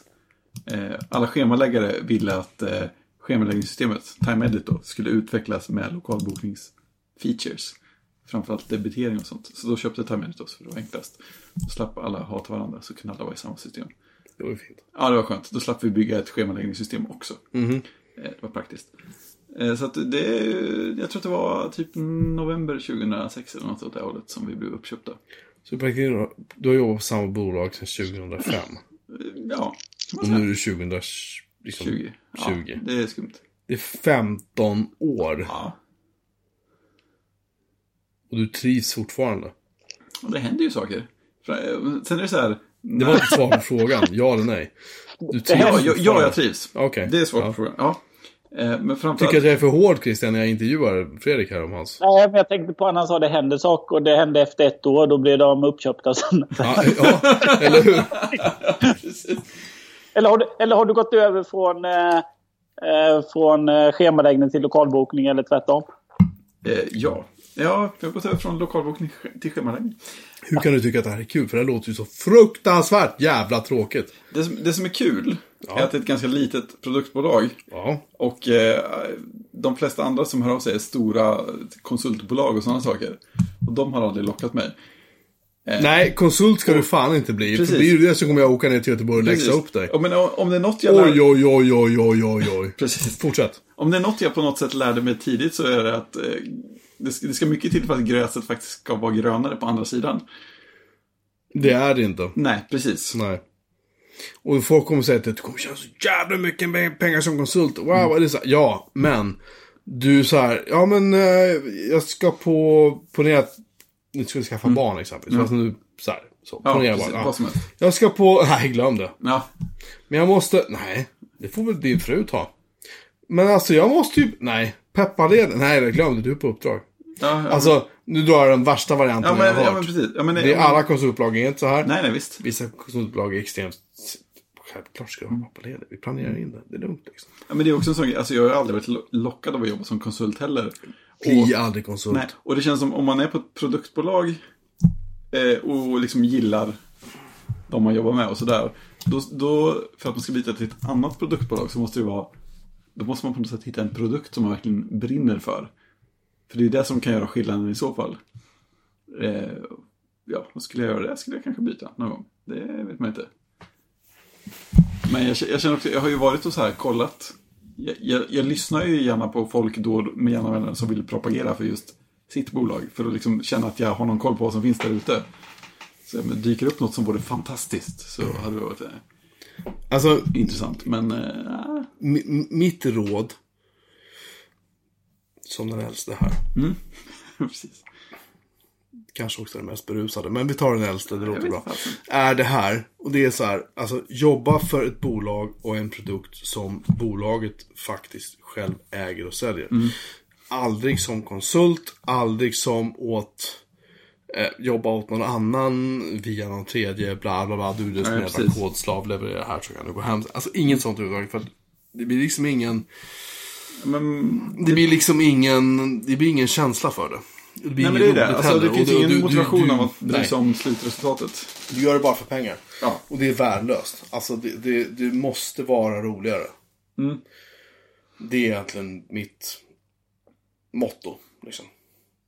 Alla schemaläggare ville att schemaläggningssystemet, Time Edit då, skulle utvecklas med lokalbokningsfeatures. Framförallt debitering och sånt. Så då köpte Time Edit oss för det var enklast. Då slapp alla hata varandra så kunde alla vara i samma system. Det var ju fint. Ja, det var skönt. Då slapp vi bygga ett schemaläggningssystem också. Mm-hmm. Det var praktiskt. Så att jag tror att det var typ november 2006 eller något åt det hållet som vi blev uppköpta. Så du har jobbat på samma bolag sedan 2005? Ja. Och nu är det 2020. Ja, det är skumt. Det är 15 år. Ja. Och du trivs fortfarande? Ja, det händer ju saker. Sen är det så här... Det var inte svar på frågan. Ja eller nej? Du trivs jag trivs. Okay. Det är svar på frågan. Ja. Men framförallt... Tycker att jag är för hård, Christian, när jag intervjuar Fredrik här om hans... Nej, men jag tänkte på att han sa det hände saker och det hände efter 1 år, då blev de uppköpta sen. Ja, eller hur? Eller har du gått över från schemaläggning till lokalbokning eller tvärtom? Ja, jag har gått över från lokalbokning till schemaläggning. Hur kan du tycka att det här är kul? För det låter ju så fruktansvärt jävla tråkigt. Det som är kul är att det är ett ganska litet produktbolag. Ja. Och de flesta andra som hör av sig är stora konsultbolag och sådana saker. Och de har aldrig lockat mig. Nej, konsult ska du fan inte bli. Precis. För blir du det så kommer jag åka ner till Göteborg och läxa upp dig. Men om det är något jag lärde... Oj. Precis. Fortsätt. Om det är något jag på något sätt lärde mig tidigt så är det att... Det ska mycket till för att gräset faktiskt ska vara grönare på andra sidan. Det är det inte. Nej, precis. Nej. Och folk kommer säga att du kommer tjäna så jävla mycket pengar som konsult. Wow, det är så här. Ja, men du så här, ja men jag ska ponera att nu ska vi skaffa barn exempelvis. Fast nu så här, ponera barn. Ja. Jag ska nej, glöm det. Ja. Men jag måste, nej, det får väl din fru ta. Men alltså jag måste ju, nej, pepparleden, nej, jag glömde du på uppdrag. Ja, alltså, nu drar jag den värsta varianten jag har hört. Det är alla konsultbolag, inte så här. Nej, visst. Vissa konsultbolag är extremt... Självklart ska de ha papparleder. Vi planerar in det. Det är lugnt liksom. Ja, men det är också en sån... Alltså, jag har aldrig varit lockad av att jobba som konsult heller. Bli aldrig konsult. Nej, och det känns som om man är på ett produktbolag och liksom gillar de man jobbar med och sådär. Då, för att man ska byta till ett annat produktbolag så måste det vara... Då måste man på något sätt hitta en produkt som man verkligen brinner för. För det är det som kan göra skillnaden i så fall. ja, vad skulle jag göra det? Skulle jag kanske byta någon gång? Det vet man inte. Men jag känner också, jag har ju varit och så här kollat. Jag lyssnar ju gärna på folk då med gärna vänner som vill propagera för just sitt bolag. För att liksom känna att jag har någon koll på vad som finns där ute. Så jag dyker upp något som vore fantastiskt, så hade det varit alltså, intressant. Men mitt råd som den äldste här. Mm. Precis. Kanske också den mest berusade, men vi tar den äldste, det låter bra. Är det här, och det är så här, alltså jobba för ett bolag och en produkt som bolaget faktiskt själv äger och säljer. Mm. Aldrig som konsult, aldrig som åt jobba åt någon annan via någon tredje, bla bla bla, du det som jävla kodslav levererar här så kan du gå hem. Alltså inget sånt överhuvudtaget, för det blir liksom ingen, men det blir liksom ingen, det blir ingen känsla för det. Nej, men det är det. Alltså, det finns ingen motivation av att bry sig om slutresultatet. Du gör det bara för pengar. Ja. Och det är värdelöst. Alltså, det måste vara roligare. Mm. Det är egentligen mitt motto. Liksom.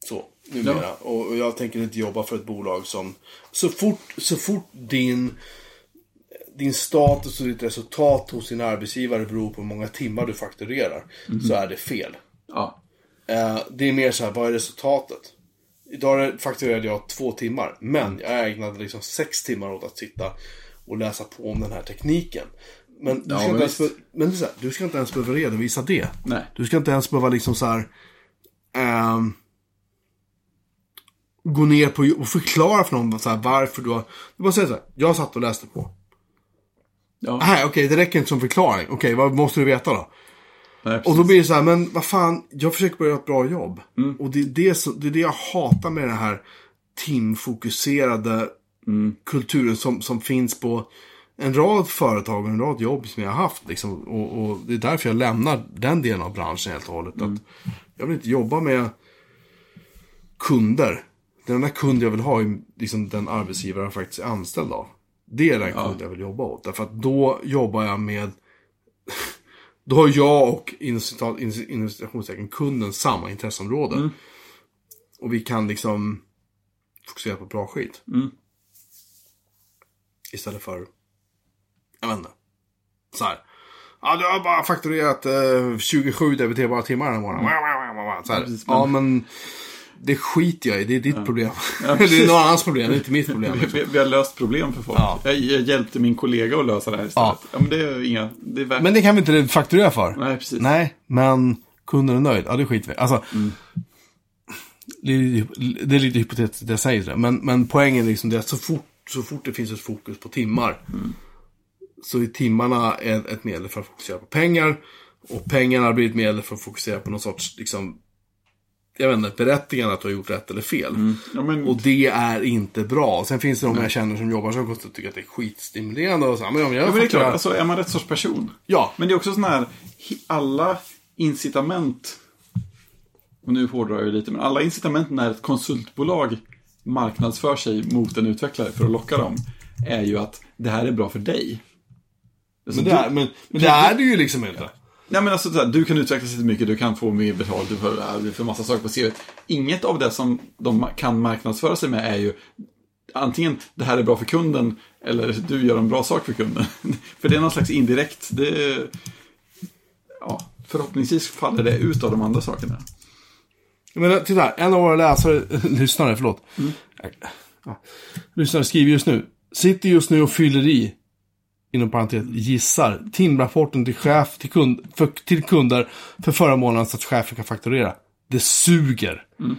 Så, numera. Ja. Och jag tänker inte jobba för ett bolag som... Så fort din status och ditt resultat hos din arbetsgivare beror på hur många timmar du fakturerar, så är det fel. Ja. Det är mer så här, vad är resultatet? Idag fakturerade jag 2 timmar, men jag ägnade liksom 6 timmar åt att sitta och läsa på om den här tekniken. Men du ska, du ska inte ens behöva redovisa det. Nej. Du ska inte ens behöva liksom så här, gå ner på och förklara för någon så här, varför du har... Du bara säger så här, jag satt och läste på. Ja. Okej, det räcker inte som förklaring. Okej, vad måste du veta då? Nej, och då blir det så här, men vad fan, jag försöker bara göra ett bra jobb. Mm. Och det är det jag hatar med den här teamfokuserade kulturen som finns på en rad företag och en rad jobb som jag har haft. Liksom. Och det är därför jag lämnar den delen av branschen helt och hållet. Att jag vill inte jobba med kunder. Den där kunden jag vill ha är liksom den arbetsgivaren faktiskt är anställd av. Det är den kunden jag vill jobba åt. Därför att då jobbar jag med... Då har jag och inom kunden samma intresseområden. Mm. Och vi kan liksom fokusera på bra skit. Mm. Istället för, jag vet inte, så här. Ja, du har bara fakturerat 27 debiterbara timmar den morgonen. Så här. Ja, men det skiter jag i. Det är ditt problem. Ja, det är någon annans problem, det är inte mitt problem. Vi har löst problem för folk. Ja. Jag hjälpte min kollega att lösa det här istället. Ja. Ja, men, men det kan vi inte fakturera för. Nej, precis. Nej, men kunden är nöjd. Ja, det skiter vi. Alltså, det är lite hypotetiskt jag säger det. Men poängen är liksom det att så fort det finns ett fokus på timmar så är timmarna ett medel för att fokusera på pengar. Och pengarna blir ett medel för att fokusera på någon sorts liksom, jag vet inte, berättigen att du har gjort rätt eller fel. Mm. Ja, men... Och det är inte bra. Sen finns det de jag känner som jobbar som konstigt tycker att det är skitstimulerande. Och så. Men det är klart, alltså, är man rätt sorts person? Ja. Men det är också sån här, alla incitament, och nu hårdrar jag ju lite, men alla incitament när ett konsultbolag marknadsför sig mot en utvecklare för att locka dem är ju att det här är bra för dig. Alltså, men det är det ju liksom inte. Nej, men alltså, såhär, du kan utvecklas lite mycket, du kan få mer betalt, du får massa saker på CV. Inget av det som de kan marknadsföra sig med är ju antingen det här är bra för kunden eller du gör en bra sak för kunden. För det är någon slags indirekt, det, ja, förhoppningsvis faller det ut av de andra sakerna. Men titta här, en av våra lyssnare skriver just nu, sitter just nu och fyller i, inom parentes gissar, timrapporten till chef till kunder för förra månaden så att chefen kan fakturera. Det suger. Mm.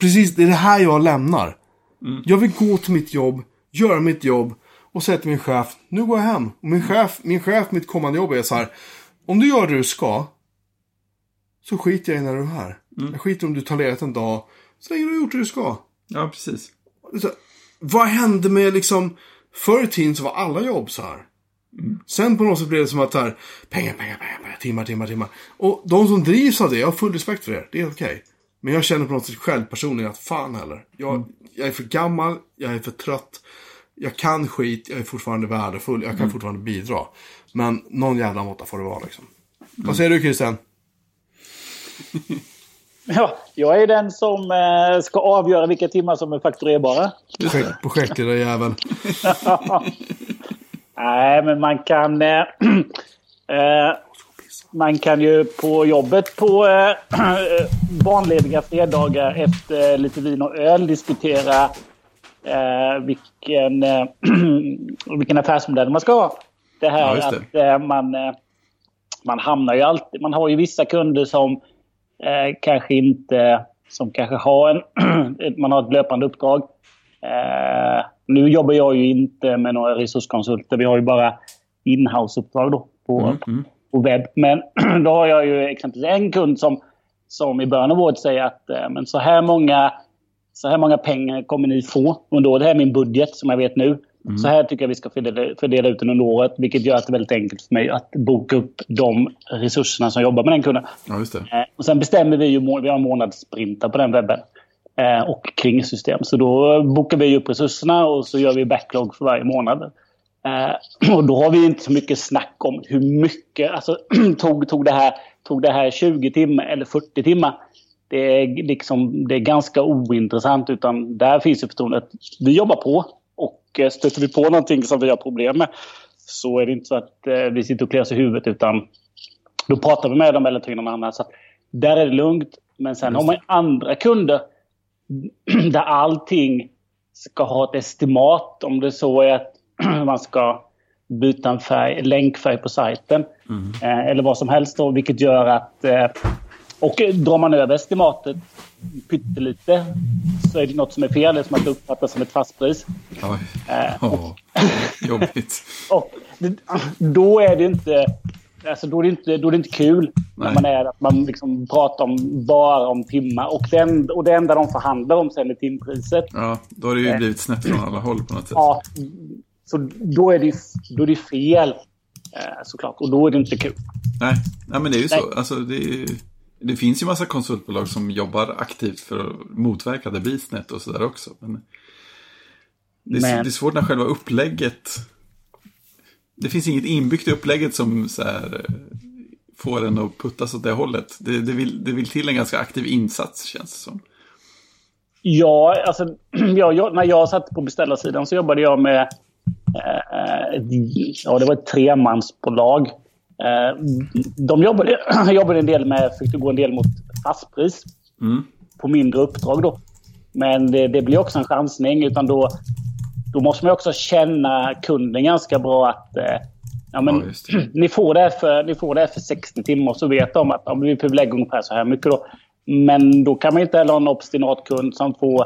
Precis, det är det här jag lämnar. Mm. Jag vill gå till mitt jobb, göra mitt jobb och säga till min chef, nu går jag hem. Och min chef, mitt kommande jobb är så här, om du gör det du ska så skiter jag i när du är här. Mm. Jag skiter om du tar ledigt en dag så länge du har gjort det du ska. Ja, precis. Så, vad hände med liksom, förr i tiden så var alla jobb så här. Mm. Sen på något sätt blev det som att här, pengar, timmar. Och de som drivs av det, jag har full respekt för det är okej. Men jag känner på något sätt själv personligen att fan heller, jag är för gammal, jag är för trött, jag kan skit, jag är fortfarande värdefull, jag kan fortfarande bidra. Men någon jävla måtta får det vara liksom. Vad säger du, Christian? Ja, jag är den som ska avgöra vilka timmar som är fakturerbara. Projektet är jäveln. Nej, men man kan... man kan ju på jobbet på vanliga fredagar efter lite vin och öl diskutera vilken affärsmodell man ska ha. Det här att man hamnar ju alltid, man har ju vissa kunder som kanske inte, som kanske har man har ett löpande uppdrag. Nu jobbar jag ju inte med några resurskonsulter, vi har ju bara inhouse-uppdrag då på webb. Men då har jag ju exempelvis en kund som i början av året säger att men så här många pengar kommer ni få under året. Det här är min budget som jag vet nu. Mm. Så här tycker jag vi ska fördela ut den under året. Vilket gör att det är väldigt enkelt för mig att boka upp de resurserna som jobbar med den kunden. Ja, just det. Och sen bestämmer vi ju, vi har en månadssprintar på den webben. Och kring system. Så då bokar vi upp resurserna och så gör vi backlog för varje månad. Och då har vi inte så mycket snack om hur mycket, alltså tog det här 20 timmar eller 40 timmar. Det är liksom, det är ganska ointressant, utan där finns ju förtroendet att vi jobbar på, och stöter vi på någonting som vi har problem med så är det inte så att vi sitter och kliar sig i huvudet, utan då pratar vi med dem eller till någon annan, så att där är det lugnt. Men sen har man andra kunder där allting ska ha ett estimat, om det så är att man ska byta en länkfärg på sajten eller vad som helst då, vilket gör att och drar man över estimatet pyttelite så är det något som är fel, eller som att det uppfattas som ett fastpris. Jobbigt. Och då är det inte, alltså då är det inte kul. Nej. När man liksom pratar om bara om timmar, och det enda de förhandlar om sen är timpriset. Ja, då har det ju blivit snett från alla håll på något sätt. Ja. Så då är det fel såklart, och då är det inte kul. Nej men det är ju så. Alltså, det finns ju massa konsultbolag som jobbar aktivt för att motverka det bisnet och sådär också. Men det är svårt när själva upplägget... Det finns inget inbyggt i upplägget som så här, får en att puttas åt det hållet. Det vill till en ganska aktiv insats, känns det som. Ja, alltså när jag satt på beställarsidan så jobbade jag med... det var ett tremansbolag. De jobbade en del med, fick gå en del mot fastpris på mindre uppdrag då. Men det blir också en chansning, utan då måste man också känna kunden ganska bra att ni får det för 60 timmar, så vet de att vi får lägga ungefär så här mycket då. Men då kan man inte heller ha en obstinat kund som får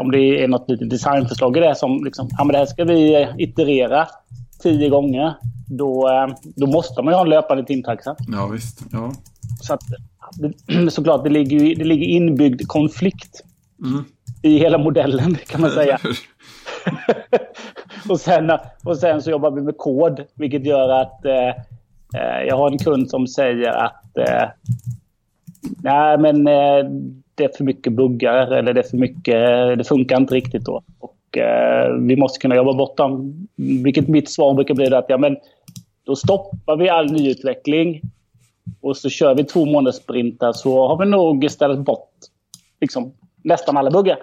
om det är något litet designförslag i det som liksom, men det här ska vi iterera 10 gånger, då måste man ju ha en löpande timtaxa. Ja, visst. Ja. Så att, såklart, det ligger inbyggd konflikt i hela modellen, kan man säga. och sen så jobbar vi med kod, vilket gör att jag har en kund som säger att det är för mycket buggar, eller det är för mycket, det funkar inte riktigt då. Och vi måste kunna jobba bort dem. Vilket mitt svar brukar bli att då stoppar vi all nyutveckling och så kör vi 2 månaders sprintar, så har vi nog ställt bort liksom nästan alla buggar.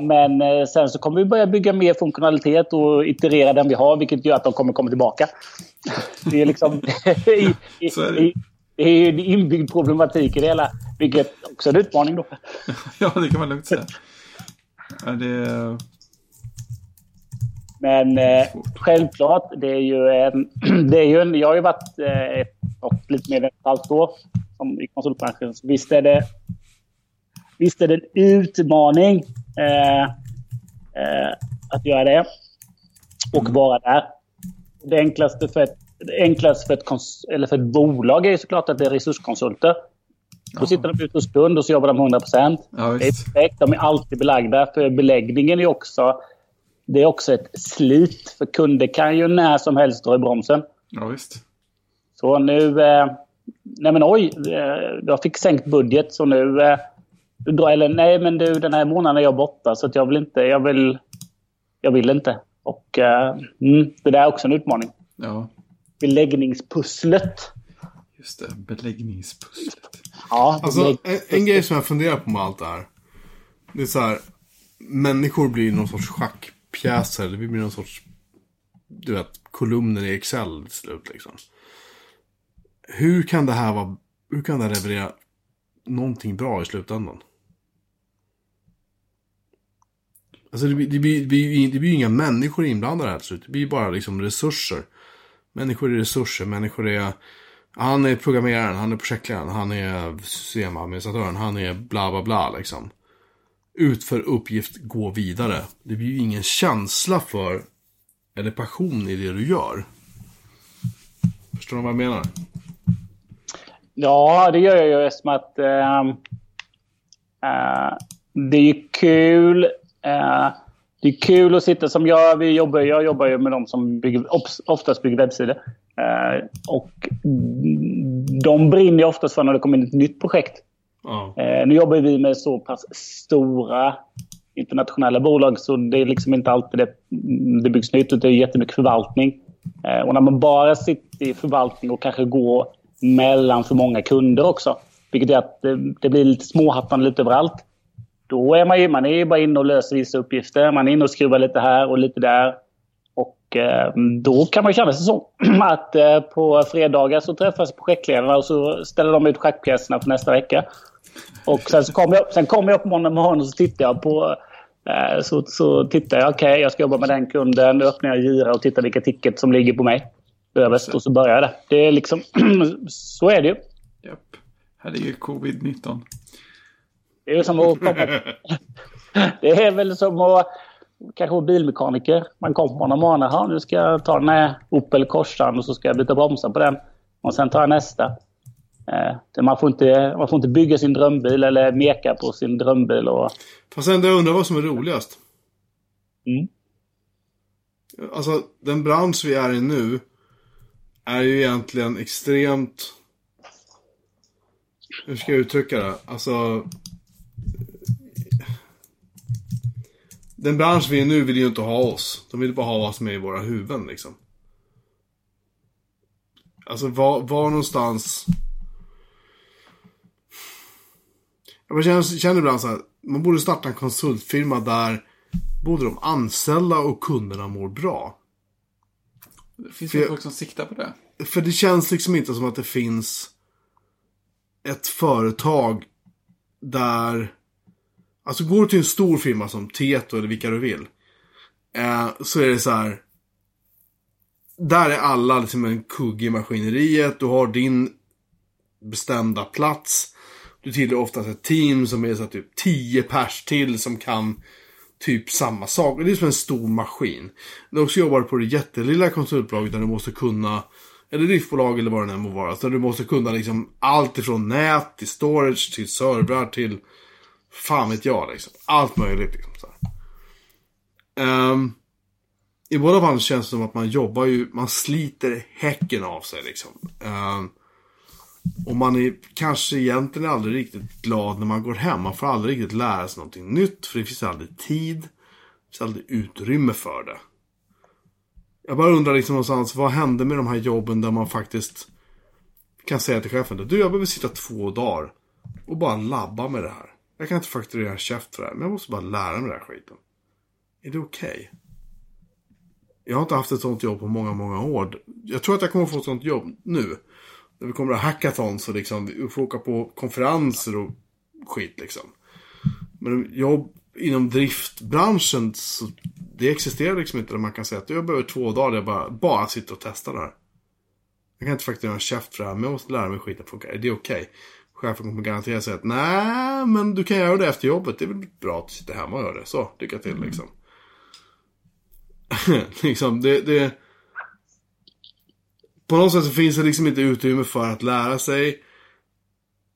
Men sen så kommer vi börja bygga mer funktionalitet och iterera den vi har, vilket gör att de kommer komma tillbaka. Det är liksom det är ju inbyggd problematik i det hela, vilket också är en utmaning då. Ja, det kan man lugnt säga. Ja, men självklart, det är ju en, jag har ju varit lite mer än ett halvt år i konsultbranschen, så visst är det en utmaning att göra det och vara där. Det enklaste för ett bolag är såklart att det är resurskonsulter. Då sitter de ute och stund och så jobbar de 100%. Ja, det är perfekt. De är alltid belagda, för beläggningen är också ett slit, för kunder kan ju när som helst dra i bromsen. Ja, visst. Så nu jag fick sänkt budget, så nu den här månaden är jag borta, så att jag vill inte. Och det där är också en utmaning. Ja. Beläggningspusslet. Just det, beläggningspusslet. Ja, alltså, en grej som jag funderar på med allt det här. Det är så här, människor blir någon sorts schackpjäser. Eller vi blir någon sorts, du vet, kolumner i Excel till slut liksom. Hur kan det här vara, hur kan det här leverera någonting bra i slutändan? Alltså det blir inga människor inblandade här till slut. Det blir bara liksom resurser. Människor är resurser, människor är... Han är programmeraren, han är projektledaren, han är systemadministratören, han är bla bla bla liksom. Utför uppgift, gå vidare. Det blir ju ingen känsla för eller passion i det du gör. Förstår du vad jag menar? Ja, det gör jag ju, som att det är ju kul. Det är kul att sitta som jag. Jag jobbar ju med de som oftast bygger webbsidor. Och de brinner ju oftast för när det kommer in ett nytt projekt. Nu jobbar vi med så pass stora internationella bolag, så det är liksom inte alltid det byggs nytt, utan det är jättemycket förvaltning. Och när man bara sitter i förvaltning och kanske går mellan för många kunder också, vilket är att det blir lite småhattande lite överallt, då är man är ju bara inne och löser vissa uppgifter. Man är inne och skruvar lite här och lite där. Och då kan man känna sig så att på fredagar så träffas projektledarna och så ställer de ut schackpjäserna för nästa vecka. Och sen kommer jag upp morgon och så tittar jag på okej, jag ska jobba med den kunden. Då öppnar jag Jira och tittar vilka ticket som ligger på mig överst och så börjar jag det. Det är liksom så är det ju. Japp. Här är ju covid-19. Det är som att det är väl som att kanske vara bilmekaniker. Man kommer på någon månad, nu ska jag ta den här Opel Corsan och så ska jag byta bromsar på den. Och sen tar jag nästa. Man får inte bygga sin drömbil eller meka på sin drömbil. Och... Fast ändå undrar vad som är roligast. Mm. Alltså den bransch vi är i nu är ju egentligen extremt... Hur ska jag uttrycka det? Alltså... Den bransch vi är nu vill ju inte ha oss. De vill bara ha vad som är i våra huvuden liksom. Alltså var någonstans. Jag känner ibland så här, man borde starta en konsultfirma där både de anställda och kunderna mår bra. Finns det folk som siktar på det? För det känns liksom inte som att det finns ett företag där. Alltså går du till en stor firma som Tieto eller vilka du vill, så är det så här. Där är alla liksom en kugg i maskineriet. Du har din bestämda plats. Du tillhör oftast ett team som är så här, typ 10 pers till som kan typ samma sak. Det är som en stor maskin. Du också jobbar på det jättelilla konsultbolaget där du måste kunna, eller driftbolag eller vad det än må vara. Så du måste kunna liksom allt ifrån nät till storage till servrar till fan vet jag liksom. Allt möjligt liksom, så här. I båda fall känns det som att man jobbar ju, man sliter häcken av sig liksom. Och man är kanske egentligen aldrig riktigt glad när man går hem. Man får aldrig riktigt lära sig någonting nytt, för det finns aldrig tid, det finns aldrig utrymme för det. Jag bara undrar liksom någonstans, vad händer med de här jobben där man faktiskt kan säga till chefen, du, jag behöver sitta 2 dagar och bara labba med det här. Jag kan inte fakturera en käft för det här, men jag måste bara lära mig den här skiten. Är det okej? Jag har inte haft ett sånt jobb på många, många år. Jag tror att jag kommer få ett sånt jobb nu. När vi kommer att hackathons och liksom få åka på konferenser och skit liksom. Men jobb inom driftbranschen, så det existerar liksom inte där man kan säga att jag behöver 2 dagar där jag bara sitter och testar det här. Jag kan inte fakturera en käft för det här, men jag måste lära mig skiten funkar. Är det okej? Chefen kommer garantera sig att nej, men du kan göra det efter jobbet. Det är väl bra att sitta hemma och göra det. Så, lycka till liksom. Liksom, det... På något sätt så finns det liksom inte utrymme för att lära sig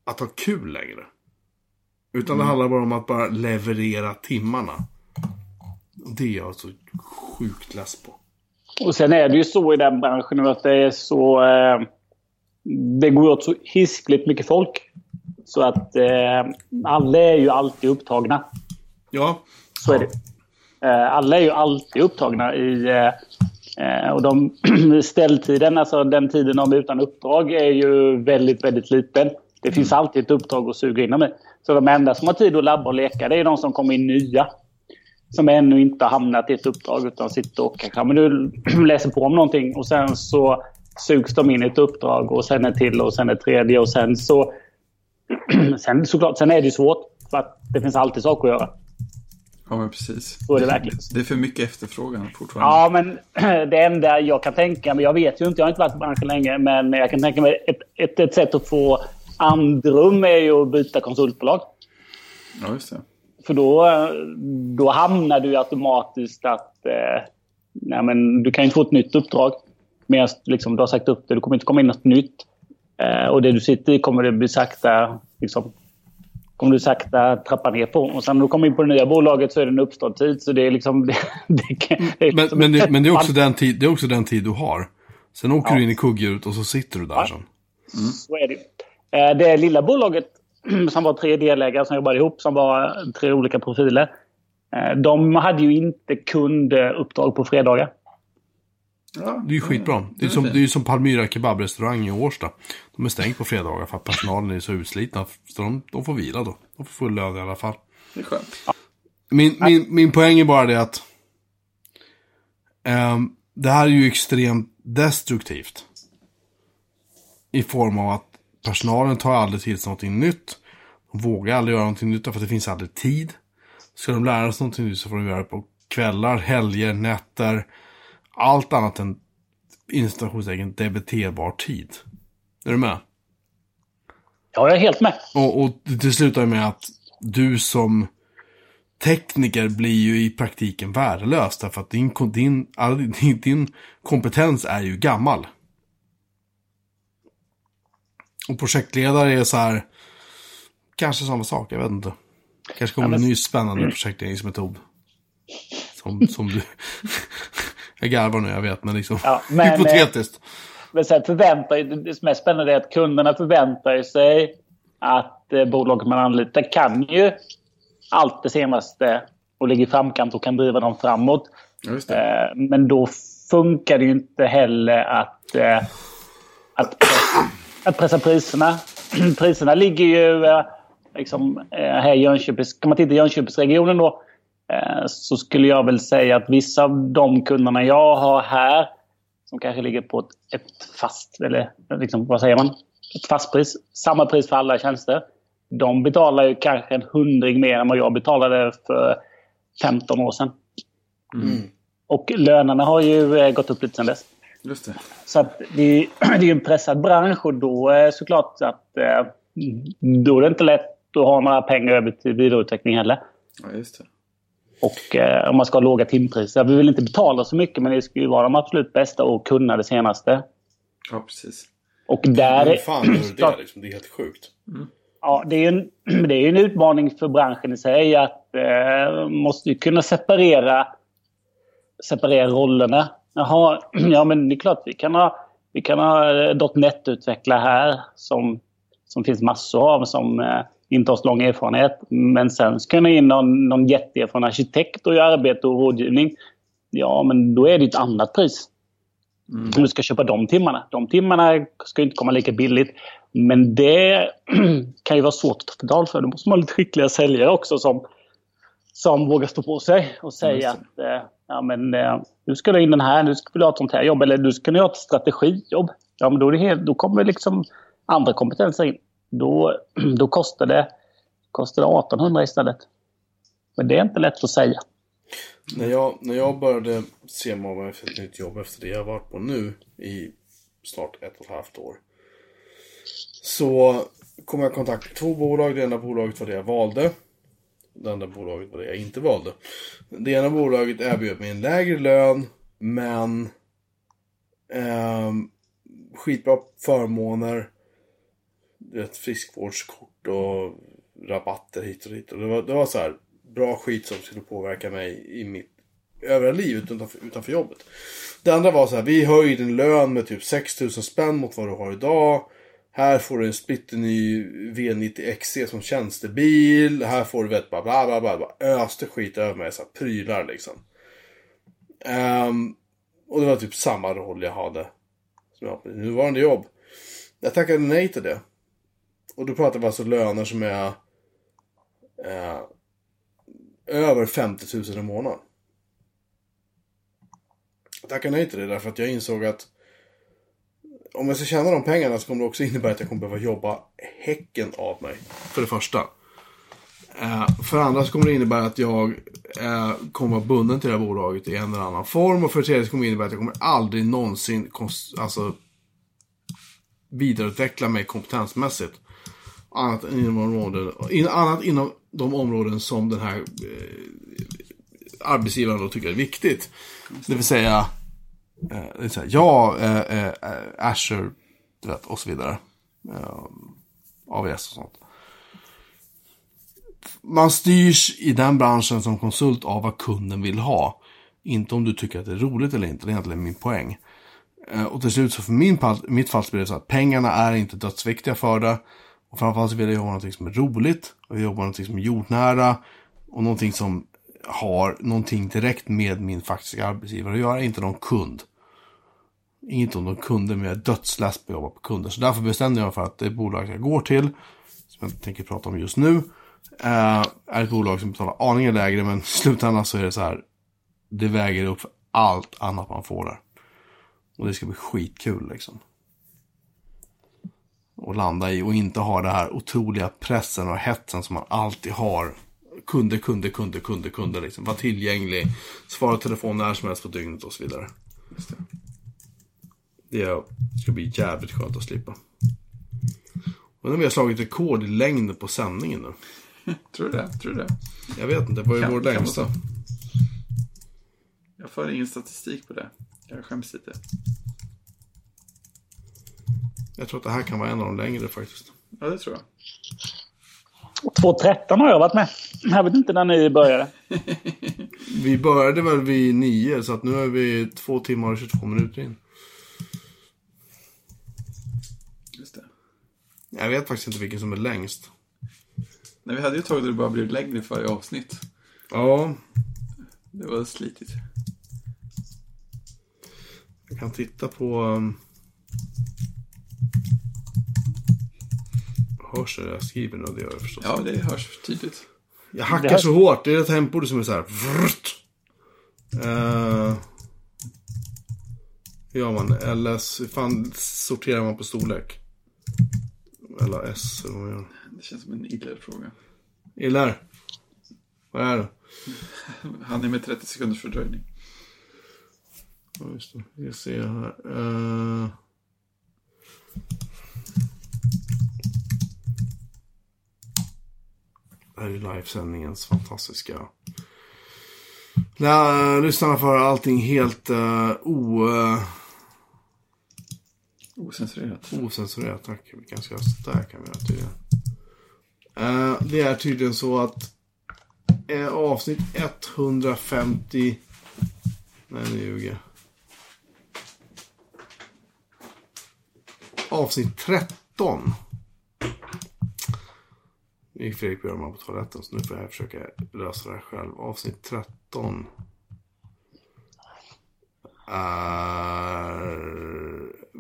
att ha kul längre. Utan det handlar bara om att bara leverera timmarna. Det är jag så sjukt less på. Och sen är det ju så i den branschen att det är så... Det går åt så hiskligt mycket folk. Så att alla är ju alltid upptagna. Ja. Så är det. Alla är ju alltid upptagna i och de ställtiden, alltså den tiden de är utan uppdrag, är ju väldigt, väldigt liten. Det finns alltid ett uppdrag att suga inom mig. Så de enda som har tid att labba och leka, det är de som kommer in nya. Som ännu inte har hamnat i ett uppdrag utan sitter och kanske men du läser på om någonting. Och sen så sugs de in i ett uppdrag och sen är till och sen är tredje. Och sen så, sen är det ju svårt för att det finns alltid saker att göra. Ja men precis. Så är det verkligen. Det är för mycket efterfrågan fortfarande. Ja men det enda jag kan tänka mig, jag vet ju inte, jag har inte varit i branschen länge. Men jag kan tänka mig ett sätt att få andrum är ju att byta konsultbolag. Ja just det. För då hamnar du automatiskt att nej men, du kan ju få ett nytt uppdrag. Medan liksom, du har sagt upp det, du kommer inte komma in något nytt. Och det du sitter i kommer det bli sakta, liksom, kommer du sakta trappa ner på. Och sen när du kommer in på det nya bolaget så är det en uppstartstid. Så det är liksom... Men det är också den tid du har. Sen åker du in i kugghjulet och så sitter du där. Ja. Sen. Mm. Så är det. Det lilla bolaget som var tre delägare som jobbade ihop, som var tre olika profiler. De hade ju inte kunduppdrag på fredagar. Ja, det är ju skitbra. Det är ju som Palmyra kebabrestaurang i Årsta. De är stängt på fredagar för att personalen är så utslitna. Så de får vila då. De får full lön i alla fall. Det är skönt. Min poäng är bara det att det här är ju extremt destruktivt. I form av att personalen tar aldrig till sig någonting nytt. De vågar aldrig göra någonting nytt för att det finns aldrig tid. Ska de lära sig någonting nytt så får de göra det på kvällar, helger, nätter. Allt annat än installationsegen debiterbar tid. Är du med? Ja, jag är helt med. Och det slutar med att du som tekniker blir ju i praktiken värdelös. Därför att din kompetens är ju gammal. Och projektledare är så här kanske samma sak, jag vet inte. Kanske kommer en ny spännande projektledningsmetod. Som du... Jag garvar nu, jag vet, men liksom hypotetiskt. Men sen förväntar ju, det som är spännande är att kunderna förväntar sig att bolaget man anlitar kan ju allt det senaste och ligger i framkant och kan driva dem framåt. Just det. Men då funkar det ju inte heller att pressa priserna. Priserna ligger ju liksom, här i Jönköping. Kan man titta i Jönköpingsregionen då, så skulle jag väl säga att vissa av de kunderna jag har här som kanske ligger på ett fast, eller liksom, vad säger man? Ett fast pris, samma pris för alla tjänster. De betalar ju kanske 100 mer än vad jag betalade för 15 år sedan. Mm. Och lönerna har ju gått upp lite sedan dess. Just det. Så att det är en pressad bransch och då är såklart att då är det inte lätt att ha några pengar över till vidareutveckling heller. Ja, just det. Och om man ska ha låga timpriser. Vi vill inte betala så mycket, men det ska ju vara de absolut bästa och kunna det senaste. Ja, precis. Och där... Men fan, det är helt sjukt. Mm. Ja, det är en utmaning för branschen i sig att måste ju kunna separera rollerna. Jaha, ja men det är klart vi kan ha .NET-utvecklare här som finns massor av som inte har så lång erfarenhet, men sen ska ni in någon jätteerfaren arkitekt och göra arbete och rådgivning. Ja, men då är det ett annat pris. Mm. Du ska köpa de timmarna. De timmarna ska inte komma lika billigt, men det kan ju vara svårt att betala för. Då måste man ha lite skickliga säljare också som vågar stå på sig och säga att ja, men, du ska in den här, du ska ha ett sånt här jobb eller du ska ha ett strategijobb. Ja, men då kommer liksom andra kompetenser in. Då kostade 1800 istället. Men det är inte lätt att säga. När jag började se mig för ett nytt jobb efter det jag har varit på nu i snart 1,5 år så kom jag i kontakt med två bolag. Det ena bolaget var det jag valde. Det andra bolaget var det jag inte valde. Det ena bolaget erbjöd mig en lägre lön men skitbra förmåner, ett friskvårdskort och rabatter hit och dit. Och det var så här bra skit som skulle påverka mig i mitt övriga liv utanför jobbet. Det andra var så här, vi höjer din lön med typ 6000 spänn mot vad du har idag. Här får du en splitterny V90XC som tjänstebil. Här får du vet bara bla bla bla, bla. Öste skit över mig, så här prylar liksom. Och det var typ samma roll jag hade som jag hade på nuvarande jobb. Jag tackade nej till det. Och då pratar vi alltså löner som är över 50 000 i månaden. Jag tackar nej till det därför att jag insåg att om jag ska tjäna de pengarna så kommer det också innebära att jag kommer behöva jobba häcken av mig. För det första. För det andra så kommer det innebära att jag kommer vara bunden till det här bolaget i en eller annan form. Och för det tredje så kommer det innebära att jag kommer aldrig någonsin vidareutveckla mig kompetensmässigt. Annat än inom de områden som den här arbetsgivaren då tycker är viktigt. Det vill säga Azure och så vidare. AWS och sånt. Man styrs i den branschen som konsult av vad kunden vill ha. Inte om du tycker att det är roligt eller inte. Det är egentligen min poäng. Och till slut så för mitt fall så blir det så att pengarna är inte dödsviktiga för det. Och framförallt så vill jag jobba någonting som är roligt. Och jag jobbar någonting som är jordnära. Och någonting som har någonting direkt med min faktiska arbetsgivare. Jag är inte någon kund. Inte om de kunder, men jag är dödsläs på att jobba på kunder. Så därför bestämde jag för att det bolag jag går till, som jag tänker prata om just nu, är ett bolag som betalar aningen lägre, men i slutändan så är det så här, det väger upp för allt annat man får där. Och det ska bli skitkul liksom. Och landa i och inte ha det här otroliga pressen och hetsen som man alltid har. Kunder liksom. Var tillgänglig, svara telefon när som helst på dygnet och så vidare. Just det. Det ska bli jävligt skönt att slippa. Och nu har jag slagit rekord i längden på sändningen nu. Tror du det? Jag vet inte, vad är vår längsta? Jag får ingen statistik på det. Jag skäms lite. Jag tror att det här kan vara en av de längre faktiskt. Ja, det tror jag. 2.13 har jag varit med. Jag vet inte när ni började. Vi började väl vid 9, så att nu är vi 2 timmar och 22 minuter in. Just det. Jag vet faktiskt inte vilken som är längst. Nej, vi hade ju tagit där det bara blev längre för i avsnitt. Ja. Det var slitigt. Jag kan titta på... Hörs det jag skriver nu? Det gör jag förstås. Ja, det hörs tydligt. Jag hackar så hårt. Det är det tempo som är så här... Ja, man. LS. Fan, sorterar man på storlek? Eller S. Eller vad gör. Det känns som en illare fråga. Illare? Vad är det? Han är med 30 sekunders fördröjning. Ja, just det. Vi ser här. Det här är livesändningens fantastiska... Lyssnarna för allting helt osensurerat. Osensurerat, tack. Ganska där kan vi göra tydligen. Det är tydligen så att avsnitt 150... Nej, nu ljuger. Avsnitt 13. Nu gick Fredrik Björman på toaletten, så nu får jag försöka lösa det här själv. Avsnitt 13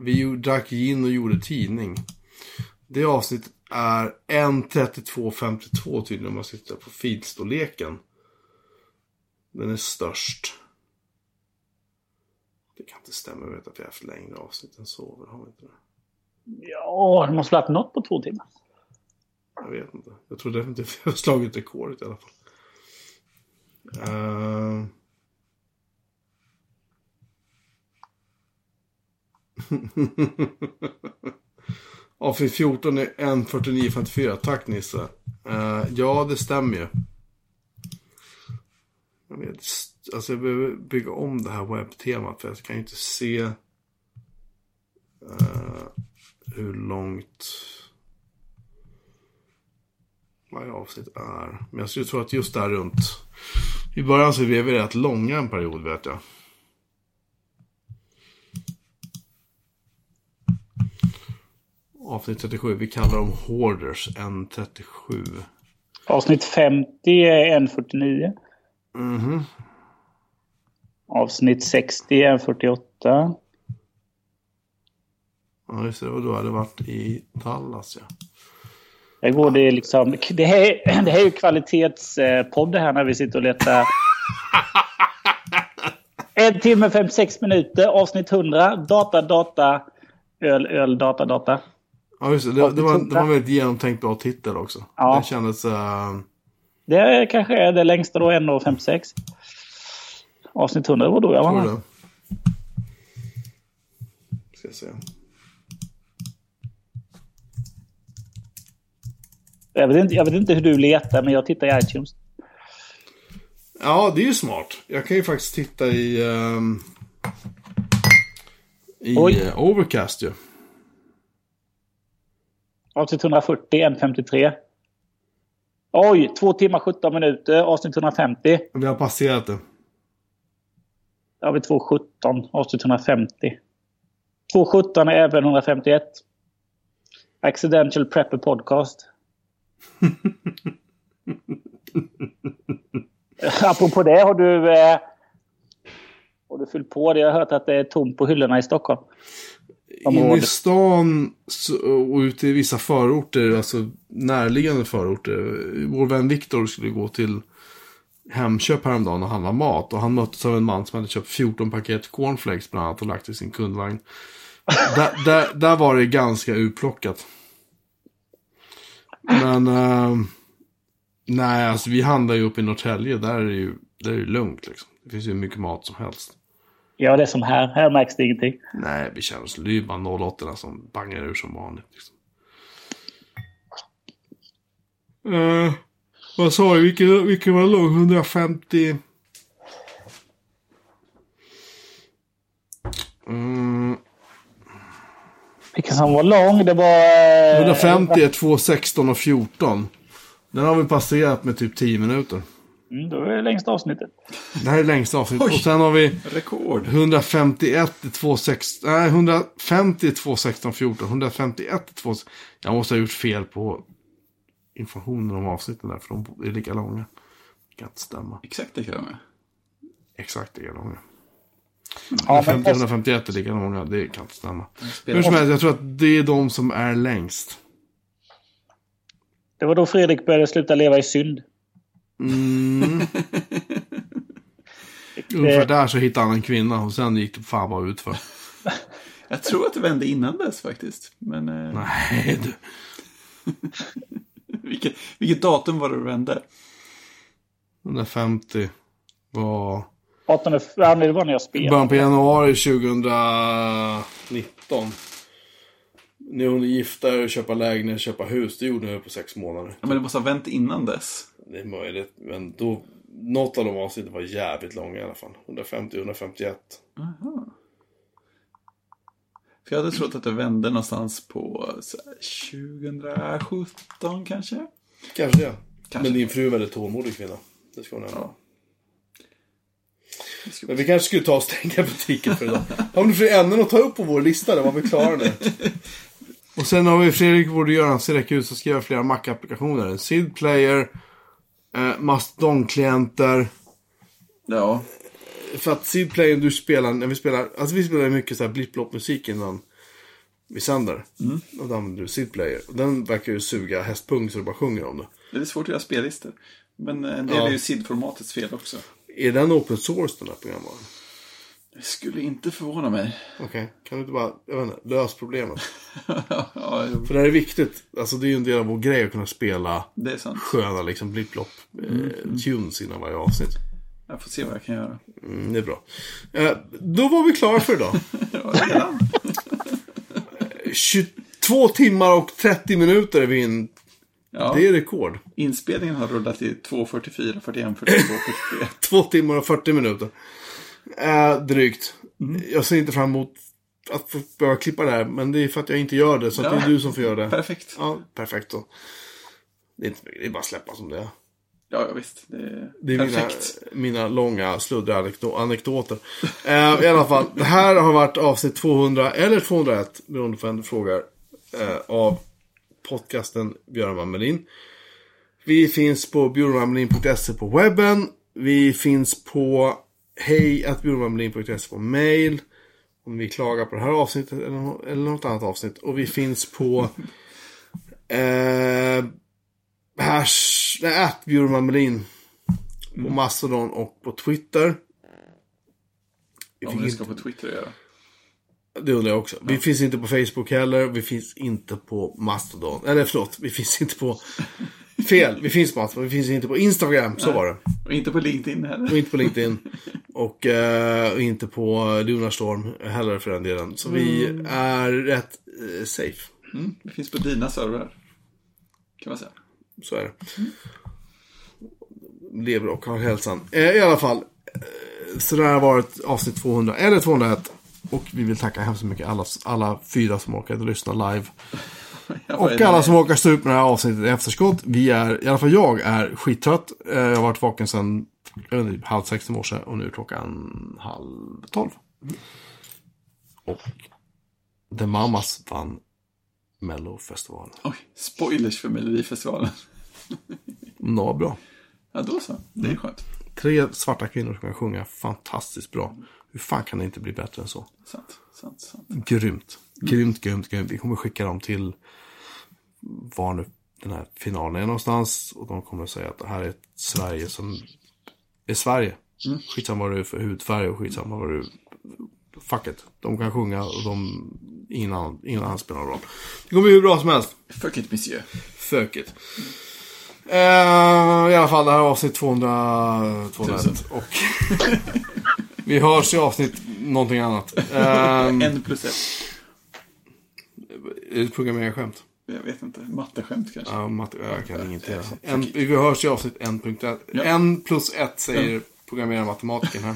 vi drack gin och gjorde tidning. Det avsnitt är 1:32:52 tydligen om man sitter på feedstorleken. Den är störst. Det kan inte stämma, vet att vi har haft längre avsnitt än så. Har vi inte det? Ja, det måste ha haft något på 2 timmar. Jag vet inte. Jag tror definitivt att jag har slagit rekordet i alla fall. Avsnitt 14 är 1:49:54. Tack Nisse. Ja, det stämmer ju. Jag vet, alltså jag behöver bygga om det här webbtemat för jag kan ju inte se hur långt varje avsnitt är. Men jag skulle tro att just där runt i början så blev vi rätt långa en period, vet jag. Avsnitt 37, vi kallar dem Hoarders, 1:37. Avsnitt 50 är 1:49. Mm-hmm. Avsnitt 60 är 1:48. Ja, just det, och då hade det varit i Dallas, ja. Det går det liksom. Det här är ju kvalitetspodd det här när vi sitter och letar. 1 timme 56 minuter, avsnitt 100, data, öl, data. Ja, just det. Det var en väldigt genomtänkt bra titel också. Ja. Det kändes... Det är, kanske är det längsta då, 1:56. Avsnitt 100 var då jag var med. Ska se. Jag vet inte hur du letar, men jag tittar i iTunes. Ja, det är ju smart. Jag kan ju faktiskt titta i Overcast ju. Avsnitt 140, 1:53. Oj, 2 timmar 17 minuter, avsnitt 150. Vi har passerat det. Ja, vi 2:17, avsnitt 150. 2:17 är även 151. Accidental Prepper Podcast. Apropå det, har du fyllt på det? Jag har hört att det är tomt på hyllorna i Stockholm. I stan och ute i vissa förorter, alltså närliggande förorter. Vår vän Viktor skulle gå till Hemköp häromdagen och handla mat, och han möttes av en man som hade köpt 14 paket cornflakes bland annat och lagt i sin kundvagn. där var det ganska utplockat. Men nej, alltså vi handlar ju upp i Norrtälje, där är det ju lugnt liksom. Det finns ju mycket mat som helst. Ja, det är som här märks det ingenting. Nej, vi känner oss lyba 08 som bangar ur som vanligt liksom. Vad sa du? Vilken var det lång? 150... Vilken som var lång? Det var... 150, 2:16 och 14. Den har vi passerat med typ 10 minuter. Då är det längsta avsnittet. Det här är längsta avsnittet. Oj, och sen har vi rekord. 150, 2:16, 14. 151, 2... Jag måste ha gjort fel på informationen om avsnitten där, för de är lika långa. Det kan inte stämma. Exakt lika långa. Ja, 151 är lika långa, det kan inte stämma. Hur som helst, jag tror att det är de som är längst. Det var då Fredrik började sluta leva i synd. Ungefär där så hittade han en kvinna, och sen gick det fan bara ut för. Jag tror att det vände innan dess faktiskt, men... Nej du. Vilket datum var det du vände? 150 var... 18, det var när jag spelade. Början på januari 2019. När hon giftar, köpa lägenhet, köpa hus. Det gjorde jag på 6 månader. Ja, men det måste ha vänt innan dess. Det är möjligt, men då... Något av de avsnitten var jävligt långa i alla fall. 150, 151. Aha. För jag hade trott att det vände någonstans på 2017 kanske. Kanske det. Ja. Men din fru var väldigt tålmodig kvinna. Det ska hon nämna. Men vi kanske skulle ta och stänga butiken för idag. Om du får ändå att ta upp på vår lista där var vi klarar nu. Och sen har vi Fredrik borde göra hans räcker ut så skriva flera Mac-applikationer. En SID-player, Mastodon-klienter. Ja. För att SID-player du spelar, när vi spelar, alltså vi spelar mycket så här blipp-blopp-musik innan vi sänder. Mm. Och då använder du SID-player. Den verkar ju suga hästpung så du bara sjunger om det. Det är svårt att göra spellistor. Men en del är ju SID-formatets fel också. Är den open source den här programvaran? Det skulle inte förvåna mig. Okej, kan du inte bara, jag vet inte, lösa problemet? Ja, för det här är viktigt. Alltså det är ju en del av vår grej att kunna spela sköna liksom blipplopp-tunes innan varje avsnitt. Jag får se vad jag kan göra. Det är bra. Då var vi klara för idag. Ja, 22 timmar och 30 minuter är vi in. Ja. Det är rekord. Inspelningen har rullat i 2:44, 41, 42, 43. 2 timmar och 40 minuter. Drygt. Mm. Jag ser inte fram emot att börja klippa det här, men det är för att jag inte gör det, så att det är du som får göra det. Perfekt. Ja, perfekt då. Det är bara släppa som det är. Ja, visst. Det är perfekt. Mina långa sluddra anekdoter. I alla fall, det här har varit avsnitt 200 eller 201, beroende på vem du frågar, av podcasten Bjurman Melin. Vi finns på bjurmanmelin.se på webben. Vi finns på hej@bjurmanmelin.se på mail. Om vi klagar på det här avsnittet eller något annat avsnitt. Och vi finns på @Bjurman Melin på Mastodon och på Twitter. Ja, vi ska inte... på Twitter göra. Det undrar jag också. Ja. Vi finns inte på Facebook heller. Vi finns inte på Mastodon. Eller förlåt, vi finns inte på... Fel, vi finns på Mastodon. Vi finns inte på Instagram, så var det. Och inte på LinkedIn heller. Och inte på LinkedIn. Och inte på Lunarstorm heller för den delen. Så vi är rätt safe. Mm. Det finns på dina server, kan man säga. Så är det. Lever och har hälsan. I alla fall, så det här har varit avsnitt 200 eller 201. Och vi vill tacka hemskt mycket alla fyra som åker att lyssna live. Och alla som åker stå upp med det här avsnittet i efterskott. Vi är, i alla fall jag, är skittrött. Jag har varit vaken sedan 5:30 i morse och nu är klockan 11:30. Och The Mamas vann Mellofestivalen. Oj, spoilers för Melodifestivalen. Nå, bra. Ja, då så. Det är skönt. 3 svarta kvinnor som kan sjunga fantastiskt bra. Hur fan kan det inte bli bättre än så? Sant. Grymt. Vi kommer skicka dem till var nu den här finalen är någonstans. Och de kommer säga att det här är Sverige som är Sverige. Skitsamma vad du för hudfärg och skitsamma vad du... Fuck it. De kan sjunga och de... Ingen annan spelar roll. Det kommer ju hur bra som helst. Fuck it, monsieur. Fuck it. I alla fall, det här är avsnitt 200 och vi hörs i avsnitt någonting annat. 1+1. Är det programmeringsskämt? Jag vet inte. Matteskämt kanske? Ja, jag kan ingenting. Vi hörs i avsnitt 1.1. Ja. 1+1 säger programmeraren matematiken här.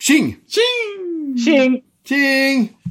Tjing! Tjing! Tjing! Tjing!